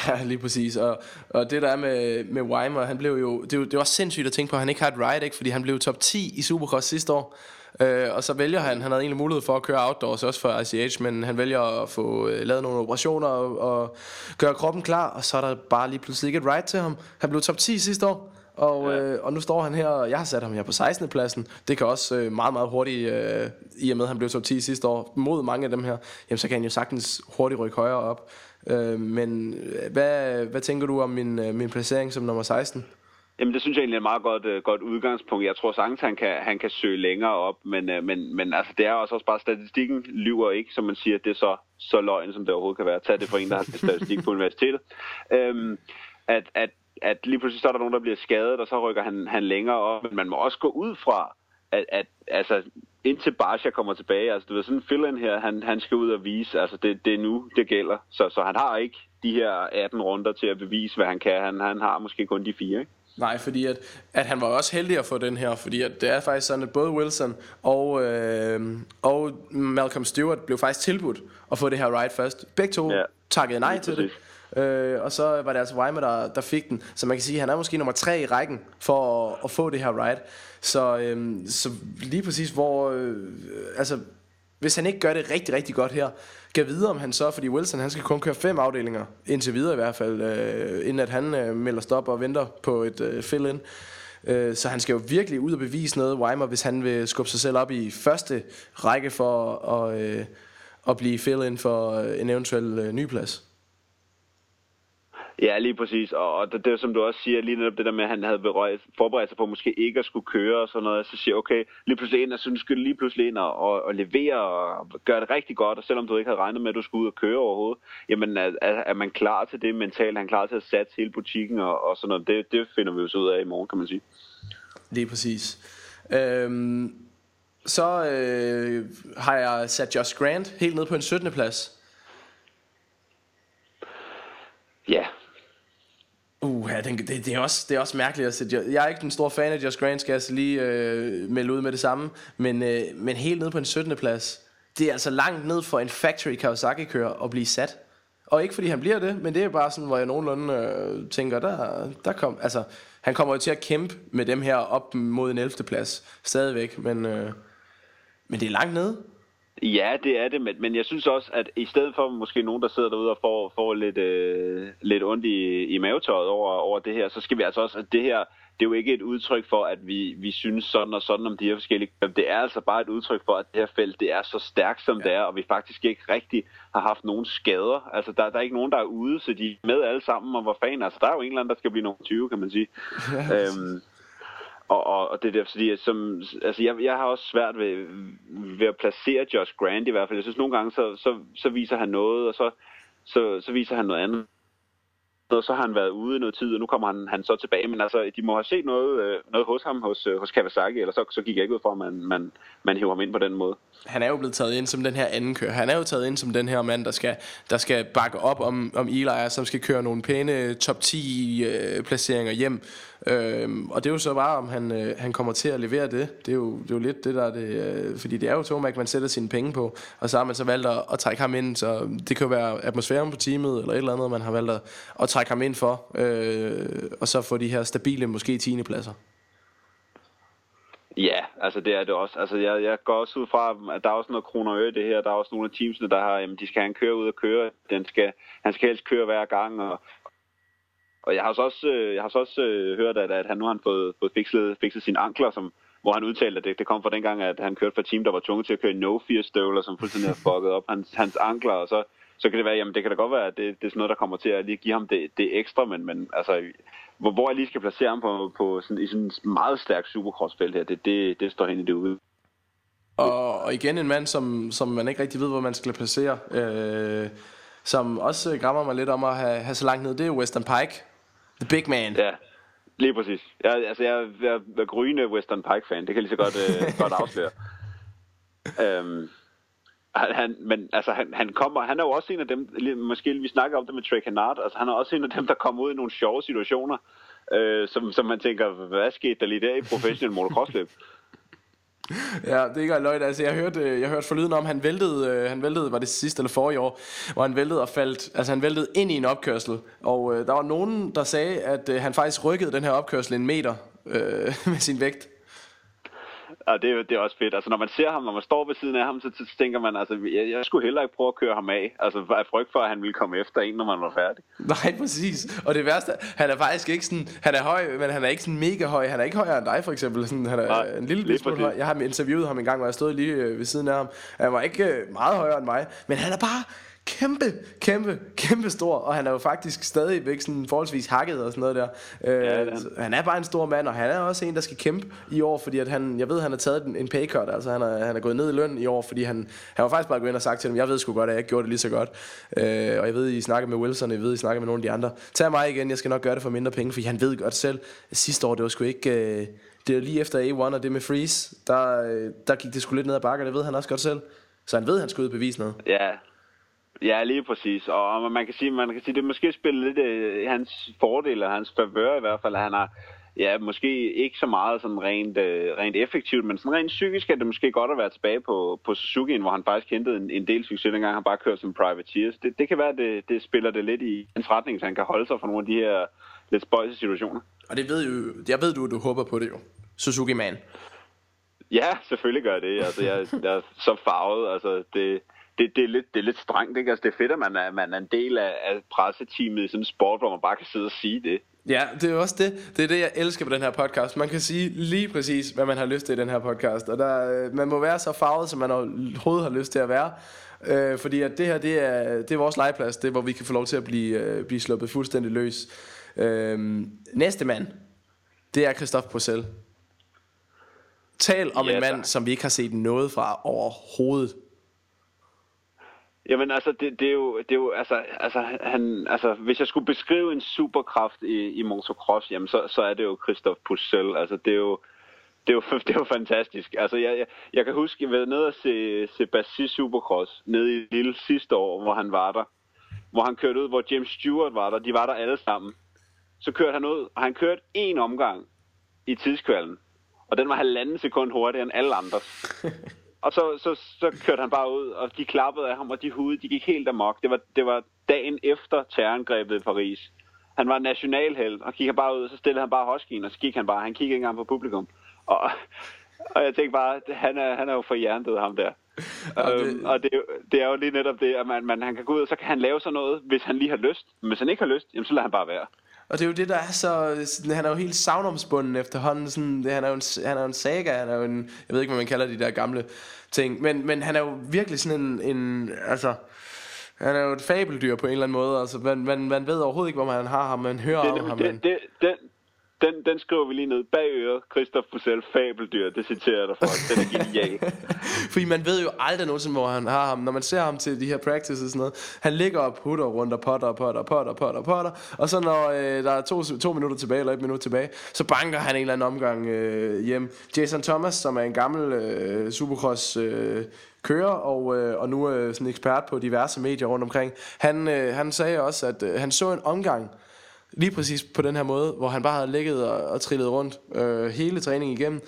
Ja, lige præcis, og, og det der er med, med Weimer, han blev jo, det, det var sindssygt at tænke på, at han ikke har et ride, ikke? Fordi han blev top ti i Supercross sidste år. Øh, og så vælger han, han havde egentlig mulighed for at køre outdoors også for R C H, men han vælger at få øh, lavet nogle operationer og, og gøre kroppen klar, og så er der bare lige pludselig ikke et ride til ham. Han blev top ti sidste år, og, øh, og nu står han her, og jeg har sat ham her på sekstende pladsen. Det kan også øh, meget, meget hurtigt, øh, i og med at han blev top ti sidste år, mod mange af dem her, jamen så kan han jo sagtens hurtigt rykke højere op. øh, Men hvad, hvad tænker du om min, øh, min placering som nummer seksten? Jamen det synes jeg egentlig er et meget godt, øh, godt udgangspunkt. Jeg tror sagtens, han kan, han kan søge længere op, men, øh, men, men altså, det er også, også bare, statistikken lyver ikke, som man siger, det er så, så løgn, som det overhovedet kan være. Tag det for en, der har statistik på universitetet. Øhm, at, at, at lige pludselig så er der nogen, der bliver skadet, og så rykker han, han længere op, men man må også gå ud fra, at, at altså, indtil Barsha kommer tilbage, altså du ved, sådan en fill-in her, han, han skal ud og vise, altså det, det er nu, det gælder. Så, så han har ikke de her atten runder til at bevise, hvad han kan. Han, han har måske kun de fire, ikke? Nej, fordi at, at han var også heldig at få den her, fordi at det er faktisk sådan, at både Wilson og, øh, og Malcolm Stewart blev faktisk tilbudt at få det her ride først. Begge to yeah. takkede nej til det, øh, og så var det altså Weimer, der, der fik den. Så man kan sige, at han er måske nummer tre i rækken for at, at få det her ride. Så, øh, så lige præcis hvor, øh, altså hvis han ikke gør det rigtig, rigtig godt her, kan vide om han så, fordi Wilson han skal kun køre fem afdelinger, indtil videre i hvert fald, øh, inden at han øh, melder stop og venter på et øh, fill-in. Øh, så han skal jo virkelig ud og bevise noget, Weimer, hvis han vil skubbe sig selv op i første række for at, øh, at blive fill-in for en eventuel øh, ny plads. Ja, lige præcis. Og det, det som du også siger, lige netop det der med, at han havde forberedt sig på måske ikke at skulle køre og sådan noget, så siger okay, lige pludselig ind, og så skulle lige pludselig ind og, og, og levere og gøre det rigtig godt, og selvom du ikke havde regnet med, at du skulle ud og køre overhovedet, jamen er, er man klar til det mentalt? Han er klar til at satse hele butikken og, og sådan noget? Det, det finder vi jo så ud af i morgen, kan man sige. Lige præcis. Øhm, så øh, har jeg sat Josh Grant helt ned på en syttende plads. Ja. Yeah. Uh, ja, det, det, det, er også, det er også mærkeligt at sætte. Jeg er ikke den store fan af Josh Grant, skal jeg så lige øh, melde ud med det samme. Men, øh, men helt ned på en syttende plads. Det er altså langt ned for en factory Kawasaki-kører at blive sat. Og ikke fordi han bliver det, men det er bare sådan, hvor jeg nogenlunde øh, tænker, der, der kom, altså, han kommer jo til at kæmpe med dem her op mod en elfte plads stadigvæk, men, øh, men det er langt nede. Ja, det er det, men, men jeg synes også, at i stedet for måske nogen, der sidder derude og får, får lidt, øh, lidt ondt i, i mavetøjet over, over det her, så skal vi altså også, at det her, det er jo ikke et udtryk for, at vi, vi synes sådan og sådan om de her forskellige, men det er altså bare et udtryk for, at det her felt, det er så stærkt som ja. Det er, og vi faktisk ikke rigtig har haft nogen skader. Altså, der, der er ikke nogen, der er ude, så de er med alle sammen, og hvor fanden, altså, der er jo en eller anden, der skal blive nummer tyve, kan man sige. øhm, Og, og, og det er fordi, som, altså jeg, jeg har også svært ved, ved at placere Josh Grant i hvert fald. Jeg synes nogle gange, så, så, så viser han noget, og så, så, så viser han noget andet. Og så har han været ude noget tid, og nu kommer han, han så tilbage. Men altså, de må have set noget, noget hos ham, hos, hos Kawasaki, eller så, så gik jeg ikke ud for, at man, man, man hiver ham ind på den måde. Han er jo blevet taget ind som den her anden kører. Han er jo taget ind som den her mand, der skal, der skal bakke op om, om Eli, som skal køre nogle pæne top ti-placeringer øh, hjem. Øhm, og det er jo så bare, om han, øh, han kommer til at levere det. Det er jo, det er jo lidt det, der det, øh, fordi det er jo Tomac, man sætter sine penge på, og så har man så valgt at, at trække ham ind. Så det kan jo være atmosfæren på teamet, eller et eller andet, man har valgt at, at trække ham ind for, øh, og så få de her stabile, måske tiende pladser. Ja, altså det er det også. Altså jeg, jeg går også ud fra, at der er også noget kroner og øre i det her. Der er også nogle af teamsene, der har, jamen de skal have en kører ud og køre. Den skal, han skal helst køre hver gang, og Og jeg har så også, jeg har så også øh, hørt, at, at han nu har han fået, fået fikset, fikset sine ankler, som, hvor han udtalte, at det, det kom fra dengang, at han kørte for et team, der var tvunget til at køre i no-fear-støvler, som fuldstændig har fucket op hans, hans ankler. Og så, så kan det være, jamen det kan da godt være, at det, det er sådan noget, der kommer til at lige give ham det, det ekstra, men, men altså, hvor, hvor jeg lige skal placere ham på, på sådan, i sådan en meget stærk supercrossfelt her, det, det, det står hende i det ude. Og, og igen en mand, som, som man ikke rigtig ved, hvor man skal placere, øh, som også græmmer mig lidt om at have, have så langt ned, det er Weston Peick. The big man. Ja, lige præcis. Jeg, altså, jeg er, er gryende Weston Peick-fan. Det kan jeg lige så godt, øh, godt afsløre. øhm, han, men altså, han, han kommer... Han er jo også en af dem... Måske vi snakker om det med Trey Canard. Altså, han er også en af dem, der kommer ud i nogle sjove situationer, øh, som, som man tænker, hvad skete der lige der i professionel motocrossløb? Ja, det er ikke løgn. Altså, jeg hørte, jeg hørte forlyden om, han væltede, han væltede, var det sidste eller forrige år, hvor han væltede og faldt, altså han væltede ind i en opkørsel, og øh, der var nogen, der sagde, at øh, han faktisk rykkede den her opkørsel en meter øh, med sin vægt. Og det er, det er også fedt. Altså når man ser ham, når man står ved siden af ham, så, så tænker man, altså jeg, jeg skulle heller ikke prøve at køre ham af. Altså jeg frygt for, at han ville komme efter en, når man var færdig. Nej, præcis. Og det værste, han er faktisk ikke sådan, han er høj, men han er ikke sådan mega høj. Han er ikke højere end dig for eksempel. Sådan, han er nej, en lille smule høj. Jeg har interviewet ham en gang, hvor jeg stod lige ved siden af ham. Han var ikke meget højere end mig, men han er bare kæmpe, kæmpe, kæmpe stor. Og han er jo faktisk stadigvæk sådan forholdsvis hakket og sådan noget der. Ja, øh, han er bare en stor mand, og han er også en, der skal kæmpe i år, fordi at han, jeg ved, han har taget en pay cut. Altså han er, han er gået ned i løn i år, fordi han, han var faktisk bare gået ind og sagt til dem, jeg ved sgu godt, at jeg ikke gjorde det lige så godt. øh, Og jeg ved, I snakker med Wilson, jeg ved, I snakker med nogle af de andre. Tag mig igen, jeg skal nok gøre det for mindre penge, for han ved godt selv. Sidste år, det var sgu ikke... Øh, det var lige efter A et og det med Freeze, der, øh, der gik det sgu lidt ned ad bakke, og det ved han også godt selv. Så han ved, han skal ud og bevise noget. Ja. Ja, lige præcis. Og man kan sige, man kan sige, det måske spiller lidt øh, hans fordel og hans favør i hvert fald. Han har, ja, måske ikke så meget sådan rent, øh, rent effektivt, men sådan rent psykisk er det måske godt at være tilbage på, på Suzuki'en, hvor han faktisk hentede en, en del succes, dengang han bare kørte som privateers. Det, det kan være, at det, det spiller det lidt i hans retning, så han kan holde sig fra nogle af de her lidt spøjse situationer. Og det ved jo, jeg ved du, du håber på det jo, Suzuki-man. Ja, selvfølgelig gør det. Altså, jeg, jeg er så farvet, altså det... Det, det, er lidt, det er lidt strengt, ikke? Altså, det er fedt, at man er, man er en del af, af presseteamet i sådan en sport, hvor man bare kan sidde og sige det. Ja, det er også det. Det er det, jeg elsker på den her podcast. Man kan sige lige præcis, hvad man har lyst til i den her podcast. Og der, man må være så farvet, som man overhovedet har lyst til at være. øh, fordi at det her, det er, det er vores legeplads. Det er, hvor vi kan få lov til at blive, øh, blive sluppet fuldstændig løs. øh, Næste mand, det er Christophe Porcel. Tal om ja, en mand, som vi ikke har set noget fra overhovedet. Jamen altså det, det er jo det er jo altså altså han altså hvis jeg skulle beskrive en superkraft i i motocross, jamen så så er det jo Christophe Porcel. Altså det er jo det er jo det er jo fantastisk. Altså jeg jeg, jeg kan huske jeg var nede og se se Bassi Supercross nede i Lille sidste år, hvor han var der. Hvor han kørte ud, hvor James Stewart var der. De var der alle sammen. Så kørte han ud, og han kørte en omgang i tidskvalden. Og den var halvanden sekund hurtigere end alle andres. Og så, så, så kørte han bare ud, og de klappede af ham, og de hude, de gik helt amok. Det var, det var dagen efter terrorangrebet i Paris. Han var nationalhelt, og gik han bare ud, og så stillede han bare hoskien, og så gik han bare. Han kiggede ikke engang på publikum. Og, og jeg tænkte bare, han er, han er jo for hjernedød, ham der. Og, øhm, det... og det, det er jo lige netop det, at man, man, han kan gå ud, og så kan han lave sådan noget, hvis han lige har lyst. Men hvis han ikke har lyst, jamen, så lader han bare være. Og det er jo det, der er så... Han er jo helt savnomsbunden efterhånden. Sådan, han er jo en, han er en saga. Han er jo en... Jeg ved ikke, hvad man kalder de der gamle ting. Men, men han er jo virkelig sådan en... en altså... Han er jo et fabeldyr på en eller anden måde. Altså, man, man, man ved overhovedet ikke, hvor man har ham. Man hører det, om det, ham. Det, det, den, den, den skriver vi lige ned bag øret. Christophe Porcel, fabeldyr. Det citerer jeg dig for. Den er genial. Fordi man ved jo aldrig nogensinde, hvor han har ham. Når man ser ham til de her practices og sådan noget, han ligger og putter rundt og potter og potter og potter og potter og potter. Og så når øh, der er to, to minutter tilbage eller et minut tilbage, så banker han en eller anden omgang øh, hjem. Jason Thomas, som er en gammel øh, supercross øh, kører og, øh, og nu øh, sådan ekspert på diverse medier rundt omkring, han, øh, han sagde også, at øh, han så en omgang lige præcis på den her måde, hvor han bare havde ligget og, og trillet rundt øh, hele træningen igennem.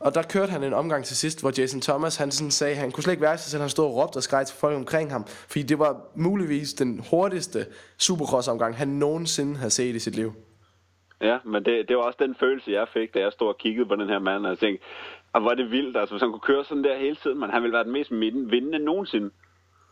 Og der kørte han en omgang til sidst, hvor Jason Thomas, han sådan sagde, han kunne slet ikke være sig selv, han stod og råbte og skreg til folk omkring ham, fordi det var muligvis den hurtigste supercross-omgang, han nogensinde havde set i sit liv. Ja, men det, det var også den følelse, jeg fik, da jeg stod og kiggede på den her mand, og jeg tænkte, og hvor er det vildt, altså, hvis han kunne køre sådan der hele tiden, men han ville være den mest vindende nogensinde.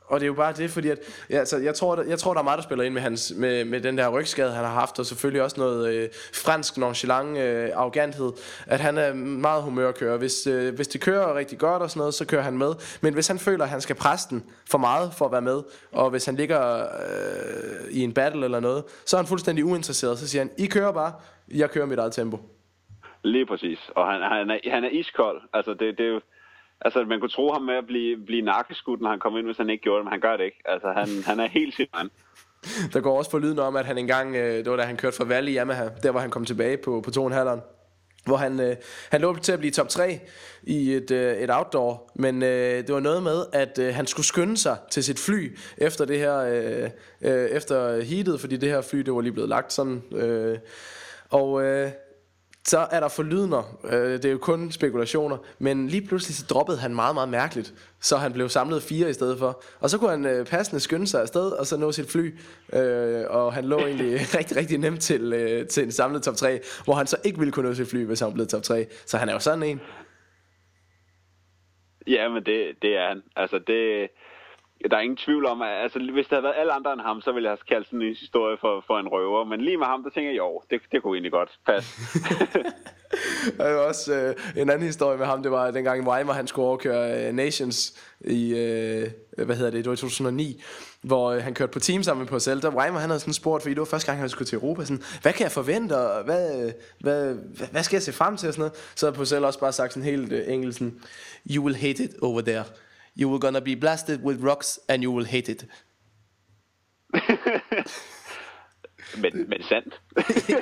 Og det er jo bare det, fordi at, ja, altså, jeg, tror, der, jeg tror, der er meget, der spiller ind med, hans, med, med den der rygskade, han har haft, og selvfølgelig også noget øh, fransk nonchalant øh, arroganthed, at han er meget humørkører. Hvis, øh, hvis det kører rigtig godt og sådan noget, så kører han med. Men hvis han føler, at han skal presse den for meget for at være med, og hvis han ligger øh, i en battle eller noget, så er han fuldstændig uinteresseret. Så siger han, I kører bare, jeg kører mit eget tempo. Lige præcis, og han, han, er, han er iskold. Altså, det, det er jo... Altså, man kunne tro ham med at blive, blive nakkeskudt, når han kom ind, hvis han ikke gjorde det, men han gør det ikke. Altså, han, han er helt sin mand. Der går også for lyden om, at han engang, det var da han kørte fra Valle i Yamaha, der hvor han kom tilbage på, på to komma fem, hvor han, han lå til at blive top tre i et, et outdoor, men det var noget med, at han skulle skynde sig til sit fly efter det her, efter heatet, fordi det her fly, det var lige blevet lagt sådan, og... Så er der forlydender, det er jo kun spekulationer, men lige pludselig så droppede han meget, meget mærkeligt, så han blev samlet fire i stedet for. Og så kunne han passende skynde sig afsted og så nå sit fly, og han lå egentlig rigtig, rigtig nemt til, til en samlet top tre, hvor han så ikke ville kunne nå sit fly, hvis han blev top tre. Så han er jo sådan en. Ja, men det, det er han. Altså det... Der er ingen tvivl om, at altså, hvis der havde været alle andre end ham, så ville jeg have kaldt sådan en historie for, for en røver. Men lige med ham, der tænker jeg, jo, det, det kunne egentlig godt passe. Der er også øh, en anden historie med ham, det var dengang Weimer, han skulle overkøre øh, Nations i, øh, hvad hedder det, det var i to tusind og ni, hvor øh, han kørte på team sammen med Porcel. Der Weimer, han havde sådan spurgt, fordi det var første gang, han skulle til Europa, sådan, hvad kan jeg forvente, og hvad, hvad, hvad, hvad skal jeg se frem til, og sådan noget. Så havde Porcel også bare sagt sådan helt øh, engelsen, you will hate it over there. You were gonna be blasted with rocks, and you will hate it. men, men sandt.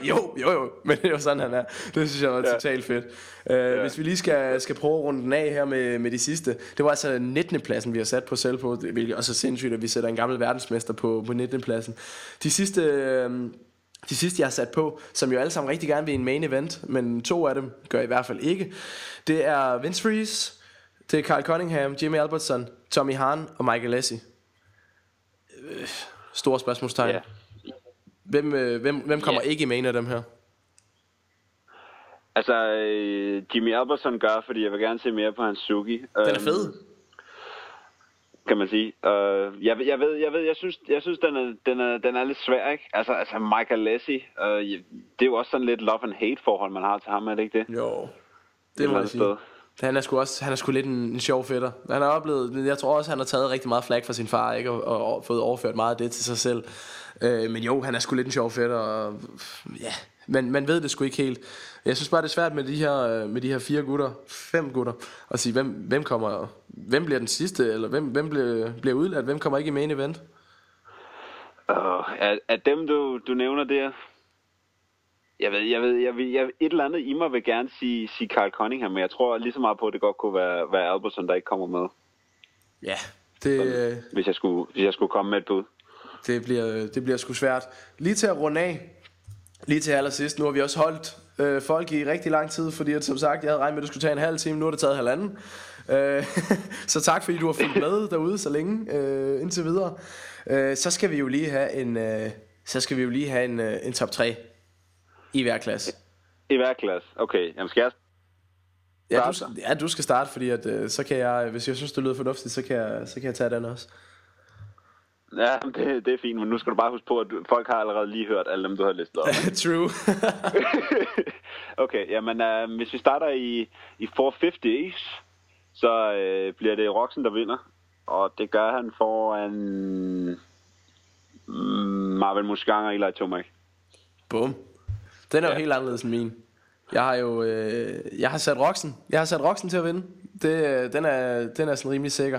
jo, jo, jo. Men det er jo sådan, han er. Det synes jeg var ja. totalt fedt. Uh, ja. Hvis vi lige skal, skal prøve at runde den af her med, med de sidste. Det var altså nittende pladsen, vi har sat på selv på. Hvilket også er sindssygt, at vi sætter en gammel verdensmester på, på nittende pladsen. De sidste... Um, De sidste jeg har sat på, som jo alle sammen rigtig gerne vil en main event, men to af dem gør i hvert fald ikke. Det er Vince Freese, det er Carl Cunningham, Jimmy Albertson, Tommy Hahn og Michael Lessie. Øh, store spørgsmålstegn. Yeah. Hvem, øh, hvem, hvem kommer yeah. ikke i main af dem her? Altså, øh, Jimmy Albertson gør, fordi jeg vil gerne se mere på hans Suzuki. Den er fed. Øhm, kan man sige. Øh, jeg, jeg ved, jeg ved, jeg synes, jeg synes den, er, den, er, den er lidt svær, ikke? Altså, altså Michael Lessie, øh, det er jo også sådan lidt love and hate forhold, man har til ham, er det ikke det? Jo, det må jeg sige. Han er sgu også, han er sgu lidt en, en sjov fætter. Han har oplevet, jeg tror også han har taget rigtig meget flak fra sin far, ikke, og, og, og fået overført meget af det til sig selv. Øh, men jo, han er sgu lidt en sjov fætter. Og, ja, men man ved det sgu ikke helt. Jeg synes bare det er svært med de her med de her fire gutter, fem gutter, at sige hvem hvem kommer, hvem bliver den sidste, eller hvem hvem bliver bliver udladt, hvem kommer ikke i main event. Uh, er, er dem du du nævner der? Jeg ved, jeg ved, jeg ved, jeg, et eller andet i mig vil gerne sige, sige Carl Cunningham, men jeg tror lige så meget på, at det godt kunne være, være Albertson, der ikke kommer med. Ja, det... Sådan, hvis, jeg skulle, hvis jeg skulle komme med et bud. Det bliver, det bliver sgu svært. Lige til at runde af, lige til allersidst, nu har vi også holdt øh, folk i rigtig lang tid, fordi at, som sagt, jeg havde regnet med, at det skulle tage en halv time, nu har det taget halvanden. Øh, så tak, fordi du har fulgt med derude så længe, øh, indtil videre. Øh, så skal vi jo lige have en, øh, så skal vi jo lige have en, øh, en top tre. I hver klasse. I hver klasse, okay. Jamen skal jeg starte? Ja, du, ja, du skal starte, fordi at, øh, så kan jeg, hvis jeg synes, det lyder fornuftigt, så kan jeg, så kan jeg tage den også. Ja, det, det er fint, men nu skal du bare huske på, at du, folk har allerede lige hørt alle dem, du har listet op. True. Okay, jamen øh, hvis vi starter i, i four fifties, så øh, bliver det Roczen, der vinder. Og det gør han foran mm, Marvin Musquin og Eli Tomac. Boom. Den er jo ja. helt anderledes end min. Jeg har jo øh, jeg har sat Roczen. Jeg har sat Roczen til at vinde. Det, den er den er sådan rimelig sikker.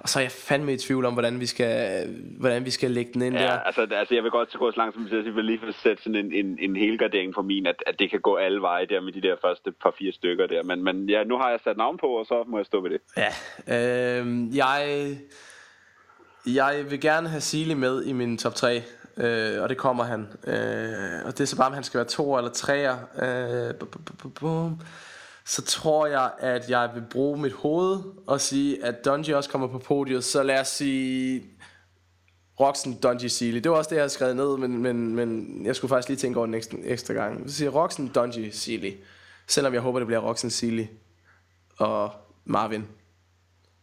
Og så er jeg fandme i tvivl om hvordan vi skal hvordan vi skal lægge den ind ja, der. Altså altså jeg vil godt gå så langt som at jeg vil lige sætte sådan en en en helgardering for min, at at det kan gå alle veje der med de der første par fire stykker der. Men men ja, nu har jeg sat navn på, og så må jeg stå ved det. Ja. Øh, jeg jeg vil gerne have Seely med i min top tre. Øh, og det kommer han øh, og det er så bare om han skal være to eller treer. øh, bu- bu- bu- bu- Så tror jeg at jeg vil bruge mit hoved og sige at Dungey også kommer på podiet. Så lad os sige Roczen, Dungey, Seely. Det var også det jeg havde skrevet ned, men, men, men jeg skulle faktisk lige tænke over den ekstra, ekstra gang. Så siger Roczen, Dungey, Seely. Selvom jeg håber det bliver Roczen, Seely og Marvin.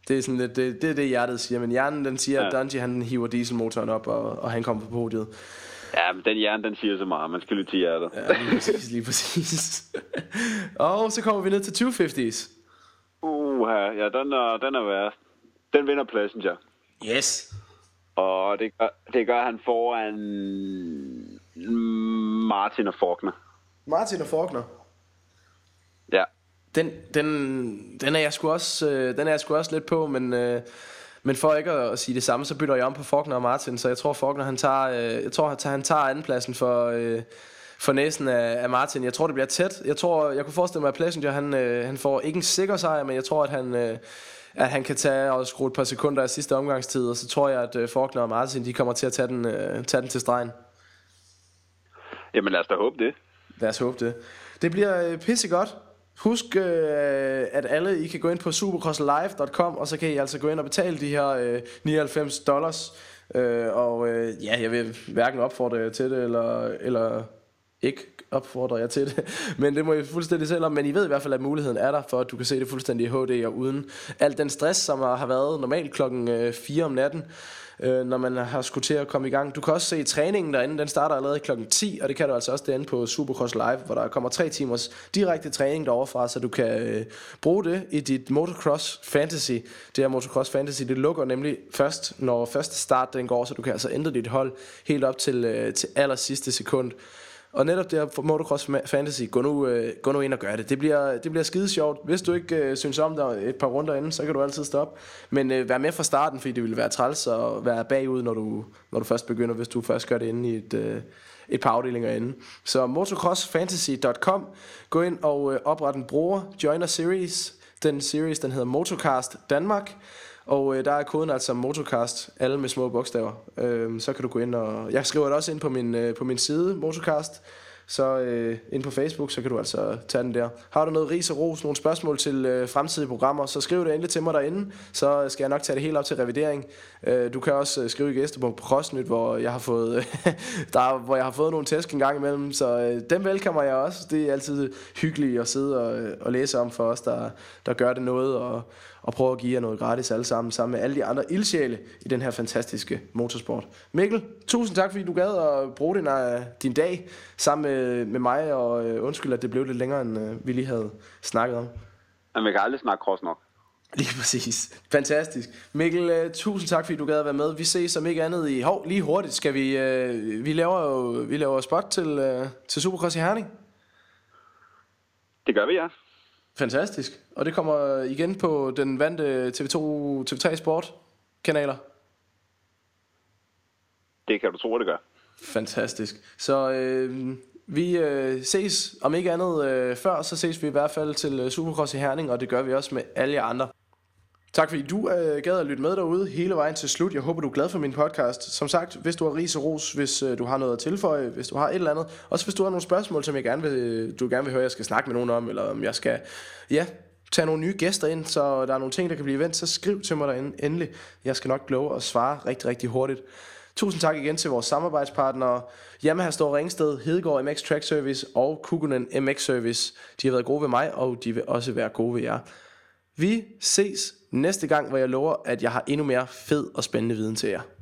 Det er sådan lidt, det, det er det hjertet siger, men hjernen den siger, ja. at Dungey han hiver dieselmotoren op, og, og han kommer på podiet. Ja, men den hjerne den siger så meget, man skal lytte til hjertet. Ja, lige præcis, lige præcis. Og så kommer vi ned til two fifties. Uh, ja, den er, den er værd. Den vinder Plessinger. Yes. Og det gør, det gør han foran Martin og Forkner. Martin og Forkner? Ja. Den, den, den er jeg sgu også, øh, den er jeg sgu også lidt på, men, øh, men for ikke at, at sige det samme, så bytter jeg om på Forkner og Martin, så jeg tror Forkner han tager, øh, jeg tror han tager, han tager andenpladsen for øh, for næsen af, af Martin. Jeg tror det bliver tæt. Jeg tror, jeg kunne forestille mig at Plessinger han øh, han får ikke en sikker sejr, men jeg tror at han øh, at han kan tage og skrue et par sekunder af sidste omgangstid, og så tror jeg at øh, Forkner og Martin de kommer til at tage den øh, tage den til stregen. Jamen lad os da håbe det. Lad os håbe det. Det bliver øh, pissegodt. Husk, øh, at alle I kan gå ind på supercrosslive dot com, og så kan I altså gå ind og betale de her øh, nioghalvfems dollars. øh, Og øh, ja, jeg vil hverken opfordre jer til det, eller, eller ikke opfordre jer til det, men det må I fuldstændig selv om. Men I ved i hvert fald, at muligheden er der for, at du kan se det fuldstændig i H D og uden alt den stress, som har været normalt klokken fire om natten, øh, når man har skulle til at komme i gang. Du kan også se træningen derinde, den starter allerede klokken ti, og det kan du altså også derinde på Supercross Live, hvor der kommer tre timers direkte træning deroverfra, så du kan øh, bruge det i dit motocross fantasy. Det her motocross fantasy, det lukker nemlig først, når første start den går, så du kan altså ændre dit hold helt op til, øh, til aller sidste sekund. Og netop det her motocross fantasy, gå nu, øh, gå nu ind og gør det. Det bliver, det bliver skide sjovt. Hvis du ikke øh, synes om der et par runder inden, så kan du altid stoppe. Men øh, vær med fra starten, fordi det vil være træls at være bagud, når du, når du først begynder, hvis du først gør det inde i et, øh, et par afdelinger inde. Så motocrossfantasy dot com. Gå ind og øh, opret en bruger, join a series. Den series, den hedder Motocast Danmark. Og øh, der er koden altså Motocast, alle med små bogstaver. øh, Så kan du gå ind og... Jeg skriver det også ind på min, øh, på min side, Motocast. Så øh, ind på Facebook, så kan du altså tage den der. Har du noget ris og ros, nogle spørgsmål til øh, fremtidige programmer, så skriv det endelig til mig derinde. Så skal jeg nok tage det helt op til revidering. øh, Du kan også øh, skrive i gæstebogen på Crossnyt, hvor jeg har fået øh, der, hvor jeg har fået nogle tæsk en gang imellem. Så øh, dem velkommer jeg også. Det er altid hyggeligt at sidde og, øh, og læse om for os, der, der gør det noget, og og prøve at give jer noget gratis alle sammen, sammen med alle de andre ildsjæle i den her fantastiske motorsport. Mikkel, tusind tak fordi du gad at bruge din, din dag sammen med, med mig, og undskyld at det blev lidt længere end vi lige havde snakket om. Og man kan aldrig snakke cross nok. Lige præcis. Fantastisk. Mikkel, tusind tak, fordi du gad at være med. Vi ses som ikke andet i... Hov, lige hurtigt skal vi... Øh, vi laver jo vi laver spot til, øh, til Supercross i Herning. Det gør vi, ja. Fantastisk. Og det kommer igen på den vante T V to, T V tre Sport kanaler. Det kan du tro, det gør. Fantastisk. Så øh, vi øh, ses, om ikke andet øh, før, så ses vi i hvert fald til øh, Supercross i Herning, og det gør vi også med alle jer andre. Tak fordi du øh, gad at lytte med derude hele vejen til slut. Jeg håber, du er glad for min podcast. Som sagt, hvis du har ris og ros, hvis øh, du har noget at tilføje, hvis du har et eller andet. Også hvis du har nogle spørgsmål, som jeg gerne vil, du gerne vil høre, jeg skal snakke med nogen om, eller om jeg skal... Ja, tag nogle nye gæster ind, så der er nogle ting, der kan blive vendt, så skriv til mig derinde endelig. Jeg skal nok love at svare rigtig, rigtig hurtigt. Tusind tak igen til vores samarbejdspartnere, Yamaha Store Ringsted, Hedegaard M X Track Service og Kugunen M X Service. De har været gode ved mig, og de vil også være gode ved jer. Vi ses næste gang, hvor jeg lover, at jeg har endnu mere fed og spændende viden til jer.